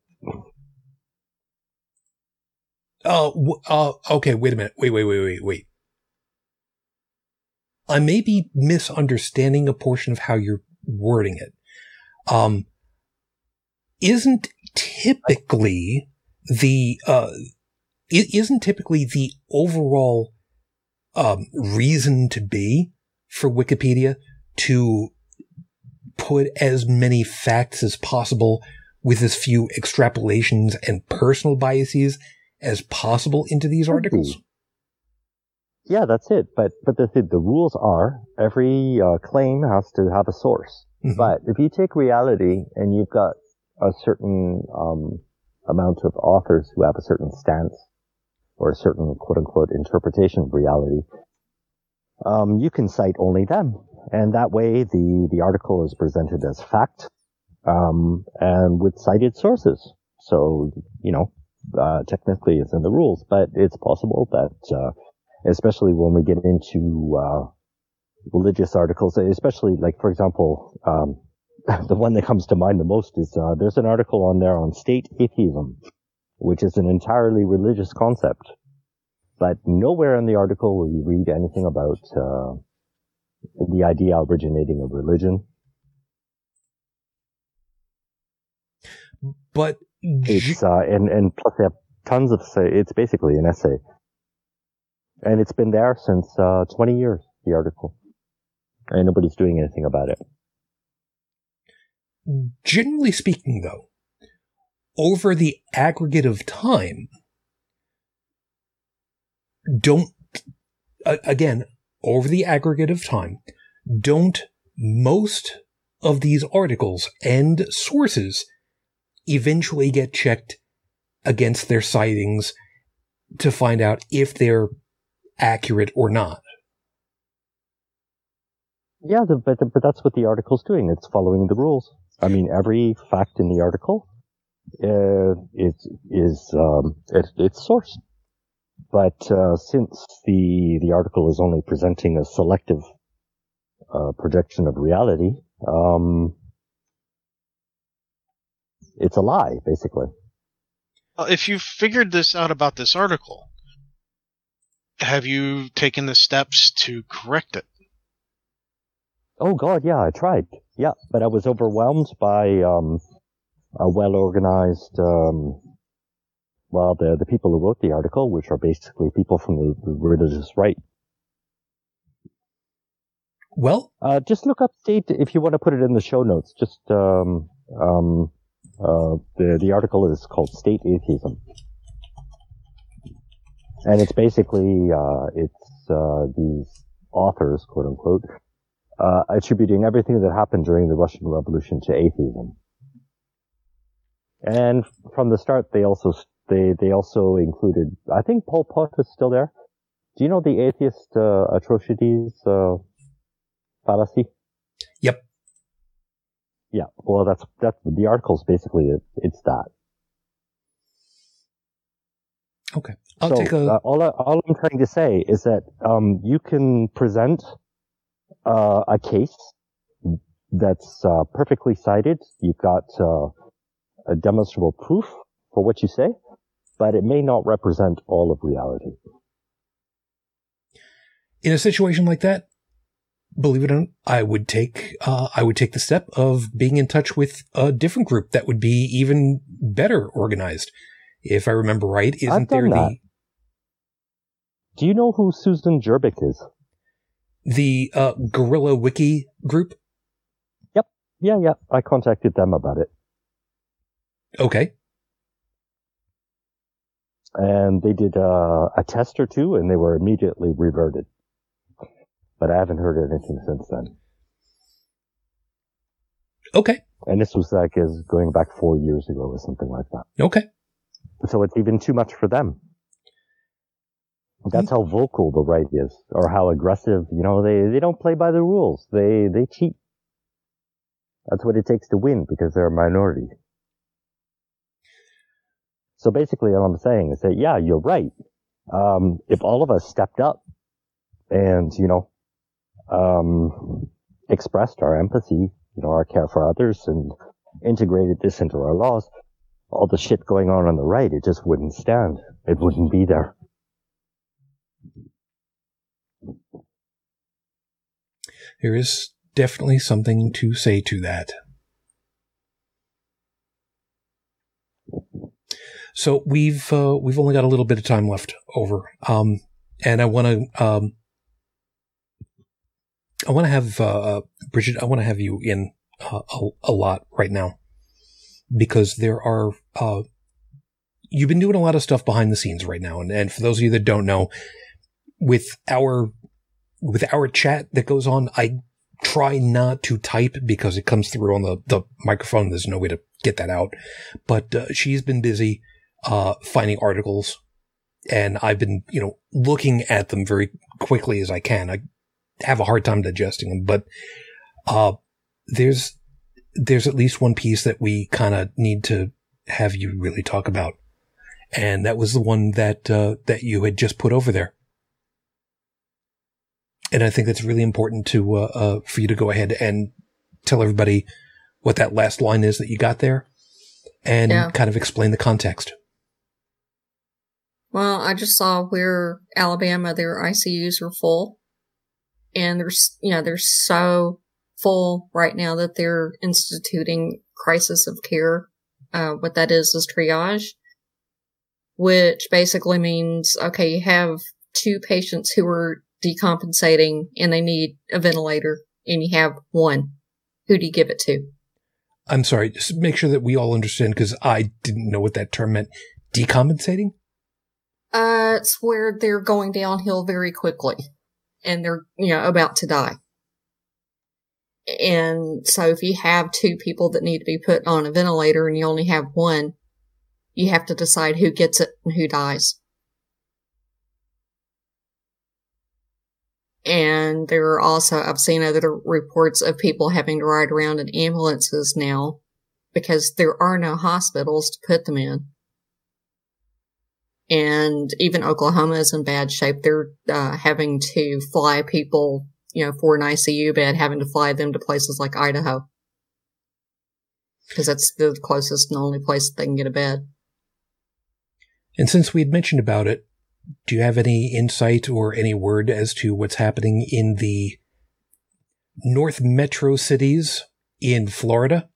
Uh, w- uh, okay, wait a minute. Wait, wait, wait, wait, wait. I may be misunderstanding a portion of how you're wording it. Um, isn't typically the, uh, it isn't typically the overall, um, reason to be for Wikipedia to put as many facts as possible with as few extrapolations and personal biases as possible into these articles? Yeah, that's it. But but the the rules are every uh, claim has to have a source. Mm-hmm. But if you take reality and you've got a certain um, amount of authors who have a certain stance or a certain quote-unquote interpretation of reality, Um, you can cite only them, and that way the, the article is presented as fact, um, and with cited sources. So, you know, uh, technically it's in the rules, but it's possible that, uh, especially when we get into, uh, religious articles, especially like, for example, um, the one that comes to mind the most is, uh, there's an article on there on state atheism, which is an entirely religious concept. But nowhere in the article will you read anything about uh, the idea originating of religion. But it's uh, and and plus they have tons of say. It's basically an essay, and it's been there since uh, twenty years. The article, and nobody's doing anything about it. Generally speaking, though, over the aggregate of time. Don't, again, over the aggregate of time, don't most of these articles and sources eventually get checked against their sightings to find out if they're accurate or not? Yeah, but, but that's what the article's doing. It's following the rules. I mean, every fact in the article uh, is, is um, it, it's sourced. But uh, since the the article is only presenting a selective uh, projection of reality, um, it's a lie, basically. If you figured this out about this article, have you taken the steps to correct it? Oh God, yeah, I tried. Yeah, but I was overwhelmed by um, a well-organized. Um, Well, the the people who wrote the article, which are basically people from the, the religious right. Well, uh, just look up state if you want to put it in the show notes. Just um um uh the the article is called State Atheism, and it's basically uh it's uh these authors, quote unquote, uh attributing everything that happened during the Russian Revolution to atheism. And from the start, they also they they also included. I think Pol Pot is still there. Do you know the atheist uh, atrocities uh, fallacy? Yep. Yeah. Well, that's that's the article's basically it, it's that. Okay. I'll so, take a. Uh, all I, all I'm trying to say is that um you can present uh, a case that's uh, perfectly cited. You've got. Uh, A demonstrable proof for what you say, but it may not represent all of reality. In a situation like that, believe it or not, I would take uh, I would take the step of being in touch with a different group that would be even better organized. If I remember right, isn't I've done there that. The? Do you know who Susan Jerbic is? The uh, Guerrilla Wiki group. Yep. Yeah, yeah. I contacted them about it. Okay. And they did uh, a test or two, and they were immediately reverted. But I haven't heard anything since then. Okay. And this was like is going back four years ago or something like that. Okay. So it's even too much for them. That's how vocal the right is, or how aggressive. You know, they, they don't play by the rules. They they cheat. That's what it takes to win, because they're a minority. So basically what I'm saying is that, yeah, you're right. Um, if all of us stepped up and, you know, um, expressed our empathy, you know, our care for others and integrated this into our laws, all the shit going on on the right, it just wouldn't stand. It wouldn't be there. There is definitely something to say to that. So we've uh, we've only got a little bit of time left over, um, and I want to um, I want to have uh, Bridget. I want to have you in uh, a, a lot right now because there are uh, you've been doing a lot of stuff behind the scenes right now, and, and for those of you that don't know, with our with our chat that goes on, I try not to type because it comes through on the the microphone. There's no way to get that out, but uh, she's been busy. Uh, finding articles, and I've been, you know, looking at them very quickly as I can. I have a hard time digesting them, but, uh, there's, there's at least one piece that we kind of need to have you really talk about. And that was the one that, uh, that you had just put over there. And I think that's really important to, uh, uh, for you to go ahead and tell everybody what that last line is that you got there and yeah. kind of explain the context. Well, I just saw where Alabama, their I C Us are full, and there's, you know, they're so full right now that they're instituting crisis of care. Uh, what that is is triage, which basically means, okay, you have two patients who are decompensating and they need a ventilator, and you have one. Who do you give it to? I'm sorry, just make sure that we all understand, because I didn't know what that term meant. Decompensating? Uh, it's where they're going downhill very quickly, and they're, you know, about to die. And so if you have two people that need to be put on a ventilator and you only have one, you have to decide who gets it and who dies. And there are also, I've seen other reports of people having to ride around in ambulances now because there are no hospitals to put them in. And even Oklahoma is in bad shape. They're uh, having to fly people, you know, for an I C U bed, having to fly them to places like Idaho. Because that's the closest and only place that they can get a bed. And since we'd mentioned about it, do you have any insight or any word as to what's happening in the North Metro cities in Florida?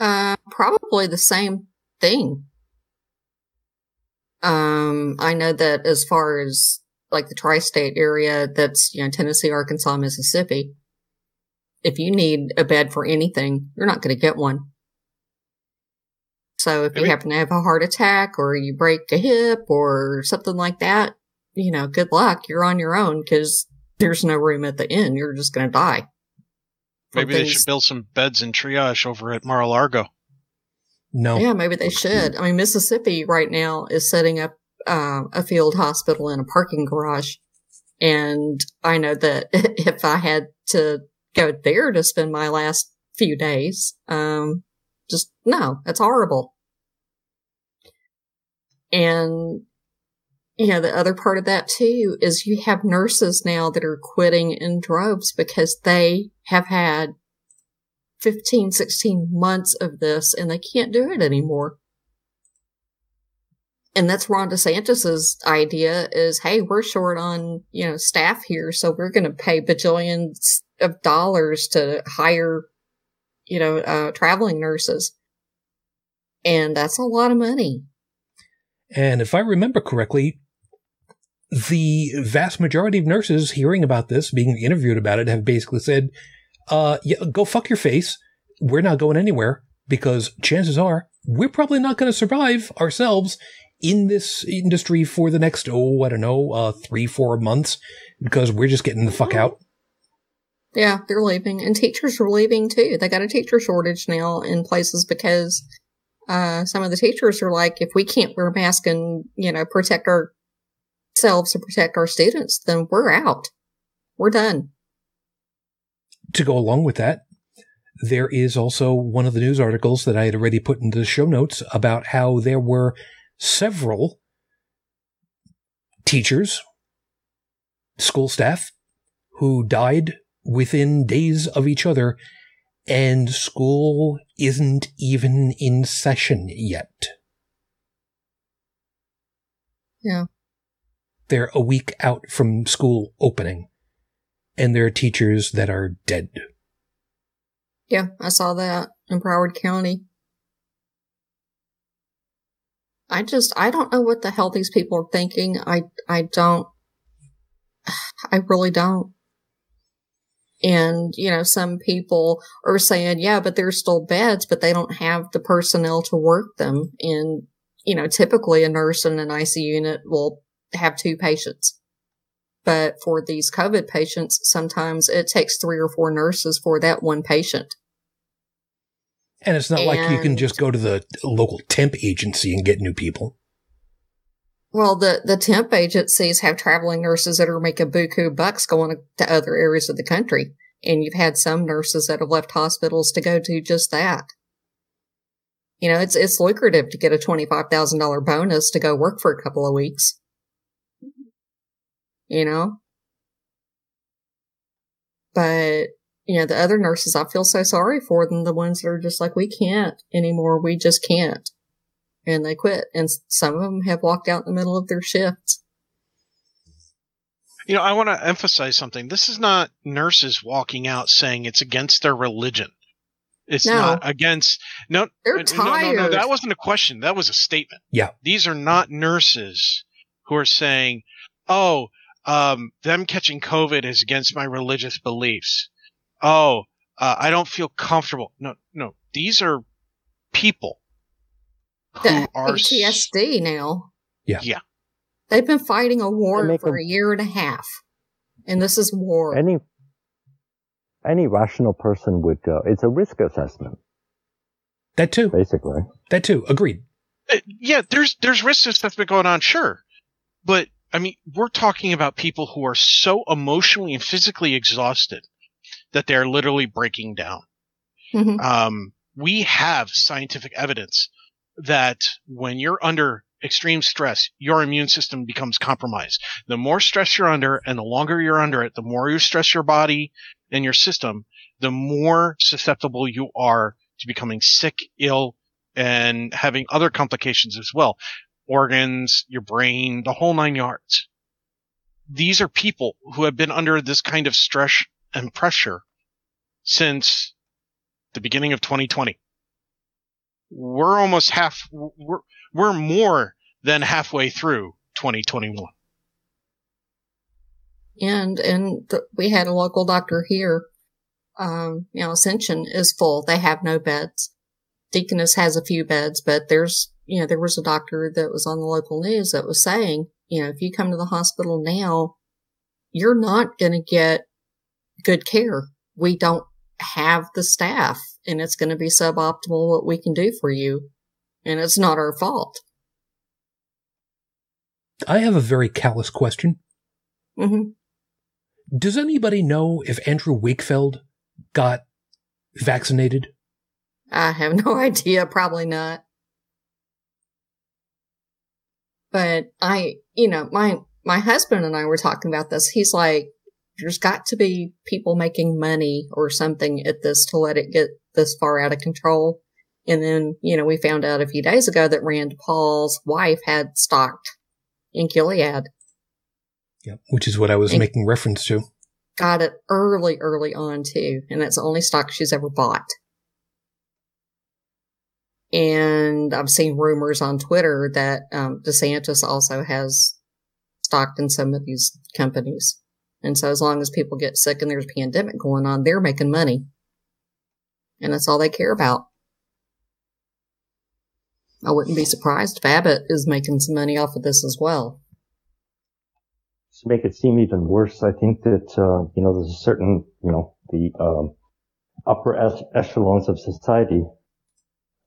Uh, probably the same thing. Um, I know that as far as like the tri-state area, that's, you know, Tennessee, Arkansas, Mississippi. If you need a bed for anything, you're not going to get one. So if you happen to have a heart attack or you break a hip or something like that, you know, good luck. You're on your own because there's no room at the inn. You're just going to die. Maybe they should build some beds in triage over at Mar-a-Lago. No. Yeah, maybe they should. I mean, Mississippi right now is setting up uh, a field hospital in a parking garage. And I know that if I had to go there to spend my last few days, um, just no, that's horrible. And, you know, the other part of that too is you have nurses now that are quitting in droves because they have had fifteen, sixteen months of this and they can't do it anymore. And that's Ron DeSantis's idea is, hey, we're short on, you know, staff here. So we're going to pay bajillions of dollars to hire, you know, uh, traveling nurses. And that's a lot of money. And if I remember correctly, the vast majority of nurses hearing about this, being interviewed about it, have basically said, uh, yeah, go fuck your face. We're not going anywhere because chances are we're probably not going to survive ourselves in this industry for the next, oh, I don't know, uh, three, four months because we're just getting the fuck out. Yeah, they're leaving. And teachers are leaving, too. They got a teacher shortage now in places because – Uh, some of the teachers are like, if we can't wear masks and, you know, protect ourselves and protect our students, then we're out. We're done. To go along with that, there is also one of the news articles that I had already put into the show notes about how there were several teachers, school staff, who died within days of each other. And school isn't even in session yet. Yeah. They're a week out from school opening, and there are teachers that are dead. Yeah, I saw that in Broward County. I just, I don't know what the hell these people are thinking. I, I don't, I really don't. And, you know, some people are saying, yeah, but there's still beds, but they don't have the personnel to work them. And, you know, typically a nurse in an I C U unit will have two patients. But for these COVID patients, sometimes it takes three or four nurses for that one patient. And it's not and, like you can just go to the local temp agency and get new people. Well, the, the temp agencies have traveling nurses that are making buku bucks going to other areas of the country. And you've had some nurses that have left hospitals to go to just that. You know, it's it's lucrative to get a twenty-five thousand dollars bonus to go work for a couple of weeks. You know? But, you know, the other nurses, I feel so sorry for them, the ones that are just like, we can't anymore. We just can't. And they quit. And some of them have walked out in the middle of their shifts. You know, I want to emphasize something. This is not nurses walking out saying it's against their religion. It's no. not against. No, They're tired. No, no, no, that wasn't a question. That was a statement. Yeah. These are not nurses who are saying, oh, um, them catching COVID is against my religious beliefs. Oh, uh, I don't feel comfortable. No, no. These are people. Who are P T S D now. Yeah. Yeah. They've been fighting a war for a year and a half. And this is war. Any any rational person would go. It's a risk assessment. That too. Basically. That too. Agreed. Uh, yeah, there's there's risk assessment going on, sure. But I mean, we're talking about people who are so emotionally and physically exhausted that they're literally breaking down. Mm-hmm. Um, we have scientific evidence that when you're under extreme stress, your immune system becomes compromised. The more stress you're under and the longer you're under it, the more you stress your body and your system, the more susceptible you are to becoming sick, ill, and having other complications as well. Organs, your brain, the whole nine yards. These are people who have been under this kind of stress and pressure since the beginning of twenty twenty. We're almost half, we're, we're more than halfway through twenty twenty-one. And, and the, we had a local doctor here, um, you know, Ascension is full. They have no beds. Deaconess has a few beds, but there's, you know, there was a doctor that was on the local news that was saying, you know, if you come to the hospital now, you're not going to get good care. We don't have the staff. And it's going to be suboptimal what we can do for you. and it's not our fault. I have a very callous question. Mm-hmm. Does anybody know if Andrew Wakefield got vaccinated? I have no idea. Probably not. But I, you know, my, my husband and I were talking about this. He's like, there's got to be people making money or something at this to let it get this far out of control. And then, you know, we found out a few days ago that Rand Paul's wife had stocked in Gilead. Yeah, which is what I was and making reference to. Got it early, early on, too. And that's the only stock she's ever bought. And I've seen rumors on Twitter that um, DeSantis also has stocked in some of these companies. And so as long as people get sick and there's a pandemic going on, they're making money. And that's all they care about. I wouldn't be surprised if Abbott is making some money off of this as well. To make it seem even worse, I think that, uh, you know, there's a certain, you know, the um, upper ech- echelons of society,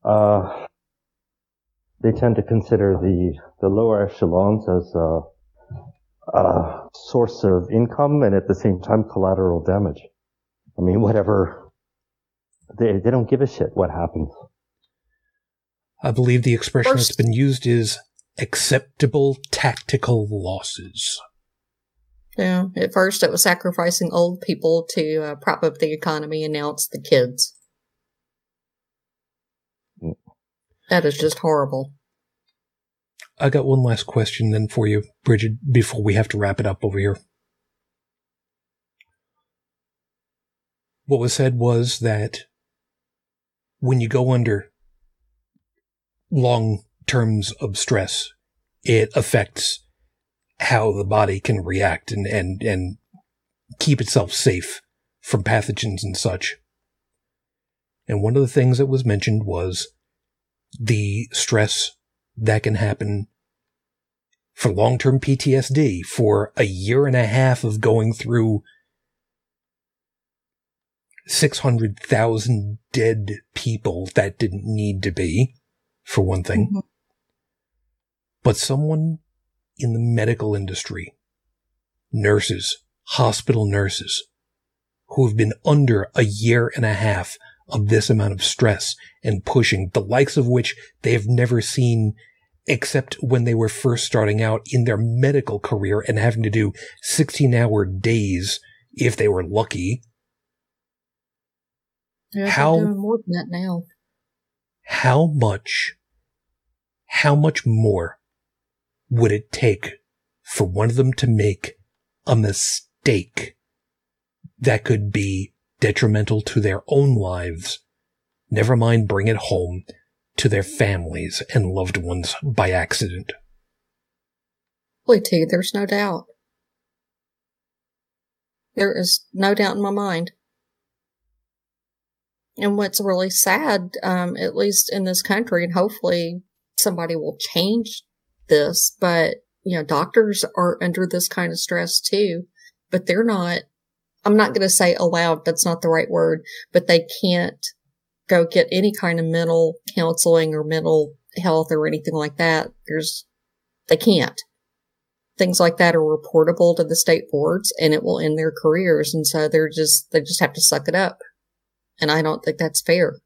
uh, they tend to consider the, the lower echelons as a, a source of income and at the same time collateral damage. I mean, whatever, they, they don't give a shit what happens. I believe the expression First. that's been used is acceptable tactical losses. Yeah, at first it was sacrificing old people to uh, prop up the economy and now it's the kids. Mm. That is just horrible. I got one last question then for you, Bridget, before we have to wrap it up over here. What was said was that when you go under long terms of stress, it affects how the body can react and, and, and keep itself safe from pathogens and such. And one of the things that was mentioned was the stress that can happen for long-term P T S D, for a year and a half of going through six hundred thousand dead people that didn't need to be, for one thing. Mm-hmm. But someone in the medical industry, nurses, hospital nurses, who have been under a year and a half of this amount of stress and pushing, the likes of which they have never seen except when they were first starting out in their medical career and having to do sixteen-hour days if they were lucky. Yeah, how, they're doing more than that now. How much, how much more would it take for one of them to make a mistake that could be detrimental to their own lives, never mind bring it home to their families and loved ones by accident? Holy too, there's no doubt. There is no doubt in my mind. And what's really sad, um, at least in this country, and hopefully somebody will change this, but you know, doctors are under this kind of stress too, but they're not, I'm not going to say allowed, that's not the right word, but they can't go get any kind of mental counseling or mental health or anything like that. There's, they can't. Things like that are reportable to the state boards and it will end their careers. And so they're just, they just have to suck it up. And I don't think that's fair.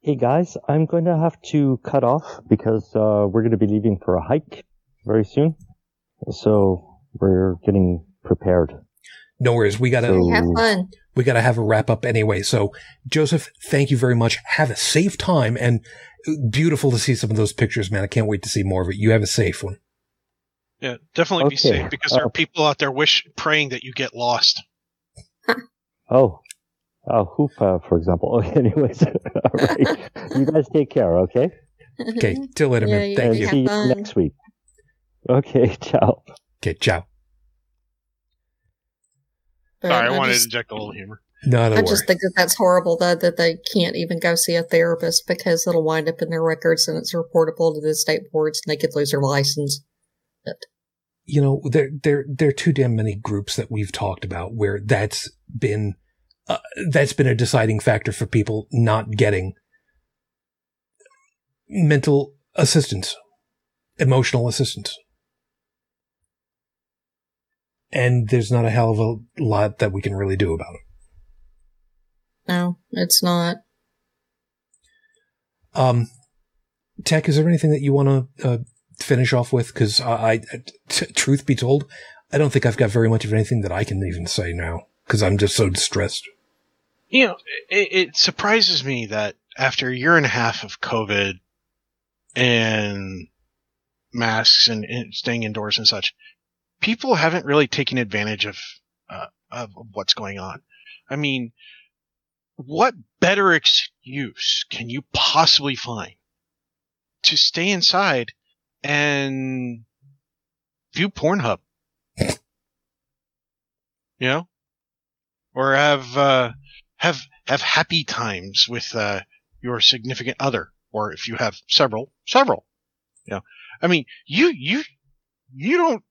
Hey guys, I'm going to have to cut off because uh, we're going to be leaving for a hike very soon. So we're getting prepared. No worries. We got to so, have fun. We got to have a wrap up anyway. So Joseph, thank you very much. Have a safe time and beautiful to see some of those pictures, man. I can't wait to see more of it. You have a safe one. Yeah, definitely okay. Be safe because there uh, are people out there wish praying that you get lost. oh. Uh, Hoopa, for example. Okay, anyways, all right. You guys take care, okay? Okay, till later, man. Yeah, Thank you. See you next week. Okay, ciao. Okay, ciao. Sorry, I, I wanted just, to inject a little humor. No, don't I just worry. Think that that's horrible, though, that they can't even go see a therapist because it'll wind up in their records and it's reportable to the state boards and they could lose their license. But, you know, there, there, there are too damn many groups that we've talked about where that's been... Uh, that's been a deciding factor for people not getting mental assistance, emotional assistance. And there's not a hell of a lot that we can really do about it. No, it's not. Um, Tech, is there anything that you want to uh, finish off with? Because I, I t- truth be told, I don't think I've got very much of anything that I can even say now because I'm just so distressed. You know, it, it surprises me that after a year and a half of COVID and masks and, and staying indoors and such, people haven't really taken advantage of uh, of what's going on. I mean, what better excuse can you possibly find to stay inside and view Pornhub? You know? Or have uh, have have happy times with uh, your significant other, or if you have several, several. You know? I mean, you you you don't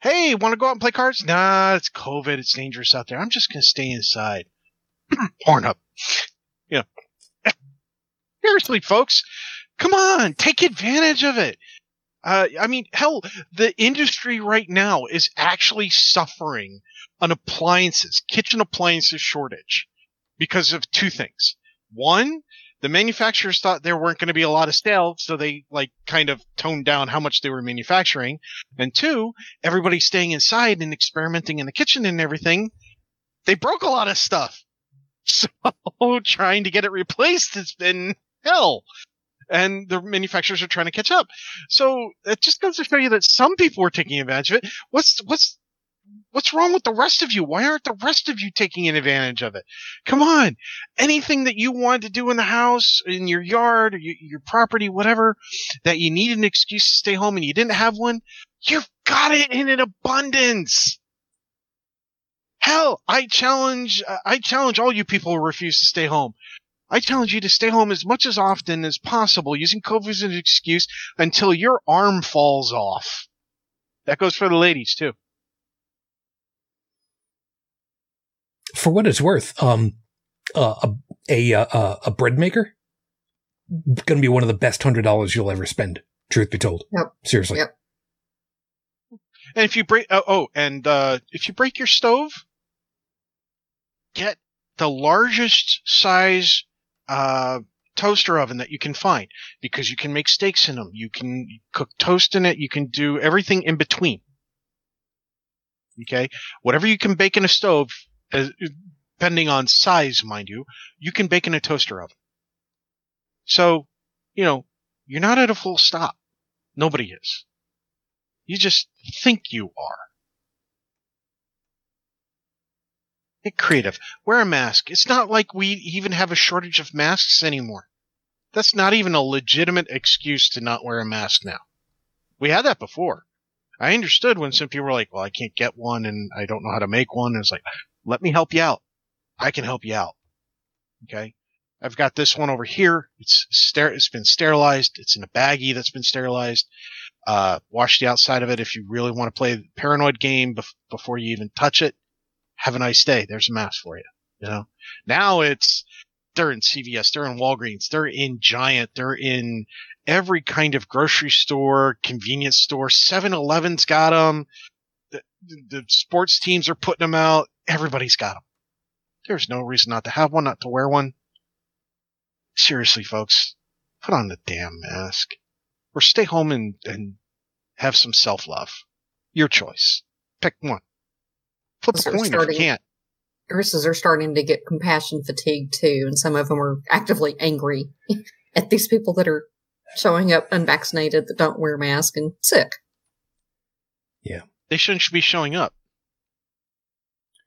hey, want to go out and play cards? Nah, it's COVID, it's dangerous out there. I'm just gonna stay inside. Pornhub. Yeah. Seriously, folks. Come on, take advantage of it. Uh, I mean, hell, the industry right now is actually suffering an appliances, kitchen appliances shortage because of two things. One, the manufacturers thought there weren't going to be a lot of sales, so they like kind of toned down how much they were manufacturing. And two, everybody's staying inside and experimenting in the kitchen and everything. They broke a lot of stuff. So trying to get it replaced has been hell. And the manufacturers are trying to catch up. So it just goes to show you that some people were taking advantage of it. What's what's what's wrong with the rest of you? Why aren't the rest of you taking advantage of it? Come on. Anything that you want to do in the house, in your yard, or your, your property, whatever, that you need an excuse to stay home and you didn't have one, you've got it in an abundance. Hell, I challenge uh, I challenge all you people who refuse to stay home. I challenge you to stay home as much as often as possible, using COVID as an excuse until your arm falls off. That goes for the ladies, too. For what it's worth, um, uh, a, a, a, a bread maker is going to be one of the best one hundred dollars you'll ever spend, truth be told. Yep. Seriously. Yep. And if you break oh, – oh, and uh, if you break your stove – get the largest size uh, toaster oven that you can find, because you can make steaks in them. You can cook toast in it. You can do everything in between. Okay? Whatever you can bake in a stove, as, depending on size, mind you, you can bake in a toaster oven. So, you know, you're not at a full stop. Nobody is. You just think you are. Get creative. Wear a mask. It's not like we even have a shortage of masks anymore. That's not even a legitimate excuse to not wear a mask now. We had that before. I understood when some people were like, well, I can't get one and I don't know how to make one. And it's like, let me help you out. I can help you out. Okay. I've got this one over here. It's ster- It's been sterilized. It's in a baggie that's been sterilized. Uh, wash the outside of it if you really want to play the paranoid game bef- before you even touch it. Have a nice day. There's a mask for you. You know, now it's they're in C V S, they're in Walgreens, they're in Giant, they're in every kind of grocery store, convenience store. seven eleven's got them. The, the sports teams are putting them out. Everybody's got them. There's no reason not to have one, not to wear one. Seriously, folks, put on the damn mask or stay home and, and have some self-love. Your choice. Pick one. Flip the coin if you can't. Nurses are starting to get compassion fatigue too, and some of them are actively angry at these people that are showing up unvaccinated that don't wear masks and sick. Yeah, they shouldn't be showing up.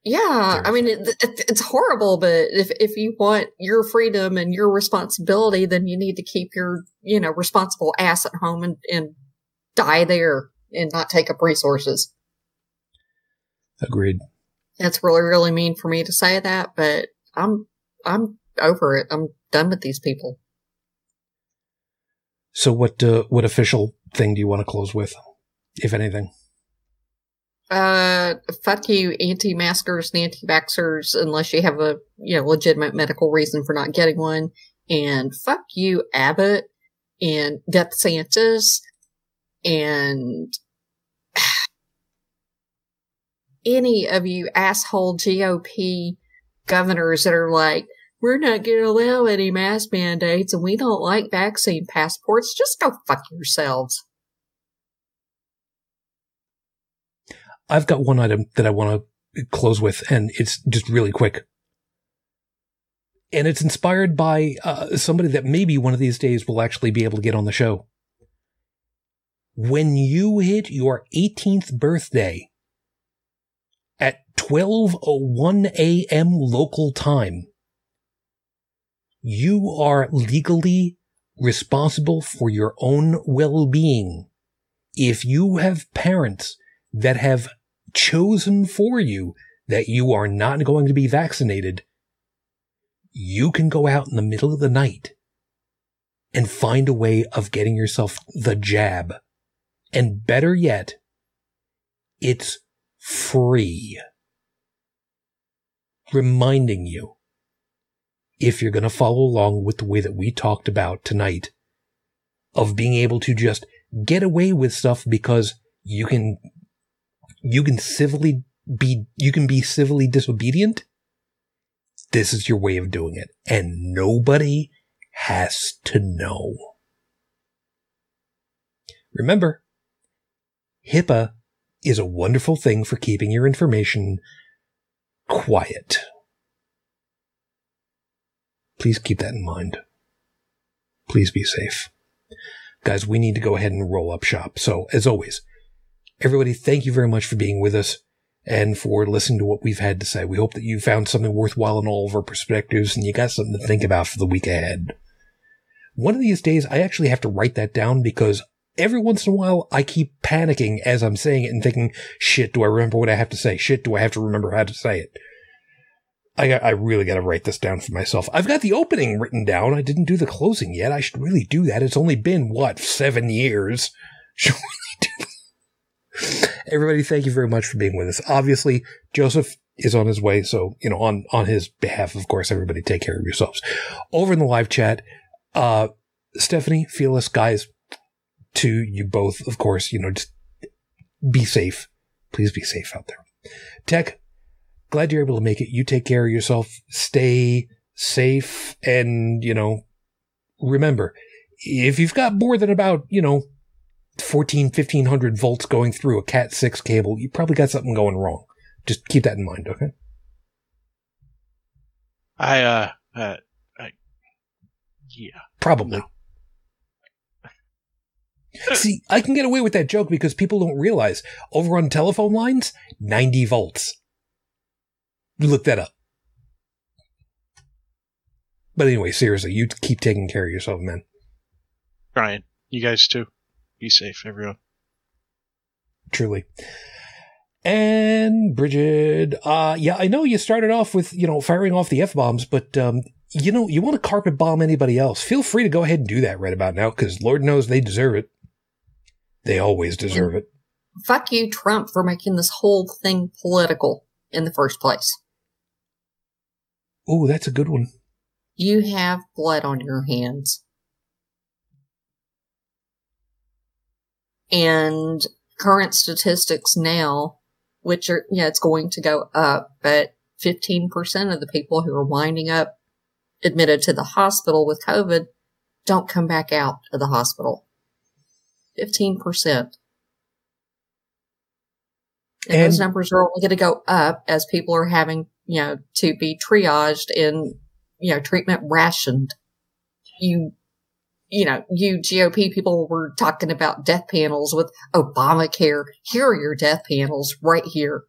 Yeah, I mean it, it, it's horrible, but if if you want your freedom and your responsibility, then you need to keep your you know responsible ass at home and and die there and not take up resources. Agreed. That's really, really mean for me to say that, but I'm I'm over it. I'm done with these people. So what uh, what official thing do you want to close with, if anything? Uh, fuck you, anti-maskers and anti-vaxxers, unless you have a you know legitimate medical reason for not getting one. And fuck you, Abbott, and Death Santas and any of you asshole G O P governors that are like, we're not going to allow any mask mandates and we don't like vaccine passports, just go fuck yourselves. I've got one item that I want to close with, and it's just really quick. And it's inspired by uh, somebody that maybe one of these days will actually be able to get on the show. When you hit your eighteenth birthday at twelve oh one a.m. local time, you are legally responsible for your own well-being. If you have parents that have chosen for you that you are not going to be vaccinated, you can go out in the middle of the night and find a way of getting yourself the jab. And better yet, it's free. Reminding you, if you're going to follow along with the way that we talked about tonight, of being able to just get away with stuff because you can, you can civilly be, you can be civilly disobedient. This is your way of doing it, and nobody has to know. Remember, HIPAA is a wonderful thing for keeping your information quiet. Please keep that in mind. Please be safe. Guys, we need to go ahead and roll up shop. So, as always, everybody, thank you very much for being with us and for listening to what we've had to say. We hope that you found something worthwhile in all of our perspectives and you got something to think about for the week ahead. One of these days, I actually have to write that down because every once in a while, I keep panicking as I'm saying it and thinking, shit, do I remember what I have to say? Shit, do I have to remember how to say it? I, I really got to write this down for myself. I've got the opening written down. I didn't do the closing yet. I should really do that. It's only been, what, seven years? Should we do that? Everybody, thank you very much for being with us. Obviously, Joseph is on his way. So, you know, on, on his behalf, of course, everybody take care of yourselves. Over in the live chat, uh, Stephanie, Felix, guys, to you both, of course, you know, just be safe. Please be safe out there. Tech, glad you're able to make it. You take care of yourself. Stay safe. And, you know, remember, if you've got more than about, you know, fourteen, fifteen hundred volts going through a cat six cable, you probably got something going wrong. Just keep that in mind, okay? I, uh, uh, I, yeah. Probably. No. See, I can get away with that joke because people don't realize over on telephone lines, ninety volts. Look that up. But anyway, seriously, you keep taking care of yourself, man. Brian, you guys too. Be safe, everyone. Truly. And Bridget, uh, yeah, I know you started off with, you know, firing off the F-bombs, but, um, you know, you want to carpet bomb anybody else, feel free to go ahead and do that right about now, because Lord knows they deserve it. They always deserve it. Fuck you, Trump, for making this whole thing political in the first place. Oh, that's a good one. You have blood on your hands. And current statistics now, which are, yeah, it's going to go up, but fifteen percent of the people who are winding up admitted to the hospital with COVID don't come back out of the hospital. fifteen percent. And, and those numbers are only going to go up as people are having, you know, to be triaged and, you know, treatment rationed. You, you know, you G O P people were talking about death panels with Obamacare. Here are your death panels right here.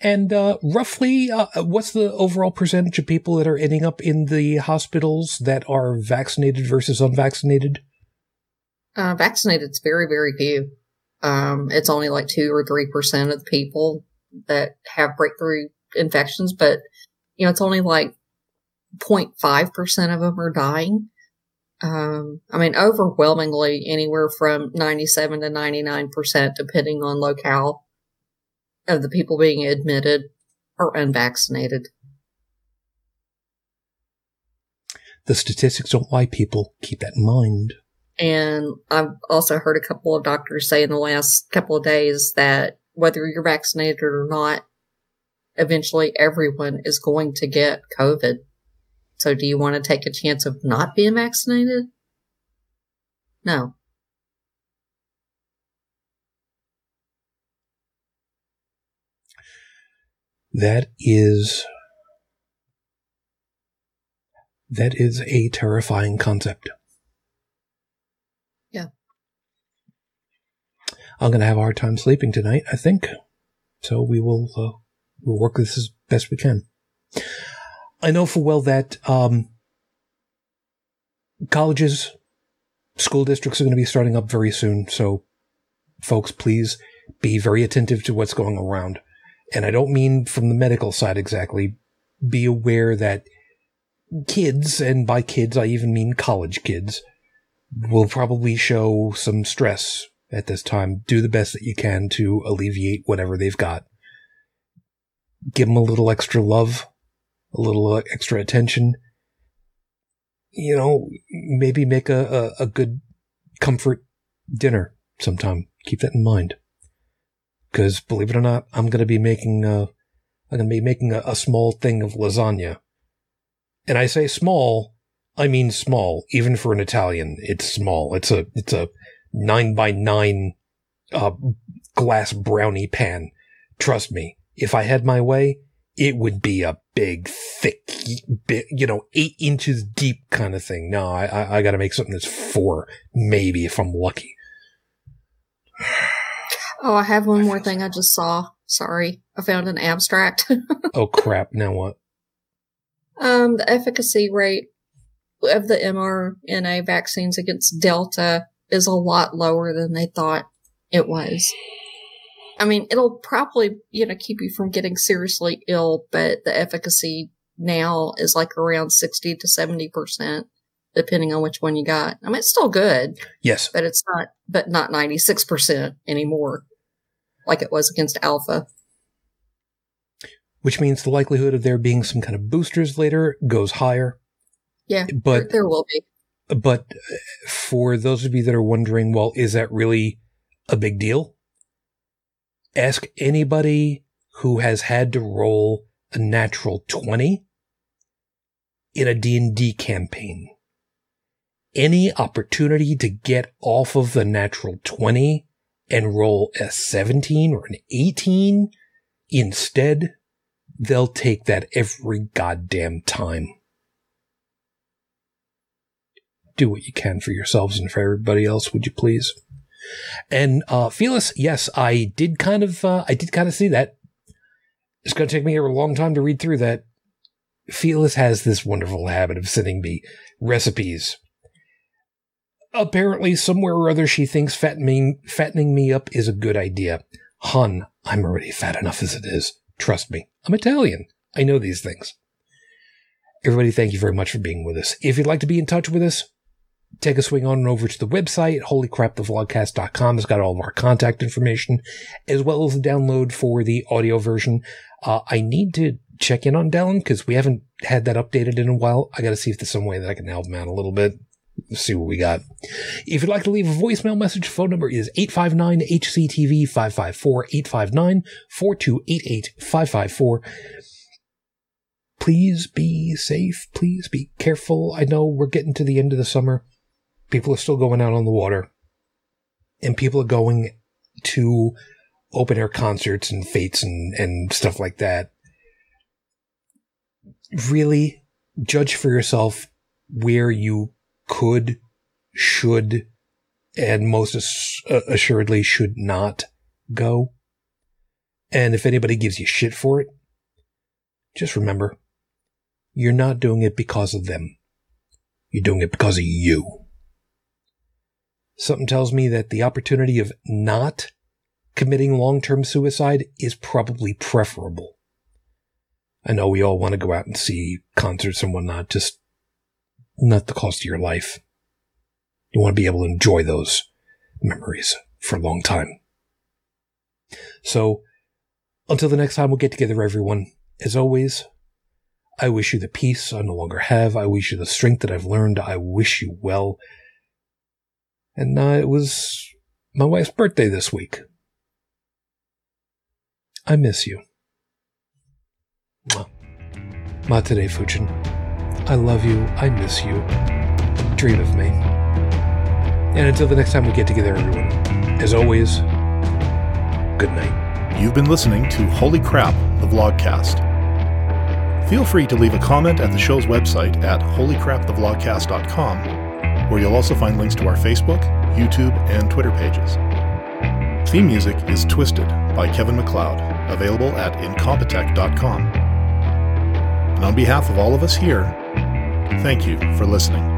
And uh, roughly, uh, what's the overall percentage of people that are ending up in the hospitals that are vaccinated versus unvaccinated? Uh, vaccinated is very, very few. Um, it's only like two or three percent of the people that have breakthrough infections, but you know, it's only like zero point five percent of them are dying. Um, I mean, overwhelmingly anywhere from ninety-seven to ninety-nine percent, depending on locale, of the people being admitted are unvaccinated. The statistics don't lie, people. Keep that in mind. And I've also heard a couple of doctors say in the last couple of days that whether you're vaccinated or not, eventually everyone is going to get COVID. So do you want to take a chance of not being vaccinated? No. That is, that is a terrifying concept. Yeah. I'm going to have a hard time sleeping tonight, I think. So we will, uh, we'll work this as best we can. I know for well that, um, colleges, school districts are going to be starting up very soon. So folks, please be very attentive to what's going around. And I don't mean from the medical side exactly. Be aware that kids, and by kids I even mean college kids, will probably show some stress at this time. Do the best that you can to alleviate whatever they've got. Give them a little extra love, a little extra attention. You know, maybe make a, a, a good comfort dinner sometime. Keep that in mind. Because believe it or not, I'm going to be making a, I'm going to be making a, a small thing of lasagna. And I say small, I mean small. Even for an Italian, it's small. It's a, it's a nine by nine, uh, glass brownie pan. Trust me, if I had my way, it would be a big, thick, big, you know, eight inches deep kind of thing. No, I, I, I got to make something that's four, maybe if I'm lucky. Oh, I have one I more thing I just saw. Sorry. I found an abstract. Oh, crap. Now what? Um, the efficacy rate of the M R N A vaccines against Delta is a lot lower than they thought it was. I mean, it'll probably, you know, keep you from getting seriously ill, but the efficacy now is like around sixty to seventy percent, depending on which one you got. I mean, it's still good. Yes. But it's not, but not ninety-six percent anymore, like it was against Alpha. Which means the likelihood of there being some kind of boosters later goes higher. Yeah, but there will be. But for those of you that are wondering, well, is that really a big deal? Ask anybody who has had to roll a natural twenty in a D and D campaign. Any opportunity to get off of the natural twenty and roll a seventeen or an eighteen instead, they'll take that every goddamn time. Do what you can for yourselves and for everybody else, would you please? And, uh, Felis, yes, I did kind of, uh, I did kind of see that. It's going to take me a long time to read through that. Felis has this wonderful habit of sending me recipes. Apparently, somewhere or other, she thinks fattening, fattening me up is a good idea. Hun, I'm already fat enough as it is. Trust me. I'm Italian. I know these things. Everybody, thank you very much for being with us. If you'd like to be in touch with us, take a swing on and over to the website. Holy crap, the vlogcast dot com has got all of our contact information, as well as the download for the audio version. Uh, I need to check in on Dallin because we haven't had that updated in a while. I got to see if there's some way that I can help him out a little bit. Let's see what we got. If you'd like to leave a voicemail message, phone number is eight five nine H C T V five five four, eight five nine, four two eight eight, five five four. Please be safe. Please be careful. I know we're getting to the end of the summer. People are still going out on the water. And people are going to open-air concerts and fetes and, and stuff like that. Really, judge for yourself where you could, should, and most ass- assuredly should not go. And if anybody gives you shit for it, just remember, you're not doing it because of them. You're doing it because of you. Something tells me that the opportunity of not committing long-term suicide is probably preferable. I know we all want to go out and see concerts and whatnot, just not the cost of your life. You want to be able to enjoy those memories for a long time. So, until the next time we'll get together, everyone, as always, I wish you the peace I no longer have. I wish you the strength that I've learned. I wish you well. And uh, it was my wife's birthday this week. I miss you. Mwah. Matere Fujin. I love you. I miss you. Dream of me. And until the next time we get together, everyone, as always, good night. You've been listening to Holy Crap, the Vlogcast. Feel free to leave a comment at the show's website at holy crap the vlogcast dot com, where you'll also find links to our Facebook, YouTube, and Twitter pages. Theme music is Twisted by Kevin MacLeod, available at incompetech dot com. And on behalf of all of us here, thank you for listening.